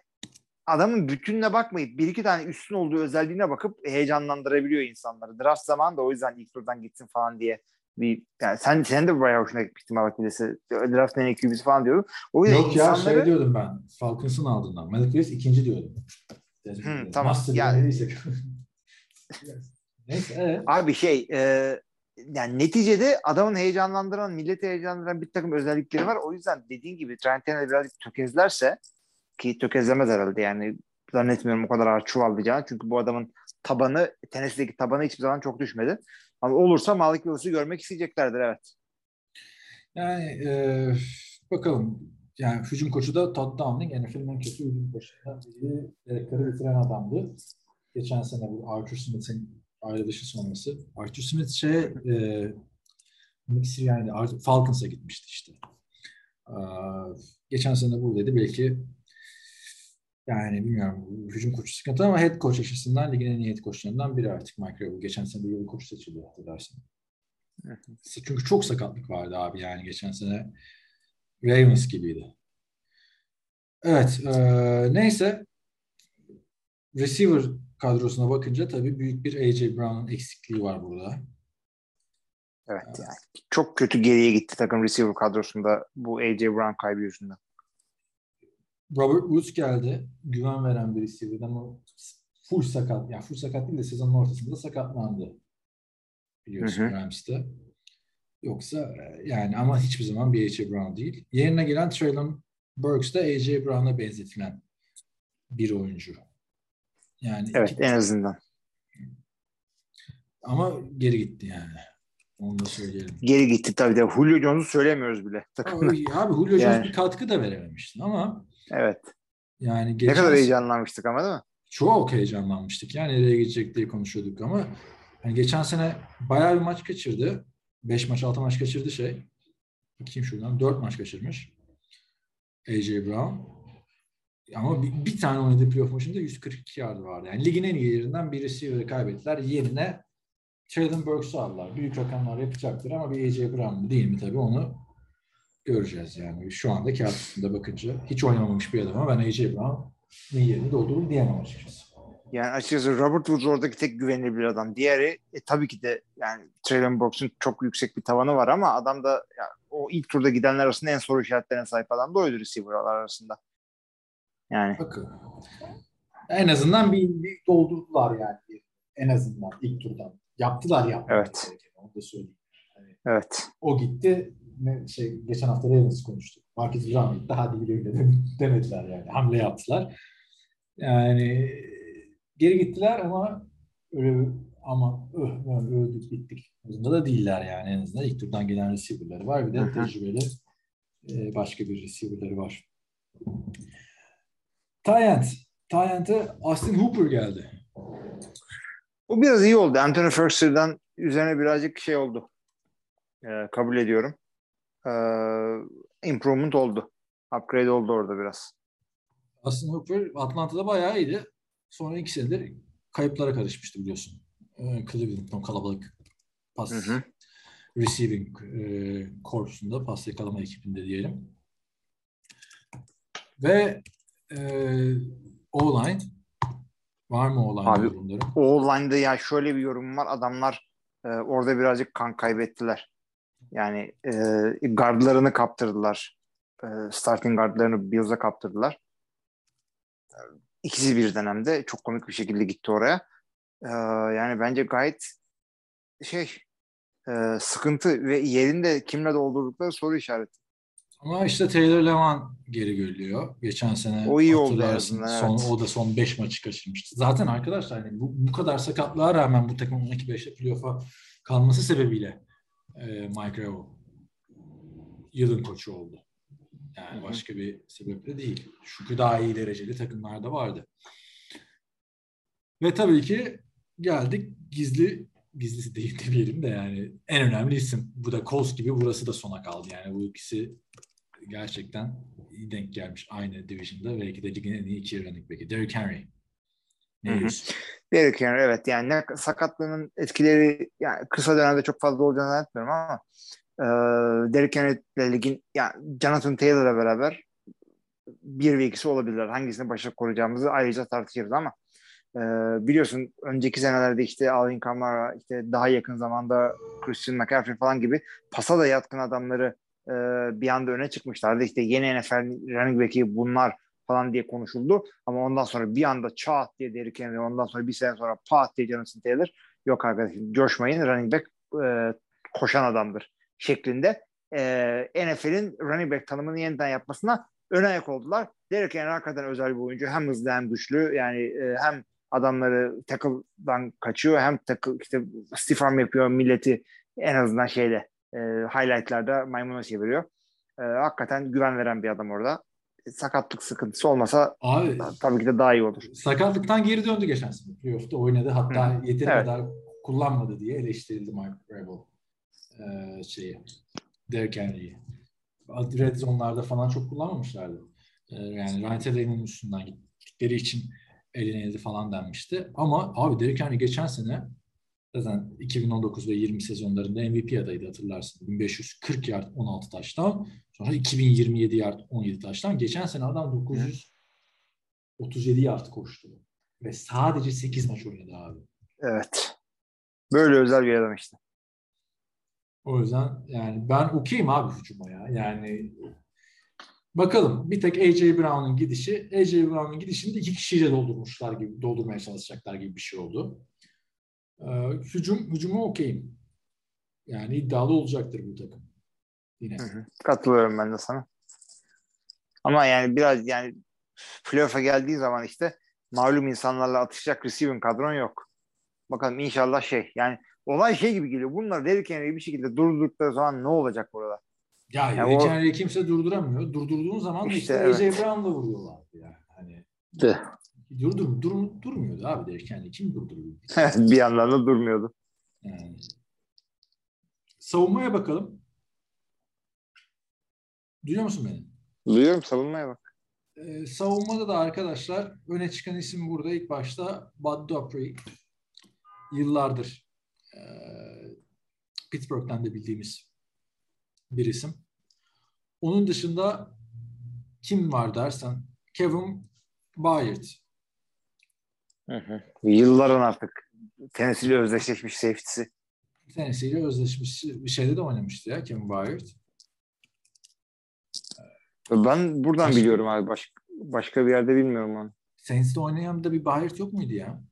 adamın bütününe bakmayıp bir iki tane üstün olduğu özelliğine bakıp heyecanlandırabiliyor insanları. Draft zamanı da o yüzden ilk turdan gitsin falan diye. Bir, yani sen, sen de bayağı hoşuna gitmiştin Malik Willis'e. Draft en iyi Q B'si falan diyordun. O yüzden yok insanları... ya şey diyordum ben. Falcons'ın aldığından. Malik Willis ikinci diyordum. Hmm, tamam. Master yani... Neyse. Evet. Abi şey e, yani neticede adamın heyecanlandıran, milleti heyecanlandıran bir takım özellikleri var. O yüzden dediğin gibi Trent Tanner'ı birazcık tökezlerse ki tökezlemez herhalde yani zannetmiyorum o kadar ağır çuvallayacağını. Çünkü bu adamın tabanı, Tennessee'deki tabanı hiçbir zaman çok düşmedi. Ama olursa Malik Willis'i görmek isteyeceklerdir, evet. Yani e, bakalım. Yani hücum koçu da Todd Downing, yani N F L'in en kötü hücum koçundan biri, direktörü bitiren adamdı. Geçen sene bu Arthur Smith'in ayrılışı sonrası. Arthur Smith şey e, Mixer yani Falcons'a gitmişti işte. E, geçen sene buradaydı. Belki yani bilmiyorum hücum koçu sıkıntı ama head coach açısından ligin en iyi head coachlarından biri artık Mike Rabel. Geçen sene de yıl koç seçildi hatırlarsın. Çünkü çok sakatlık vardı abi yani geçen sene Ravens gibiydi. Evet ee, neyse receiver kadrosuna bakınca tabii büyük bir A J Brown'un eksikliği var burada. Evet, evet. Yani çok kötü geriye gitti takım receiver kadrosunda bu A J Brown kaybı yüzünden. Robert Woods geldi. Güven veren bir receiver'dı ama full sakat. Yani full sakat değil de sezonun ortasında sakatlandı. Biliyorsun Rams'te. Yoksa yani ama hiçbir zaman bir A J Brown değil. Yerine gelen Treylon Burks de A J Brown'a benzetilen bir oyuncu. Yani evet, iki... en azından. Ama geri gitti yani. Onu da söyleyelim. Geri gitti tabii de. Julio Jones'u söylemiyoruz bile. Abi, abi Julio Jones yani bir katkı da verememiştin ama. Evet. Yani geçen... Ne kadar heyecanlanmıştık ama değil mi? Çok heyecanlanmıştık. Yani nereye gidecek diye konuşuyorduk ama yani geçen sene bayağı bir maç kaçırdı. Beş maç, altı maç kaçırdı şey. Bakayım şuradan. Dört maç kaçırmış. A J Brown. Ama bir, bir tane oynadığı playoff maçında yüz kırk iki yardı vardı. Yani ligin en iyi yerinden bir receiver'ı kaybettiler. Yerine Traylon Burks'u aldılar. Büyük rakamlar yapacaktır ama bir A J Brown mı değil mi tabii onu göreceğiz yani. Şu anda kağıt üstünde bakınca hiç oynamamış bir adama ben A J Brown'ın yerini doldururum diyemem açıkçası. Yani açıkçası Robert Woods oradaki tek güvenilir bir adam. Diğeri e, tabii ki de yani Traylon Burks'un çok yüksek bir tavanı var ama adam da yani, o ilk turda gidenler arasında en soru işaretlerine sahip adam da oydu receiver'lar arasında. Yani. Bakın. En azından bir, bir doldurdular yani. En azından ilk turdan. Yaptılar yaptılar. Evet. Onu da söyleyeyim. Yani evet. O gitti. Ne, şey, geçen hafta Ravens konuştuk. Marcus Brown gitti. Hadi güle güle demediler yani. Hamle yaptılar. Yani geri gittiler ama öyle ama öh, öh, öldük bittik. Azında da değiller yani en azından. İlk turdan gelen receiver'ları var. Bir de tecrübeli e, başka bir receiver'ları var. Tyent. Tyent'e Austin Hooper geldi. Bu biraz iyi oldu. Anthony Ferguson'dan üzerine birazcık şey oldu. Ee, kabul ediyorum. Ee, improvement oldu. Upgrade oldu orada biraz. Austin Hooper Atlanta'da bayağı iyiydi. Sonra iki senedir kayıplara karışmıştı biliyorsun. Ee, Cleveland'ın kalabalık pas hı hı. receiving e, korpusunda, pas yakalama ekibinde diyelim. Ve Ee, O-line var mı O-line? Abi, O-line'da ya şöyle bir yorumum var. Adamlar e, orada birazcık kan kaybettiler. Yani e, guardlarını kaptırdılar. E, starting guardlarını Bills'a kaptırdılar. E, ikisi bir dönemde çok komik bir şekilde gitti oraya. E, yani bence gayet şey e, sıkıntı ve yerinde kimle doldurdukları soru işareti. Ama işte Taylor Lewan geri görülüyor. Geçen sene o iyi oldu aslında, son, evet. O da son beş maçı kaçırmıştı. Zaten arkadaşlar yani bu, bu kadar sakatlığa rağmen bu takımın on iki beşte playoff'a kalması sebebiyle e, Mike Revo yılın koçu oldu. Yani Hı-hı. başka bir sebeple değil. Çünkü daha iyi dereceli takımlarda vardı. Ve tabii ki geldik gizli gizlisi değil diyelim de yani en önemli isim. Bu da Colts gibi burası da sona kaldı. Yani bu ikisi gerçekten iyi denk gelmiş aynı division'da. Belki de ligin en iyi iki running back'i. Derrick Henry. Derrick Henry evet. Yani sakatlığının etkileri yani kısa dönemde çok fazla olacağını zannetmiyorum ama e, Derrick Henry'le ligin yani Jonathan Taylor'la beraber bir ve ikisi olabilirler. Hangisini başa koruyacağımızı ayrıca tartışırız ama e, biliyorsun önceki senelerde işte Alvin Kamara, işte daha yakın zamanda Christian McCaffrey falan gibi pasa da yatkın adamları bir anda öne çıkmışlardı. İşte yeni N F L running back'i bunlar falan diye konuşuldu. Ama ondan sonra bir anda çat diye Derrick Henry, ondan sonra bir sene sonra pat diye Jonathan Taylor. Yok arkadaşım coşmayın, running back e, koşan adamdır şeklinde e, N F L'in running back tanımını yeniden yapmasına ön ayak oldular. Derrick Henry hakikaten özel bir oyuncu. Hem hızlı hem güçlü. Yani e, hem adamları tackle'dan kaçıyor hem tackle, işte stiff arm yapıyor milleti en azından şeyle E, highlight'larda maymuna çeviriyor. E, hakikaten güven veren bir adam orada. Sakatlık sıkıntısı olmasa abi, tabii ki de daha iyi olur. Sakatlıktan geri döndü geçen sene. Playoff'ta oynadı. Hatta Hı. yeteri evet. kadar kullanmadı diye eleştirildi Mike Vrabel e, şeyi. Derrick Henry'i. Red Zone'larda falan çok kullanmamışlardı. E, yani Ryan Teddy'nin üstünden gittikleri için elenildi falan denmişti. Ama abi Derrick Henry geçen sene zaten iki bin on dokuz ve yirmi sezonlarında M V P adaydı hatırlarsın. bin beş yüz kırk yard on altı taştan. Sonra iki bin yirmi yedi yard on yedi taştan. Geçen sene adam dokuz yüz otuz yedi yard koştu. Ve sadece sekiz maç oynadı abi. Evet. Böyle özel bir adam işte. O yüzden yani ben okeyim abi hücuma ya. Yani bakalım bir tek A J Brown'un gidişi. A J Brown'un gidişini de iki kişiyle doldurmuşlar gibi, doldurmaya çalışacaklar gibi bir şey oldu. Hücum, hücuma okeyim. Yani iddialı olacaktır bu takım. Yine. Hı hı. Katılıyorum ben de sana. Ama yani biraz yani playoff'a geldiği zaman işte malum insanlarla atışacak receiving kadron yok. Bakalım inşallah şey yani olay şey gibi geliyor. Bunlar Derrick Henry'i bir şekilde durdurdukları zaman ne olacak burada? Ya yani Derrick Henry'i kimse durduramıyor. Durdurduğun zaman işte, işte evet. Ece Brown'la vuruyorlardı yani. Hani de. Durdur, dur, durmuyordu abi Derrick Henry. Kim durduruyordu? Bir yandan da durmuyordu. Yani. Savunmaya bakalım. Duyuyor musun beni? Duyuyorum, savunmaya bak. Ee, savunmada da arkadaşlar öne çıkan isim burada ilk başta Bud Dupree. Yıllardır e, Pittsburgh'ten de bildiğimiz bir isim. Onun dışında kim var dersen Kevin Byard. Hı hı. Yılların artık Tennessee'yle özdeşleşmiş safety'si. Tennessee'yle özdeşmiş bir şeyde de oynamıştı ya Kevin Byard. Ben buradan başka, biliyorum abi. Baş, başka bir yerde bilmiyorum onu. Saints'te oynayan da bir Byard yok muydu ya?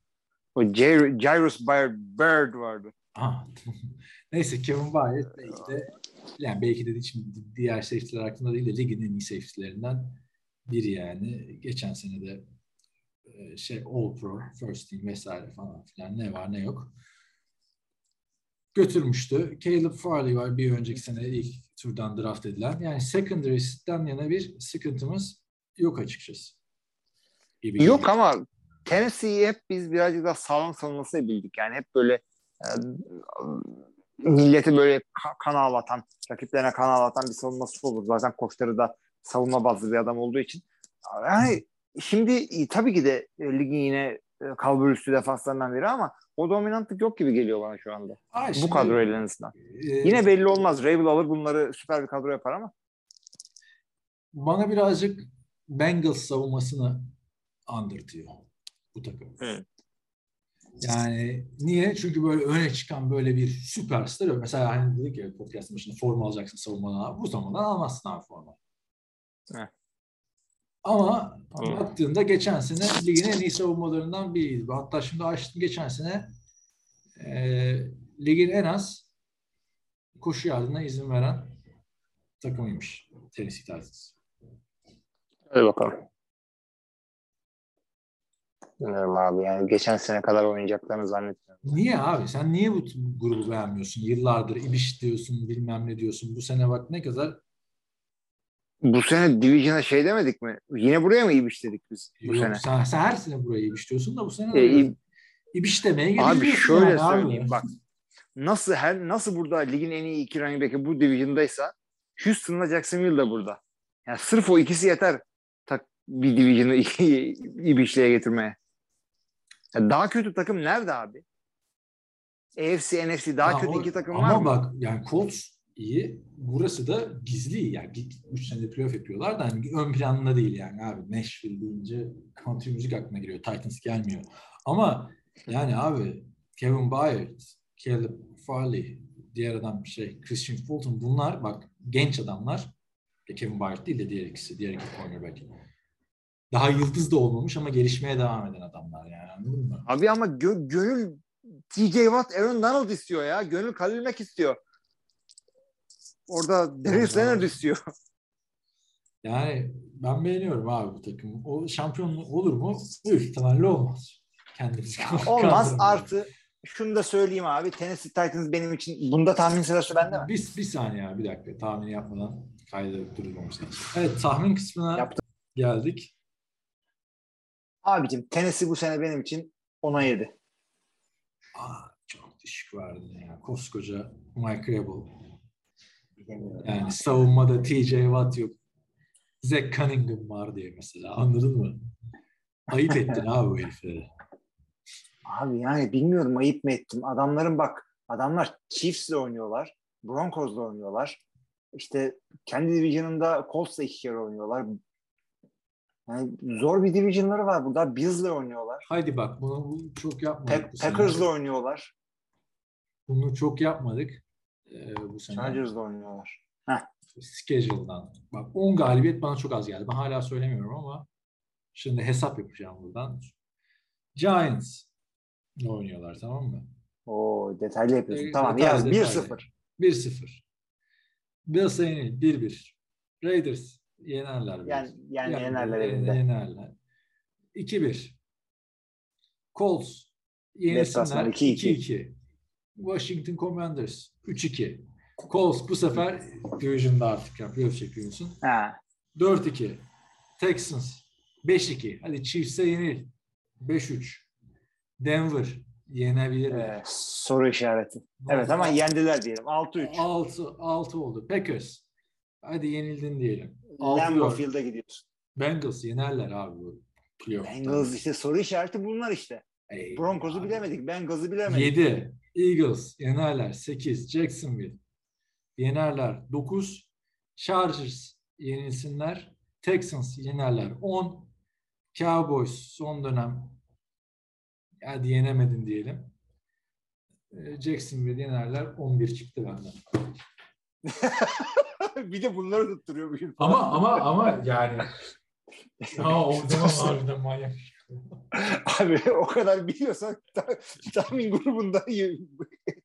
O Gy- Jairus Byrd vardı. Ha. Neyse Kevin Byard belki de yani belki de şimdi diğer safety'ler hakkında değil de ligin en iyi safety'lerinden biri yani. Geçen sene de şey All Pro, First Team vesaire falan filan ne var ne yok. Götürmüştü. Caleb Farley var bir önceki sene ilk turdan draft edilen. Yani secondary'den yana bir sıkıntımız yok açıkçası. Gibi yok gibi. Ama Tennessee'yi hep biz birazcık daha sağlam savunmasını bildik. Yani hep böyle e, milleti böyle kan ağlatan, rakiplerine kan ağlatan bir savunması olur. Zaten koçları da savunma bazlı bir adam olduğu için. Yani şimdi tabii ki de e, ligin yine e, kalbur üstü defanslarından biri ama o dominantlık yok gibi geliyor bana şu anda. Aa, bu kadro elerinizden. E, yine belli olmaz. Rabel alır bunları süper bir kadro yapar ama. Bana birazcık Bengals savunmasını andırtıyor bu takım. Evet. Yani niye? Çünkü böyle öne çıkan böyle bir süperstar. Mesela hani dedik ya podcast'ın başında forma alacaksın savunmadan. Bu savunmadan almazsın abi forma. Evet. Ama evet. Baktığında geçen sene ligin en iyi savunmalarından biriydi. Hatta şimdi açtım geçen sene e, ligin en az koşu yardımına izin veren takımıymış. Tennessee Titans. Hadi bakalım. Bilmiyorum abi yani geçen sene kadar oynayacaklarını zannetmiyorum. Niye abi? Sen niye bu grubu beğenmiyorsun? Yıllardır ibiş diyorsun, bilmem ne diyorsun. Bu sene bak ne kadar... Bu sene Division'a şey demedik mi? Yine buraya mı ibiş dedik biz bu Yok, sene? Sen, sen her sene buraya ibiş diyorsun da bu sene e, ib... ibiş demeye geliyorsun. Abi şöyle yani, söyleyeyim abi. Bak. Nasıl her nasıl burada ligin en iyi iki running back'i bu Division'daysa Houston'la Jacksonville de burada. Yani sırf o ikisi yeter tak, bir Division'ı ibişliğe getirmeye. Daha kötü takım nerede abi? A F C, N F C daha ha, kötü o, iki takım var mı? Ama bak yani Colts iyi. Burası da gizli. Yani üç senede playoff yapıyorlar da hani ön planında değil yani abi. Nashville deyince country müzik aklına giriyor. Titans gelmiyor. Ama yani abi Kevin Byard, Caleb Farley, diğer adam şey Christian Fulton bunlar bak genç adamlar. Kevin Byard değil de diğer ikisi. Diğer iki cornerback. Daha yıldız da olmamış ama gelişmeye devam eden adamlar yani anladın mı? Abi ama gö- gönül T J Watt, Aaron Donald istiyor ya. Gönül Khalil Mack istiyor. Orada Darius Leonard istiyor. Yani ben beğeniyorum abi bu takımı. O şampiyon olur mu? Büyük ihtimalle olmaz. Kendimiz olmaz artı şunu da söyleyeyim abi. Tennessee Titans benim için bunda tahmin sırası bende mi? Bir, bir saniye abi bir dakika. Tahmini yapmadan kayda durulmamış. Evet tahmin kısmına yaptım. Geldik. Abicim Tennessee bu sene benim için ona yedi. Aa, çok düşük vardı ya. Koskoca Mike Rabel. Yani savunmada T J Watt yok. Zach Cunningham var diye mesela. Anladın mı? Ayıp ettin abi bu herifleri. Abi yani bilmiyorum ayıp mı ettim. Adamların bak adamlar Chiefs'le oynuyorlar. Broncos'la oynuyorlar. İşte kendi division'ında Colts'la iki kere oynuyorlar. Yani zor bir division'ları var burada. Bills'le oynuyorlar. Haydi bak bunu çok yapmadık. Pe- Packers'la oynuyorlar. Bunu çok yapmadık. Ee, bu sene. Chargers'la oynuyorlar. Heh. Schedule'dan. Bak on galibiyet bana çok az geldi. Ben hala söylemiyorum ama şimdi hesap yapacağım buradan. Giants'la oynuyorlar tamam mı? Oo detaylı yapıyorsun. E, tamam yaz bir sıfır. bir sıfır. Bills Saints bir bir. Raiders Yenerler. Yani, yani, yani yenerler evinde. Yenerler. iki bir. Colts yenilsinler. iki iki. Washington Commanders üç iki. Colts bu sefer division'da artık yapıyor çekiyorsun. Ha. dört iki. Texans beş iki. Hadi Chiefs'e yenil. beş üç. Denver yenebilirler. Ee, soru işareti. altı, evet ama yendiler diyelim. altı üç. altı altı oldu. Packers. Hadi yenildin diyelim. Lambeau Field'a gidiyorsun. Bengals yenerler abi bu playoff'ta. Bengals işte soru işareti bunlar işte. Ey, Broncos'u abi bilemedik. Bengals'ı bilemedik. yedi. Eagles yenerler. sekiz. Jacksonville yenerler. dokuz. Chargers yenilsinler. Texans yenerler. on. Cowboys son dönem hadi yenemedin diyelim. Jacksonville yenerler. on bir çıktı benden. Bir de bunları tutturuyor bugün. Ama ama ama yani. Ha o zaman harbiden manyak. Abi o kadar biliyorsan tahmin grubunda iyi,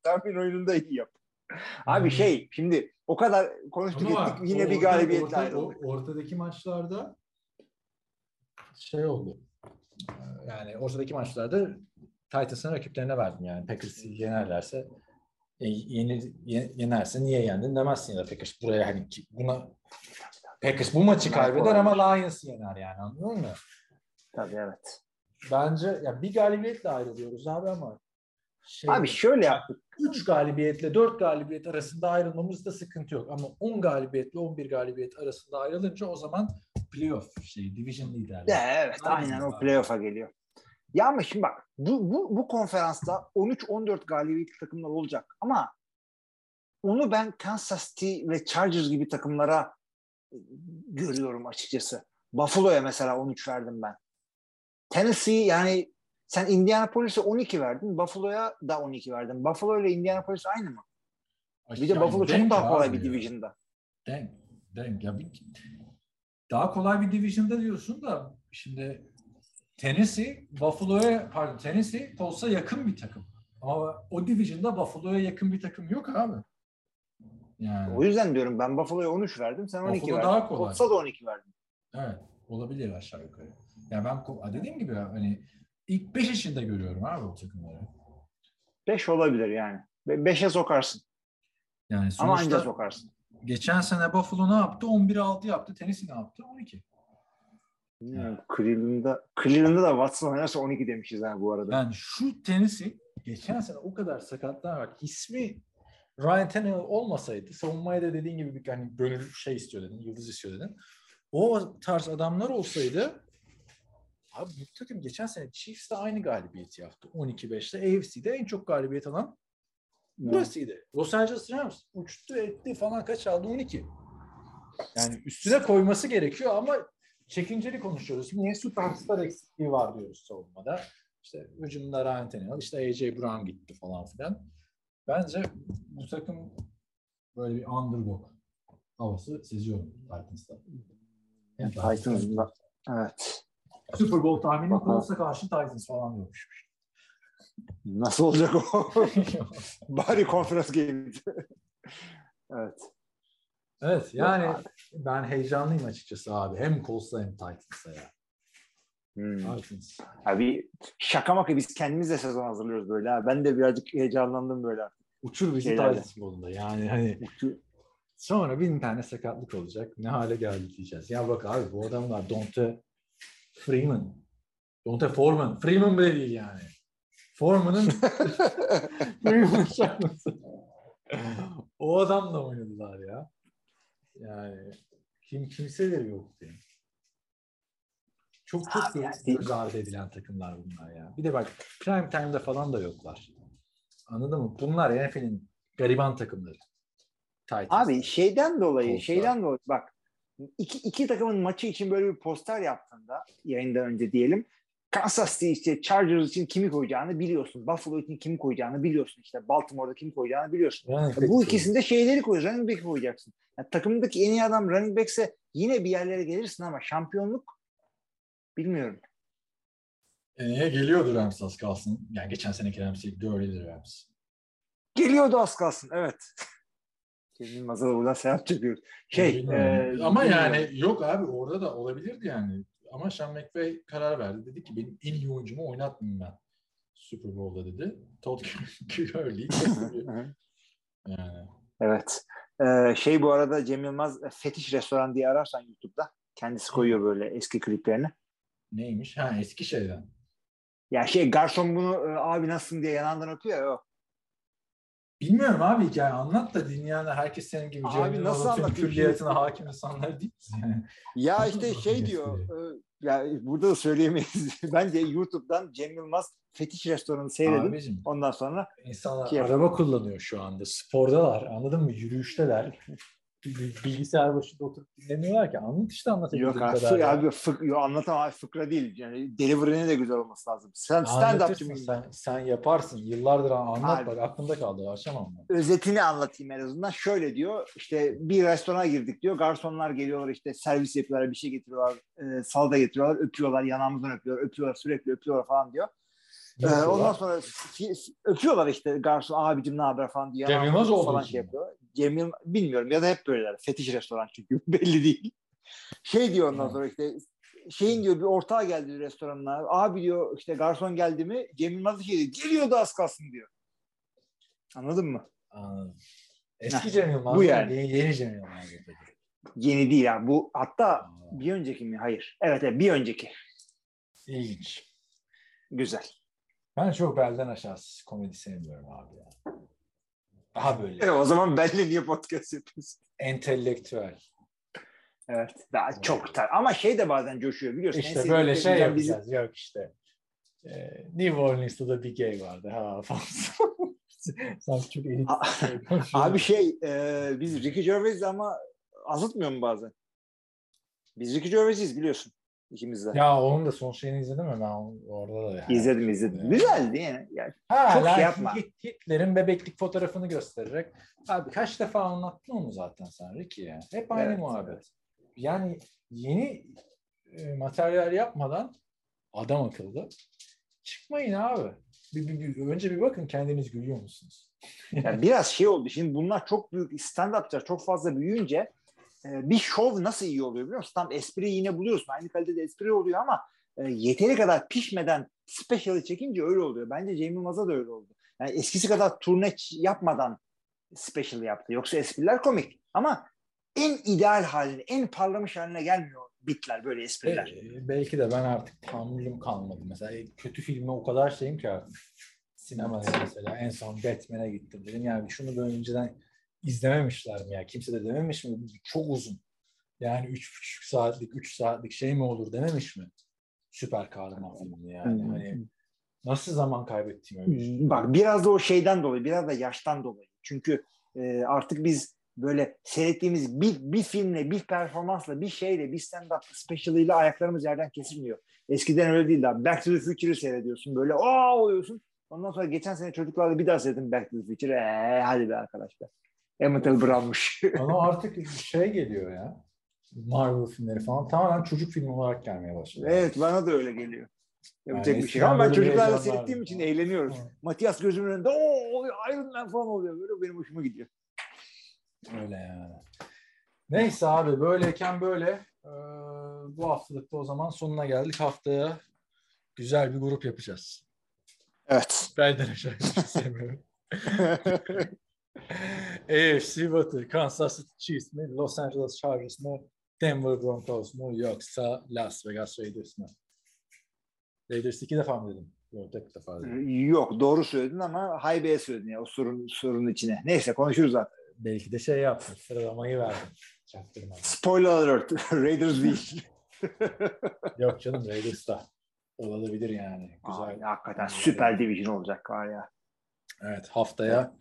tahmin oyununda iyi yap. Abi hmm. şey şimdi o kadar konuştuk ama ettik yine orta, bir galibiyetle ayrıldık. Orta, ortadaki maçlarda şey oldu. Yani ortadaki maçlarda Titans'ın rakiplerine verdim yani. Packers'ı yenerlerse Yenir, yenerse niye yendin demezsin ya da Packers buraya hani buna Packers bu maçı kaybeder ama Lions yener yani anladın mı? Tabii evet. Bence ya bir galibiyetle ayrılıyoruz abi ama şey, abi şöyle yaptık. üç galibiyetle dört galibiyet arasında ayrılmamızda sıkıntı yok ama on galibiyetle on bir galibiyet arasında ayrılınca o zaman playoff şey division liderliği. Evet aynen, aynen o playoff'a geliyor. Ya ama şimdi bak bu, bu, bu konferansta on üç on dört galibiyetli takımlar olacak ama onu ben Kansas City ve Chargers gibi takımlara görüyorum açıkçası. Buffalo'ya mesela on üç verdim ben. Tennessee yani sen Indianapolis'e on iki verdin, Buffalo'ya da on iki verdin. Buffalo ile Indianapolis aynı mı? Aşk bir de yani Buffalo çok daha kolay bir division'da. Denk, denk. Ya bir, daha kolay bir division'da diyorsun da şimdi Tennessee, Buffalo'ya pardon Tennessee, Colts'a yakın bir takım. Ama o division'da Buffalo'ya yakın bir takım yok abi. Yani. O yüzden diyorum ben Buffalo'ya on üç verdim, sen on iki Buffalo verdin. Colts'a da on iki verdin. Evet, olabilir aşağı yukarı. Ya yani ben dediğim gibi hani ilk beş içinde görüyorum abi o takımları. beş olabilir yani. beşe sokarsın. Yani ama anca sokarsın. Geçen sene Buffalo ne yaptı? on bir altı yaptı. Tennessee ne yaptı? on iki. Yani Cleveland'da, Cleveland'da da Watson oynarsa on iki demişiz yani bu arada. Yani şu Tennessee geçen sene o kadar sakatlanmak ismi Ryan Tannehill olmasaydı savunmaya da dediğin gibi bir hani bölünüp şey istiyor dedin, yıldız istiyor dedin. O tarz adamlar olsaydı abi bu takım geçen sene Chiefs'le aynı galibiyeti yaptı. on iki beşte A F C'de en çok galibiyet alan burasıydı. Hmm. Los Angeles Rams uçtu etti falan kaç aldı? on iki. Yani üstüne koyması gerekiyor ama çekinceli konuşuyoruz. Niye süperstar eksikliği var diyoruz savunmada. İşte hücumda Ryan Tannehill, işte A J Brown gitti falan filan. Bence bu takım böyle bir underdog havası seziyorum Titans'ta. Yani Titans'ta. Evet. Super Bowl tahmini Colts'a karşı Titans falan yokmuş. Nasıl olacak o? Bari konferans game'i. Evet. Evet yani ben heyecanlıyım açıkçası abi. Hem Colts'a hem Titans'a ya. Hmm. Titans. Abi şaka maka biz kendimiz de sezon hazırlıyoruz böyle ha. Ben de birazcık heyecanlandım böyle. Uçur bizi Titans modunda yani hani. Uçur. Sonra bin tane sakatlık olacak. Ne hale geldi diyeceğiz. Ya bak abi bu adamlar Donta Freeman. Donta Foreman. Freeman bile değil yani. Foreman'ın Freeman'ın şakması. O adamla oynadılar ya. Yani kim kimseleri yoktu. Yani. Çok çok göz ardı edilen takımlar bunlar ya. Bir de bak prime time'da falan da yoklar. Anladın mı? Bunlar N F L'in gariban takımları. Titans. Abi şeyden dolayı, poster. şeyden dolayı bak iki, iki takımın maçı için böyle bir poster yaptığında yayından önce diyelim Kansas City işte Chargers için kimi koyacağını biliyorsun. Buffalo için kimi koyacağını biliyorsun. İşte Baltimore'da kimi koyacağını biliyorsun. Yani bu ikisinde şeyleri koyacaksın. Running back'i koyacaksın. Yani takımdaki en iyi adam running back'se yine bir yerlere gelirsin ama şampiyonluk bilmiyorum. Ee, geliyordu Rams az kalsın. Yani geçen seneki Rams'e de öyleydi Rams. Geliyordu az kalsın. Evet. Cemil Mazal'a buradan selam çekiyoruz. Şey, e, ama yani yok abi, orada da olabilirdi yani. Ama Sean McVay karar verdi. Dedi ki benim en iyi oyuncumu oynatmayayım ben Super Bowl'da dedi. Todd Gurley'i kesiyor. Yani. Evet. Ee, şey bu arada Cem Yılmaz fetiş restoran diye ararsan YouTube'da kendisi koyuyor böyle eski kliplerini. Neymiş? Ha, eski şeyden. Ya şey garson bunu abi nasılsın diye yanağından öpüyor ya o. Bilmiyorum abi hikaye. Anlat da dünyada herkes senin gibi Cem Yılmaz'ın külliyatına hakim insanlar değil mi? Ya işte şey diyor. Ya burada da söyleyemeyiz. Bence YouTube'dan Cem Yılmaz fetiş restoranı seyredin. Abicim, ondan sonra insanlar ki araba kullanıyor şu anda. Spordalar. Anladın mı? Yürüyüşteler. Bilgisayar başında oturup dinlemiyorlar ki. Anlat işte anlatabiliyor kadar. Yok abi. Fık, yo, anlatamam abi. Fıkra değil. Yani delivery'ne de güzel olması lazım. Sen stand-upçı sen, sen yaparsın. Yıllardır anlat abi. Bak. Aklımda kaldı. Açamam ben. Özetini anlatayım en azından. Şöyle diyor. İşte bir restorana girdik diyor. Garsonlar geliyorlar işte. Servis yapıyorlar. Bir şey getiriyorlar. E, salda getiriyorlar. Öpüyorlar. Yanağımızdan öpüyorlar. Öpüyorlar. Sürekli öpüyorlar falan diyor. Ee, ondan sonra öpüyorlar işte garson abicim ne haber falan diye. Cem Yılmaz oldu. Şey Cem Yılmaz bilmiyorum ya da hep böyleler. Fetiş restoran çünkü belli değil. Şey diyor ondan sonra işte şeyin diyor bir ortağı geldi restoranına. Abi diyor işte garson geldi mi Cem Yılmaz şey diyor geliyordu az kalsın diyor. Anladın mı? Anladım. Eski Cem Yılmaz. Bu yani. Yeni, yeni Cem Yılmaz. Yeni değil yani. Bu hatta Aa. bir önceki mi? Hayır. Evet, evet bir önceki. İlginç. Güzel. Ben çok belden aşağısı komedi sevmiyorum abi ya. Daha böyle. E, o zaman benle niye podcast yapıyorsun? Entelektüel. Evet. Daha evet. Çok tar. Ama şey de bazen coşuyor biliyorsun. İşte böyle şey yapacağız. Bizim... Yok işte. Ee, New Orleans'ta da bir gay vardı. Ha falan. Sanki çok elit. Abi şey e, biz Ricky Gervais'le ama azıtmıyor mu bazen? Biz Ricky Gervais'iz biliyorsun. İkimizde. Ya onun da son şeyini izledim mi? Ben orada da yani. İzledim izledim. Yani. Güzeldi yani. yani ha, çok şey yapma. Hitler'in bebeklik fotoğrafını göstererek. Abi kaç defa anlattın onu zaten sen Ricky ya. Hep aynı evet, muhabbet. Evet. Yani yeni e, materyal yapmadan adam akıllı. Çıkmayın abi. Bir, bir, bir, önce bir bakın kendiniz gülüyor musunuz? Yani biraz şey oldu. Şimdi bunlar çok büyük stand-upçılar çok fazla büyüyünce bir şov nasıl iyi oluyor biliyor musun? Tam espriyi yine buluyorsun. Aynı kalitede espri oluyor ama yeteri kadar pişmeden special'ı çekince öyle oluyor. Bence Cem Yılmaz'a da öyle oldu. Yani eskisi kadar turne yapmadan special yaptı. Yoksa espriler komik. Ama en ideal haline, en parlamış haline gelmiyor bitler böyle espriler. E, belki de ben artık tahammülüm kalmadı. Mesela kötü filme o kadar şeyim ki artık. Sinemada mesela en son Batman'e gittim dedim. Yani şunu da önceden İzlememişler mi ya? Kimse de dememiş mi? Çok uzun. Yani üç buçuk saatlik, üç saatlik şey mi olur dememiş mi? Süper kahraman filmi yani. Hmm. Hani nasıl zaman kaybettiğimi öyle. Bak biraz da o şeyden dolayı, biraz da yaştan dolayı. Çünkü e, artık biz böyle seyrettiğimiz bir, bir filmle, bir performansla, bir şeyle, bir stand-up special'ıyla ayaklarımız yerden kesilmiyor. Eskiden öyle değildi abi. Back to the Future'ı seyrediyorsun böyle aa oluyorsun. Ondan sonra geçen sene çocuklarla bir daha seyrettim Back to the Future'ı. Eee hadi be arkadaşlar. Emmett Brown'muş. Ama artık şey geliyor ya. Marvel filmleri falan tamamen çocuk filmi olarak gelmeye başladı. Evet bana da öyle geliyor. Yapacak yani bir şey. Ama ben çocuklarla seyrettiğim için eğleniyorum. Matias gözümün önünde ooo Iron Man falan oluyor. Böyle benim hoşuma gidiyor. Öyle yani. Neyse abi böyleyken böyle ee, bu haftalıkta o zaman sonuna geldik. Haftaya güzel bir grup yapacağız. Evet. Benden aşağı hiçbir şey sevmiyorum. A F C Batı, Kansas City Chiefs mi, Los Angeles Chargers mı, Denver Broncos mu, yoksa Las Vegas Raiders mi? Raiders iki defa mı dedim? Yok, tek defa dedim. Yok, doğru söyledin ama haybeye söyledin ya o sorun, sorunun içine. Neyse, konuşuruz zaten. Belki de şey yaptım, sıralamayı verdim. Çaktırmadım. Spoiler alert, Raiders değil. Yok canım, Raiders da olabilir yani. Güzel. Ay, hakikaten süper division olacak var ya. Evet, haftaya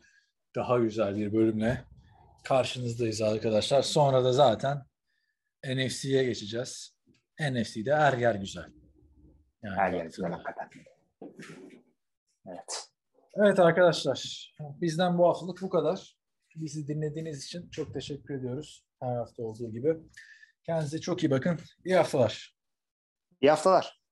daha güzel bir bölümle karşınızdayız arkadaşlar. Sonra da zaten N F C'ye geçeceğiz. N F C'de her yer güzel. Yani her yer güzel hakikaten. Evet. Evet arkadaşlar. Bizden bu haftalık bu kadar. Bizi dinlediğiniz için çok teşekkür ediyoruz. Her hafta olduğu gibi. Kendinize çok iyi bakın. İyi haftalar. İyi haftalar.